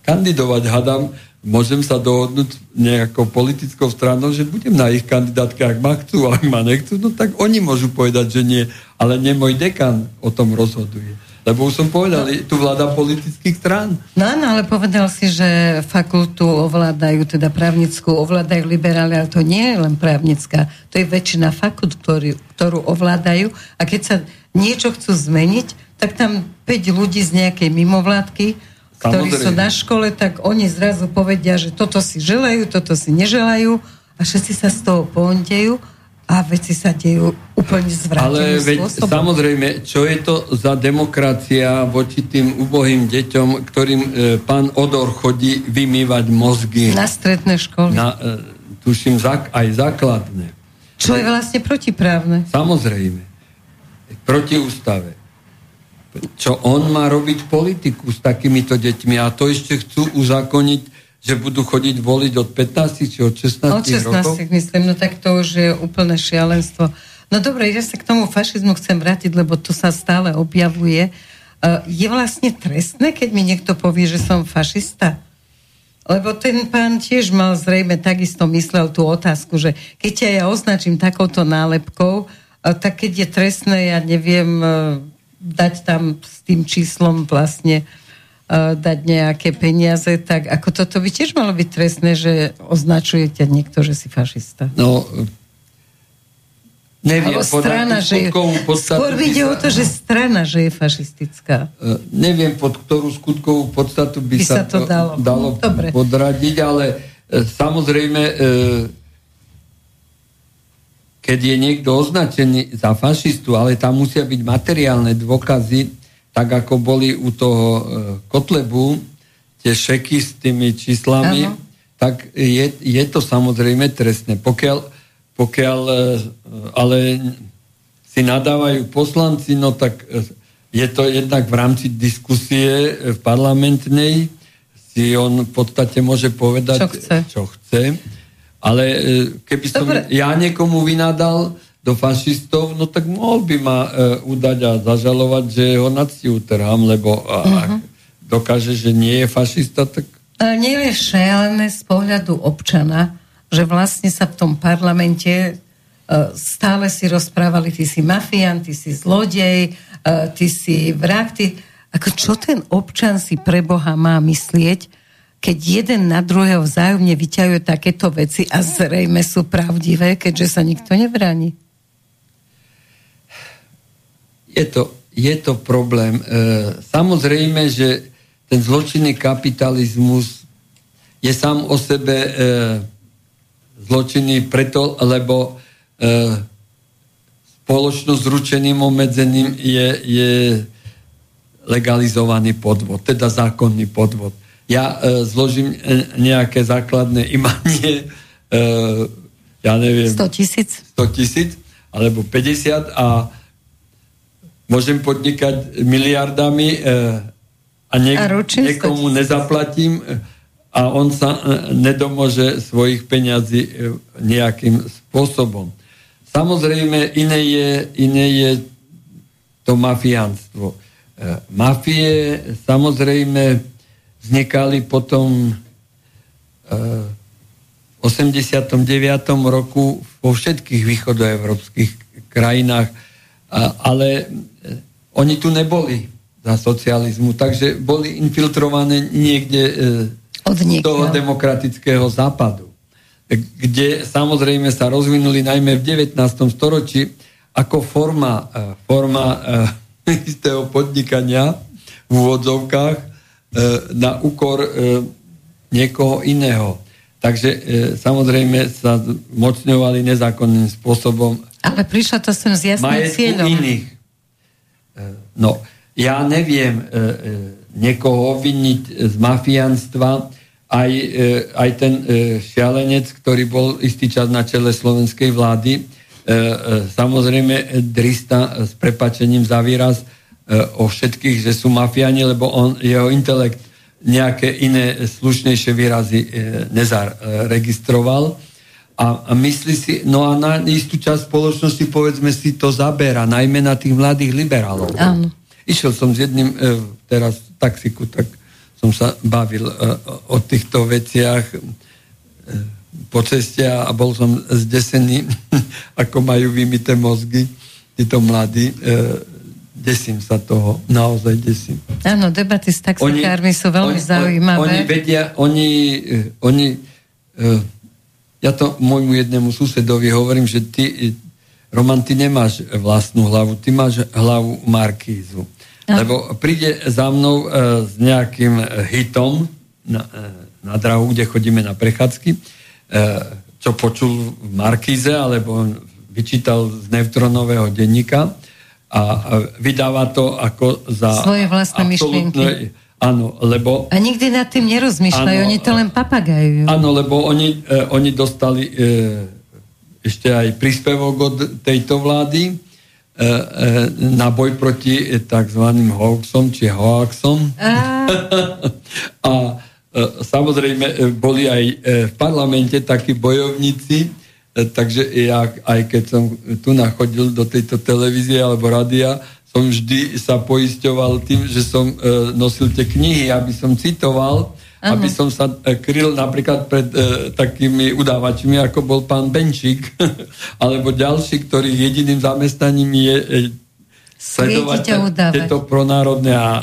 kandidovať, hadám, môžem sa dohodnúť nejakou politickou stranou, že budem na ich kandidátke, ak ma chcú, ak ma nechcú, no tak oni môžu povedať, že nie, ale nie môj dekan o tom rozhoduje. Lebo už som povedal, je tu vláda politických strán. No áno, ale povedal si, že fakultu ovládajú, teda právnickú ovládajú liberáli, ale to nie je len právnická. To je väčšina fakult, ktorú, ktorú ovládajú. A keď sa niečo chcú zmeniť, tak tam päť ľudí z nejakej mimovládky, ktorí Samozrejme. Sú na škole, tak oni zrazu povedia, že toto si želajú, toto si neželajú a všetci sa z toho pohndejú. A veci sa dejú úplne zvráteným spôsobom. Ale samozrejme, čo je to za demokracia voči tým ubohým deťom, ktorým e, pán Odor chodí vymývať mozgy? Na stredné školy. Na, e, tuším, zak, aj základné. Čo je vlastne protiprávne. Samozrejme. Proti ústave. Čo on má robiť politiku s takýmito deťmi? A to ešte chcú uzákoniť, že budú chodiť voliť od pätnástich či od šestnástich rokov? Od šestnástich rokov? Myslím, no tak to už je úplné šialenstvo. No dobre, ja sa k tomu fašizmu chcem vrátiť, lebo to sa stále objavuje. Je vlastne trestné, keď mi niekto povie, že som fašista? Lebo ten pán tiež mal zrejme takisto myslel tú otázku, že keď ja, ja označím takouto nálepkou, tak keď je trestné, ja neviem dať tam s tým číslom vlastne dať nejaké peniaze, tak ako toto by tiež malo byť trestné, že označuje ťa niekto, že si fašista. No, neviem. Strana, že je, skôr by ide o to, že strana, že je fašistická. Neviem, pod ktorú skutkovú podstatu by, by sa to dalo, dalo Dobre. podradiť, ale samozrejme, keď je niekto označený za fašistu, ale tam musia byť materiálne dôkazy, tak ako boli u toho Kotlebu, tie šeky s tými číslami, Aha. tak je, je to samozrejme trestné. Pokiaľ, pokiaľ ale si nadávajú poslanci, no tak je to jednak v rámci diskusie v parlamentnej, si on v podstate môže povedať, čo chce. Čo chce. Ale keby som Dobre. ja niekomu vynadal do fašistov, no tak mohol by ma e, udať a zažalovať, že ho nad si utrhám, lebo a, uh-huh. ak dokáže, že nie je fašista, tak... Ale nie je šialené z pohľadu občana, že vlastne sa v tom parlamente e, stále si rozprávali, ty si mafián, ty si zlodej, e, ty si vrah, ty... Ako čo ten občan si pre Boha má myslieť, keď jeden na druhého vzájomne vyťahuje takéto veci a zrejme sú pravdivé, keďže sa nikto nebráni? Je to, je to problém. E, samozrejme, že ten zločinný kapitalizmus je sám o sebe e, zločinný preto, lebo e, spoločnosť s ručeným obmedzením je, je legalizovaný podvod, teda zákonný podvod. Ja e, zložím e, nejaké základné imanie, e, ja neviem... sto tisíc alebo päťdesiat a môžem podnikať miliardami e, a niek- a niekomu nezaplatím a on sa e, nedomôže svojich peňazí e, nejakým spôsobom. Samozrejme, iné je, iné je to mafiánstvo. E, mafie, samozrejme, vznikali potom v e, osemdesiatom deviatom roku vo všetkých východoevropských krajinách, ale oni tu neboli za socializmu, takže boli infiltrované niekde od toho demokratického západu, kde samozrejme sa rozvinuli najmä v devätnástom storočí ako forma, forma istého podnikania v úvodzovkách na úkor niekoho iného. Takže samozrejme sa mocňovali nezákonným spôsobom. Ale prišlo to sem s jasným cieľom. Majetku iných. No, Ja neviem e, niekoho obviniť z mafiánstva, aj, e, aj ten e, šialenec, ktorý bol istý čas na čele slovenskej vlády, e, e, samozrejme drista s prepačením za výraz e, o všetkých, že sú mafiáni, lebo on, jeho intelekt nejaké iné slušnejšie výrazy e, nezaregistroval. A, a myslí si, no a na istú časť spoločnosti, povedzme si, to zabera, najmä na tých mladých liberálov. Áno. Išiel som s jedným e, teraz v taxiku, tak som sa bavil e, o týchto veciach e, po ceste a bol som zdesený, ako majú vymité mozgy títo mladí. E, desím sa toho, naozaj desím. Áno, debaty s taxikármi sú veľmi oni, zaujímavé. Oni vedia, oni... oni e, Ja to môjmu jednému susedovi hovorím, že ty, Roman, ty nemáš vlastnú hlavu, ty máš hlavu Markízu. No. Lebo príde za mnou e, s nejakým hitom na, e, na drahu, kde chodíme na prechádzky, e, čo počul v Markíze, alebo vyčítal z Neutronového denníka a, a vydáva to ako za... Svoje vlastné myšlienky. Áno, lebo... A nikdy nad tým nerozmýšľajú, oni to len papagajú. Áno, lebo oni, e, oni dostali e, ešte aj príspevok od tejto vlády e, e, na boj proti e, takzvaným hoaxom, či hoaxom. A, a e, samozrejme boli aj e, v parlamente takí bojovníci, e, takže ja, aj keď som tu nachodil do tejto televízie alebo rádia, som vždy sa poisťoval tým, že som e, nosil tie knihy, aby som citoval, Aha. aby som sa e, kryl napríklad pred e, takými udávačmi, ako bol pán Benčík, alebo ďalší, ktorý jediným zamestnaním je e, sledovať tieto pronárodné a, e,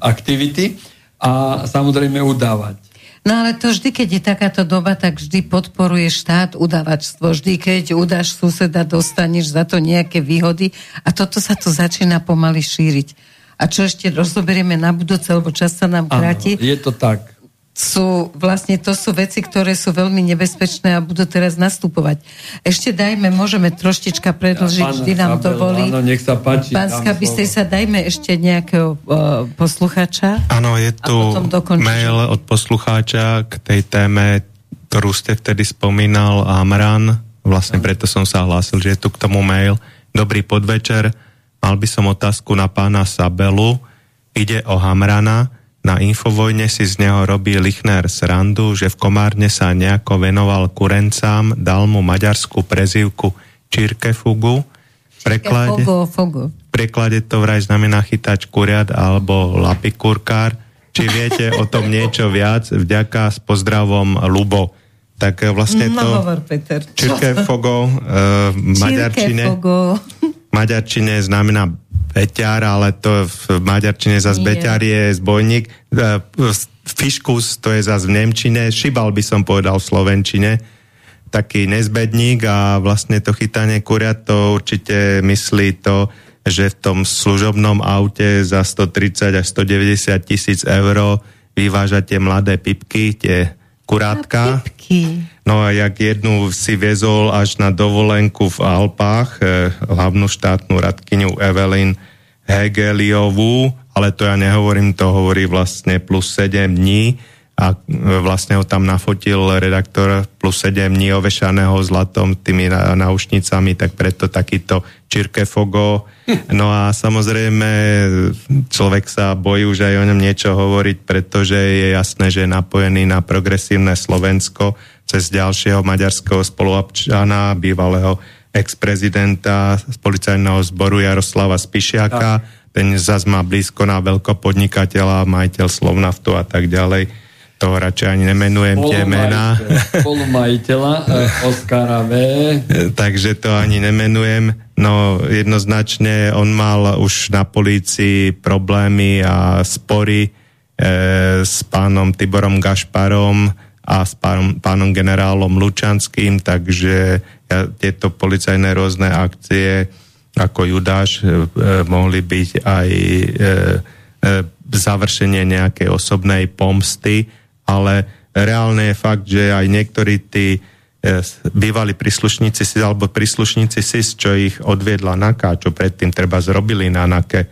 aktivity a samozrejme udávať. No ale to vždy, keď je takáto doba, tak vždy podporuje štát udavačstvo. Vždy, keď udáš suseda, dostaneš za to nejaké výhody a toto sa to začína pomaly šíriť. A čo ešte rozoberieme na budúce, lebo čas sa nám kráti. Áno, je to tak. Sú, vlastne to sú veci, ktoré sú veľmi nebezpečné a budú teraz nastupovať. Ešte dajme, môžeme troštička predĺžiť, ja, vždy nám Sabel, dovolí. Áno, nech sa páči. Pán Skabistej, sa dajme ešte nejakého uh, poslucháča. Áno, je tu mail od poslucháča k tej téme, ktorú ste vtedy spomínal, Amran. Vlastne preto som sa hlásil, že je tu k tomu mail. Dobrý podvečer. Mal by som otázku na pána Sabelu. Ide o Hamrana. Na Infovojne si z neho robí Lichner srandu, že v Komárne sa nejako venoval kurencám, dal mu maďarskú prezývku Čirkefugu. V preklade, preklade to vraj znamená chytač kuriat alebo lapikurkár. Či viete o tom niečo viac? Vďaka, s pozdravom, Lubo. Tak vlastne to... No hovor, Peter. Čirkefugo v e, maďarčine, maďarčine znamená beťar, ale to v maďarčine zase beťar je zbojník. Fiskus, to je zase v nemčine. Šibal by som povedal v slovenčine. Taký nezbedník a vlastne to chytanie kuriat to určite myslí to, že v tom služobnom aute za sto tridsať až sto deväťdesiat tisíc eur vyvážate mladé pipky, tie kurátka. No a jak jednu si viezol až na dovolenku v Alpách, eh, hlavnú štátnu radkyňu Evelyn Hegeliovú, ale to ja nehovorím, to hovorí vlastne plus sedem dní a vlastne ho tam nafotil redaktor plus sedem dní ovešaného zlatom tými náušnicami, tak preto takýto Čirkefogo. No a samozrejme človek sa bojí už aj o ňom niečo hovoriť, pretože je jasné, že je napojený na progresívne Slovensko cez ďalšieho maďarského spoluobčana, bývalého ex-prezidenta z policajného zboru Jaroslava Spišiaka. Ten zase má blízko na veľkopodnikateľa, majiteľ Slovnaftu a tak ďalej. Toho radšej ani nemenujem tie mená. Spolumajiteľa Oskara V. Takže to ani nemenujem. No jednoznačne on mal už na polícii problémy a spory e, s pánom Tiborom Gašparom a s pán, pánom generálom Lučanským, takže ja, tieto policajné rôzne akcie ako Judáš e, mohli byť aj e, e, završenie nejakej osobnej pomsty, ale reálne je fakt, že aj niektorí tí bývalí príslušníci es í es alebo príslušníci es í es, čo ich odviedla NAKA, čo predtým treba zrobili na NAKE,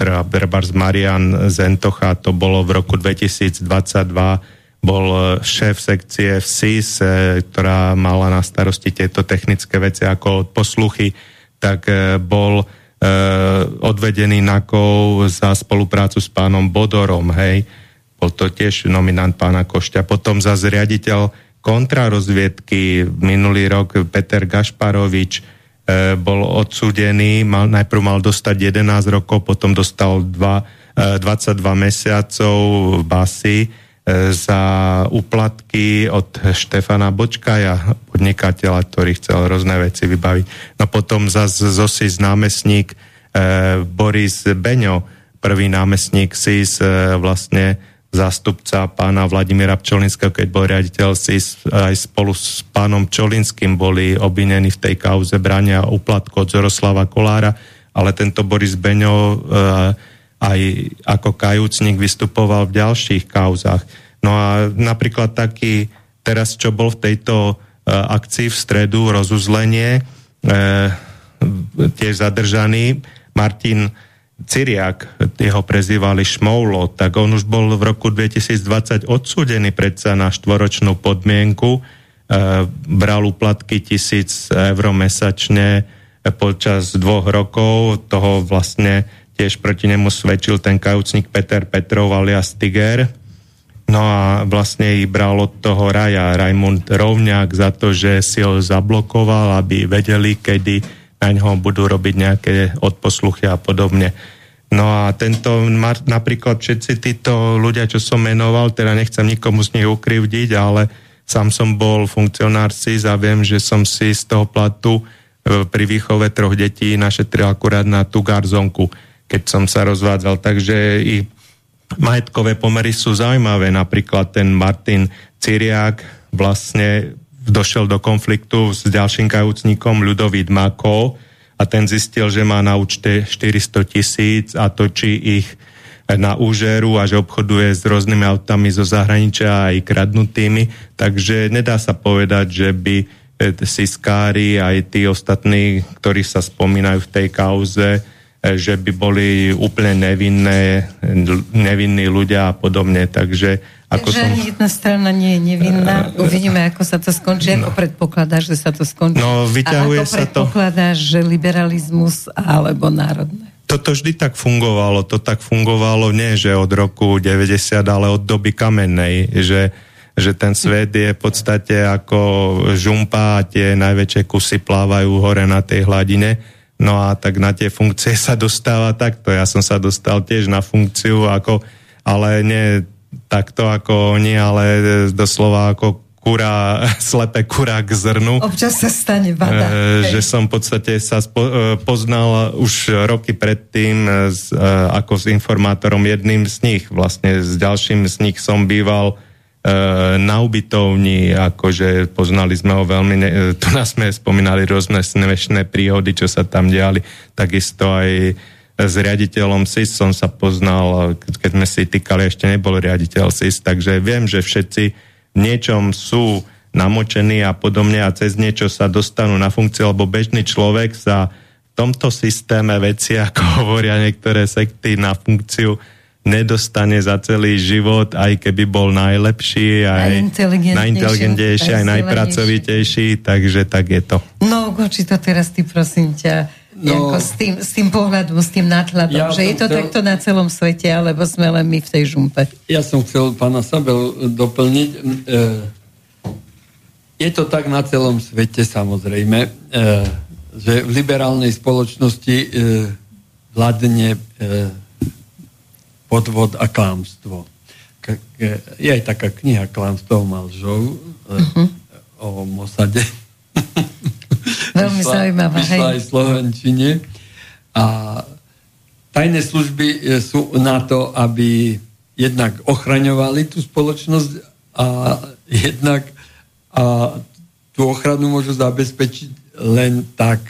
teda Berbars Marian Zentocha, to bolo v roku dvetisícdvadsaťdva, bol šéf sekcie v es í es, ktorá mala na starosti tieto technické veci ako posluchy, tak bol odvedený na kov za spoluprácu s pánom Bodorom, hej. Bol to tiež nominant pána Košťa. Potom za riaditeľ kontrarozviedky minulý rok Peter Gašparovič bol odsúdený, mal, najprv mal dostať jedenásť rokov, potom dostal dva, dvadsaťdva mesiacov v basi za úplatky od Štefana Bočkaja, podnikateľa, ktorý chcel rôzne veci vybaviť. No potom zase zosí námestník eh, Boris Beňo, prvý námestník es í es, eh, vlastne zástupca pána Vladimíra Pčolinského, keď bol riaditeľ es í es, aj spolu s pánom Pčolinským boli obvinení v tej kauze brania úplatku od Zoroslava Kolára, ale tento Boris Beňo eh, aj ako kajúcnik vystupoval v ďalších kauzách. No a napríklad taký, teraz čo bol v tejto e, akcii v stredu, rozuzlenie, e, tiež zadržaný, Martin Ciriak, jeho prezývali Šmoulo, tak on už bol v roku dvetisícdvadsať odsúdený predsa na štvoročnú podmienku, e, bral úplatky tisíc eur mesačne počas dvoch rokov, toho vlastne tiež proti nemu svedčil ten kajúcnik Peter Petrov alias Tiger. No a vlastne ich bral od toho Raja, Rajmund Rovňák, za to, že si ho zablokoval, aby vedeli, kedy na ňoho budú robiť nejaké odposluchy a podobne. No a tento, napríklad všetci títo ľudia, čo som menoval, teda nechcem nikomu z nich ukrivdiť, ale sám som bol funkcionár es í es a viem, že som si z toho platu pri výchove troch detí našetril akurát na tú garzonku, keď som sa rozvádzal. Takže i majetkové pomery sú zaujímavé. Napríklad ten Martin Ciriak vlastne došiel do konfliktu s ďalším kajúcnikom Ľudovít Mako a ten zistil, že má na účte štyristo tisíc a točí ich na úžeru a že obchoduje s rôznymi autami zo zahraničia aj kradnutými. Takže nedá sa povedať, že by siskári aj tí ostatní, ktorí sa spomínajú v tej kauze, že by boli úplne nevinné, nevinní ľudia a podobne, takže... Ako takže som... jedna strana nie je nevinná. Uvidíme, ako sa to skončí, no. Ako predpokladáš, že sa to skončí. No, vyťahuje sa to... A ako predpokladáš, že liberalizmus alebo národné? Toto vždy tak fungovalo. To tak fungovalo nie, že od roku deväťdesiat, ale od doby kamennej, že, že ten svet je v podstate ako žumpa a tie najväčšie kusy plávajú hore na tej hladine. No a tak na tie funkcie sa dostáva takto. Ja som sa dostal tiež na funkciu, ako, ale nie takto ako oni, ale doslova ako kurá, slepé kurá k zrnu. Občas sa stane vada. Že som v podstate sa spo, poznal už roky predtým s, ako s informátorom jedným z nich. Vlastne s ďalším z nich som býval na ubytovni, akože poznali sme ho veľmi, ne, tu nás sme spomínali rôzne smešné príhody, čo sa tam diali, takisto aj s riaditeľom es í es som sa poznal, keď sme si týkali, ešte nebol riaditeľ es í es, takže viem, že všetci v niečom sú namočení a podobne a cez niečo sa dostanú na funkcie, lebo bežný človek sa v tomto systéme veci, ako hovoria niektoré sekty, na funkciu nedostane za celý život, aj keby bol najlepší, aj najinteligentnejší, aj najpracovitejší, takže tak je to. No, Goči, to teraz ty, prosím ťa, no, s, tým, s tým pohľadom, s tým nadhľadom, ja že je to chcel... takto na celom svete, alebo sme len my v tej žumpe. Ja som chcel pána Sabelu doplniť. Je to tak na celom svete, samozrejme, že v liberálnej spoločnosti vládne podvod a klamstvo. Je aj taká kniha Klamstvo malžov uh-huh. o Mosade. Veľmi zaujímavá. Vyšla aj v slovenčine. A tajné služby sú na to, aby jednak ochraňovali tú spoločnosť a jednak a tú ochranu môžu zabezpečiť len tak,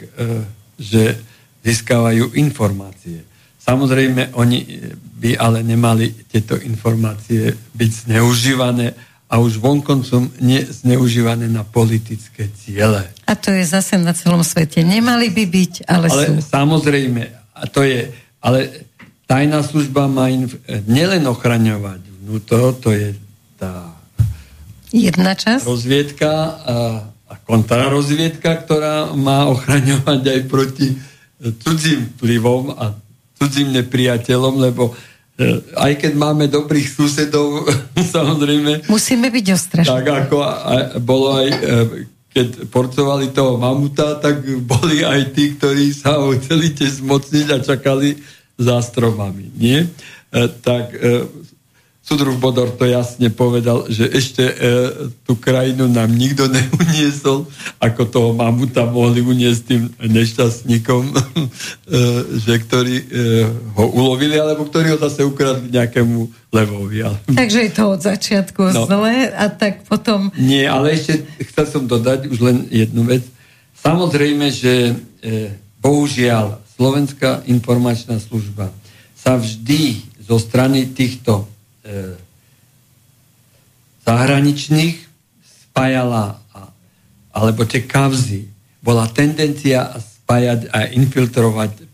že získavajú informácie. Samozrejme, oni by ale nemali tieto informácie byť zneužívané a už vonkoncom nie zneužívané na politické ciele. A to je zase na celom svete. Nemali by byť, ale, ale sú. Samozrejme, a to je, ale tajná služba má inf- nielen ochraňovať vnútro, to je tá jedna časť, rozviedka a, a kontrarozviedka, ktorá má ochraňovať aj proti cudzím vplyvom a cudzím nepriateľom, lebo aj keď máme dobrých susedov, samozrejme... Musíme byť ostražní. Tak ako bolo aj, keď porcovali toho mamuta, tak boli aj tí, ktorí sa ho chceli tiež zmocniť a čakali za stromami, nie? Tak sudruh Bodor to jasne povedal, že ešte tú krajinu nám nikto neuniesol, ako toho mamuta mohli uniesť tým nešťastníkom, že ktorí ho ulovili, alebo ktorí ho zase ukradli nejakému levovi. Takže je to od začiatku no. zle a tak potom... Nie, ale ešte chcel som dodať už len jednu vec. Samozrejme, že bohužiaľ Slovenská informačná služba sa vždy zo strany týchto e, zahraničných spájala, a, alebo tie kavzy, bola tendencia spájať a infiltrovať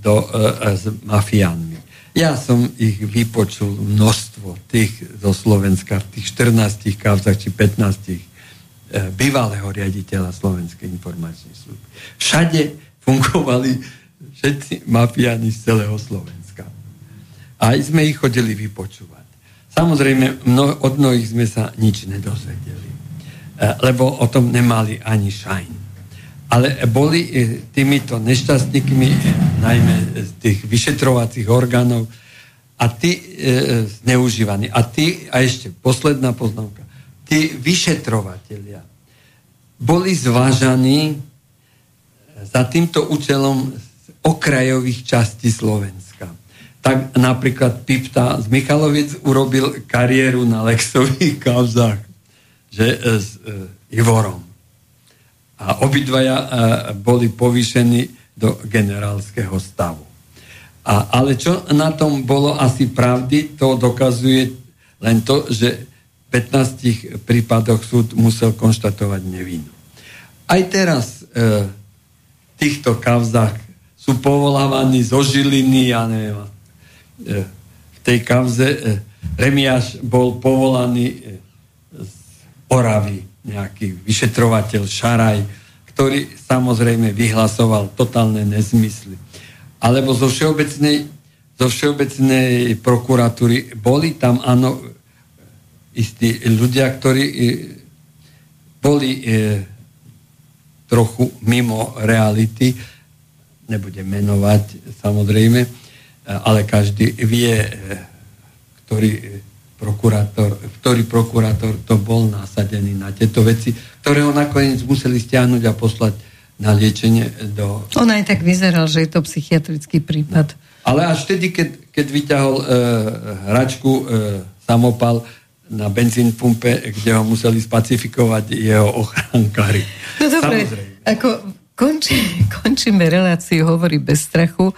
do, e, s mafiánmi. Ja som ich vypočul množstvo tých zo Slovenska, v tých štrnástich kavzách či pätnástich e, bývalého riaditeľa Slovenskej informačnej služby. Všade fungovali všetci mafiáni z celého Slovenska. A sme ich chodili vypočúvať. Samozrejme, mno, od mnohých sme sa nič nedozvedeli, lebo o tom nemali ani šajn. Ale boli týmito nešťastníkmi, najmä z tých vyšetrovacích orgánov, a tí e, zneužívaní. A tí, a ešte posledná poznámka, tí vyšetrovatelia boli zvážaní za týmto účelom okrajových častí Slovenska. Tak napríklad Pipta z Michaloviec urobil kariéru na Lexových kauzách, že s e, Ivorom. A obidvaja e, boli povýšení do generálskeho stavu. A, ale čo na tom bolo asi pravdy, to dokazuje len to, že v pätnástich prípadoch súd musel konštatovať nevinu. Aj teraz e, v týchto kauzách sú povolávaní zo Žiliny, ja neviem, v tej kauze Remiáš bol povolaný z Oravy, nejaký vyšetrovateľ Šaraj, ktorý samozrejme vyhlasoval totálne nezmysly. Alebo zo všeobecnej, zo všeobecnej prokuratúry boli tam, áno, istí ľudia, ktorí boli eh, trochu mimo reality, nebudem menovať, samozrejme, ale každý vie, ktorý prokurátor, ktorý prokurátor to bol nasadený na tieto veci, ktoré ho nakoniec museli stiahnuť a poslať na liečenie do... On aj tak vyzeral, že je to psychiatrický prípad. No. Ale až vtedy, keď, keď vyťahol e, hračku e, samopal na benzínpumpe, kde ho museli spacifikovať jeho ochrankári. No dobre, ako... Končí, končíme reláciu Hovory bez strachu.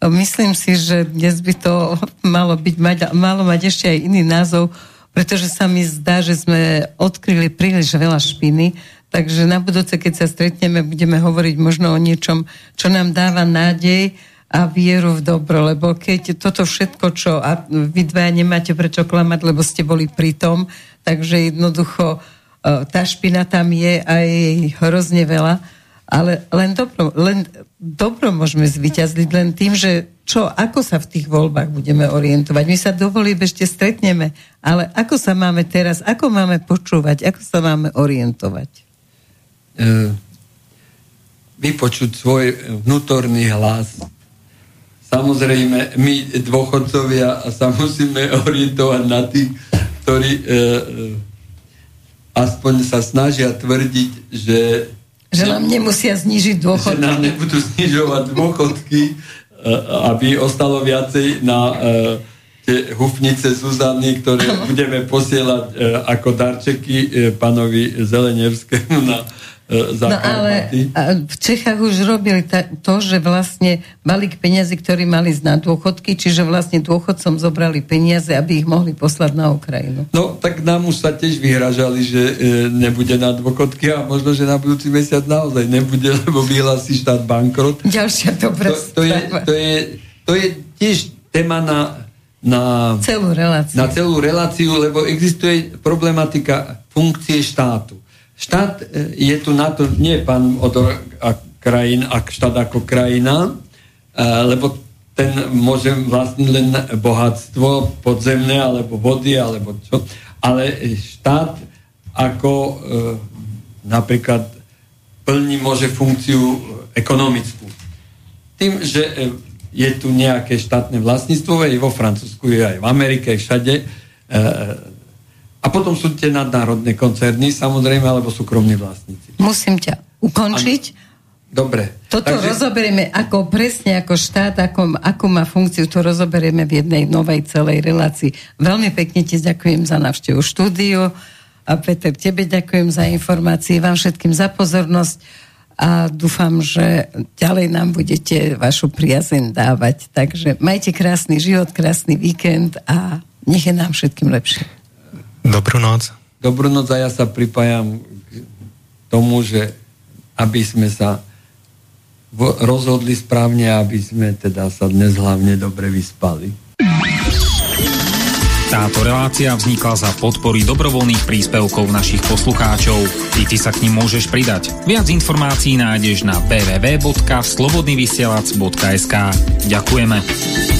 Myslím si, že dnes by to malo, byť, malo mať ešte aj iný názov, pretože sa mi zdá, že sme odkryli príliš veľa špiny, takže na budúce, keď sa stretneme, budeme hovoriť možno o niečom, čo nám dáva nádej a vieru v dobro, lebo keď toto všetko, čo a vy dvaja nemáte prečo klamať, lebo ste boli pri tom, takže jednoducho tá špina tam je a je hrozne veľa. Ale len dobro, len dobro môžeme zvíťaziť len tým, že čo, ako sa v tých voľbách budeme orientovať. My sa do volieb ešte stretneme, ale ako sa máme teraz, ako máme počúvať, ako sa máme orientovať? E, vypočuť svoj vnútorný hlas. Samozrejme, my dôchodcovia sa musíme orientovať na tých, ktorí e, aspoň sa snažia tvrdiť, že Že nám nemusia znižiť dôchodky. Že nám nebudú znižovať dôchodky, aby ostalo viacej na tie hufnice Zuzany, ktoré budeme posielať ako darčeky pánovi Zelenevskému na Zakarpaty. No ale v Čechách už robili to, že vlastne balík peniazy, ktorí mali na dôchodky, čiže vlastne dôchodcom zobrali peniaze, aby ich mohli poslať na Ukrajinu. No tak nám už sa tiež vyhražali, že e, nebude na dôchodky a možno, že na budúci mesiac naozaj nebude, lebo vyhlási štát bankrot. Ďalšia dobrá to, to, je, to, je, to je tiež téma na, na, celú na celú reláciu, lebo existuje problematika funkcie štátu. Štát je tu na to, nie pán Odor a krajín, a štát ako krajina, lebo ten môže vlastniť len bohatstvo podzemné, alebo vody, alebo čo. Ale štát ako napríklad plní môže funkciu ekonomickú. Tým, že je tu nejaké štátne vlastníctvo, aj vo Francúzsku, aj v Amerike, aj všade. A potom sú tie nadnárodné koncerny, samozrejme, alebo súkromní vlastníci. Musím ťa ukončiť. Dobre. Toto Takže... rozoberieme ako presne ako štát, ako, ako má funkciu, to rozoberieme v jednej novej celej relácii. Veľmi pekne ti ďakujem za návštevu štúdiu a Peter, tebe ďakujem za informácie, vám všetkým za pozornosť a dúfam, že ďalej nám budete vašu priazeň dávať. Takže majte krásny život, krásny víkend a nech je nám všetkým lepšie. Dobrú noc. Dobrú noc a ja sa pripájam k tomu, že aby sme sa rozhodli správne, aby sme teda sa dnes hlavne dobre vyspali. Táto relácia vznikla za podpory dobrovoľných príspevkov našich poslucháčov. Ty, ty sa k nim môžeš pridať. Viac informácií nájdeš na w w w bodka slobodnyvysielac bodka es ka. Ďakujeme.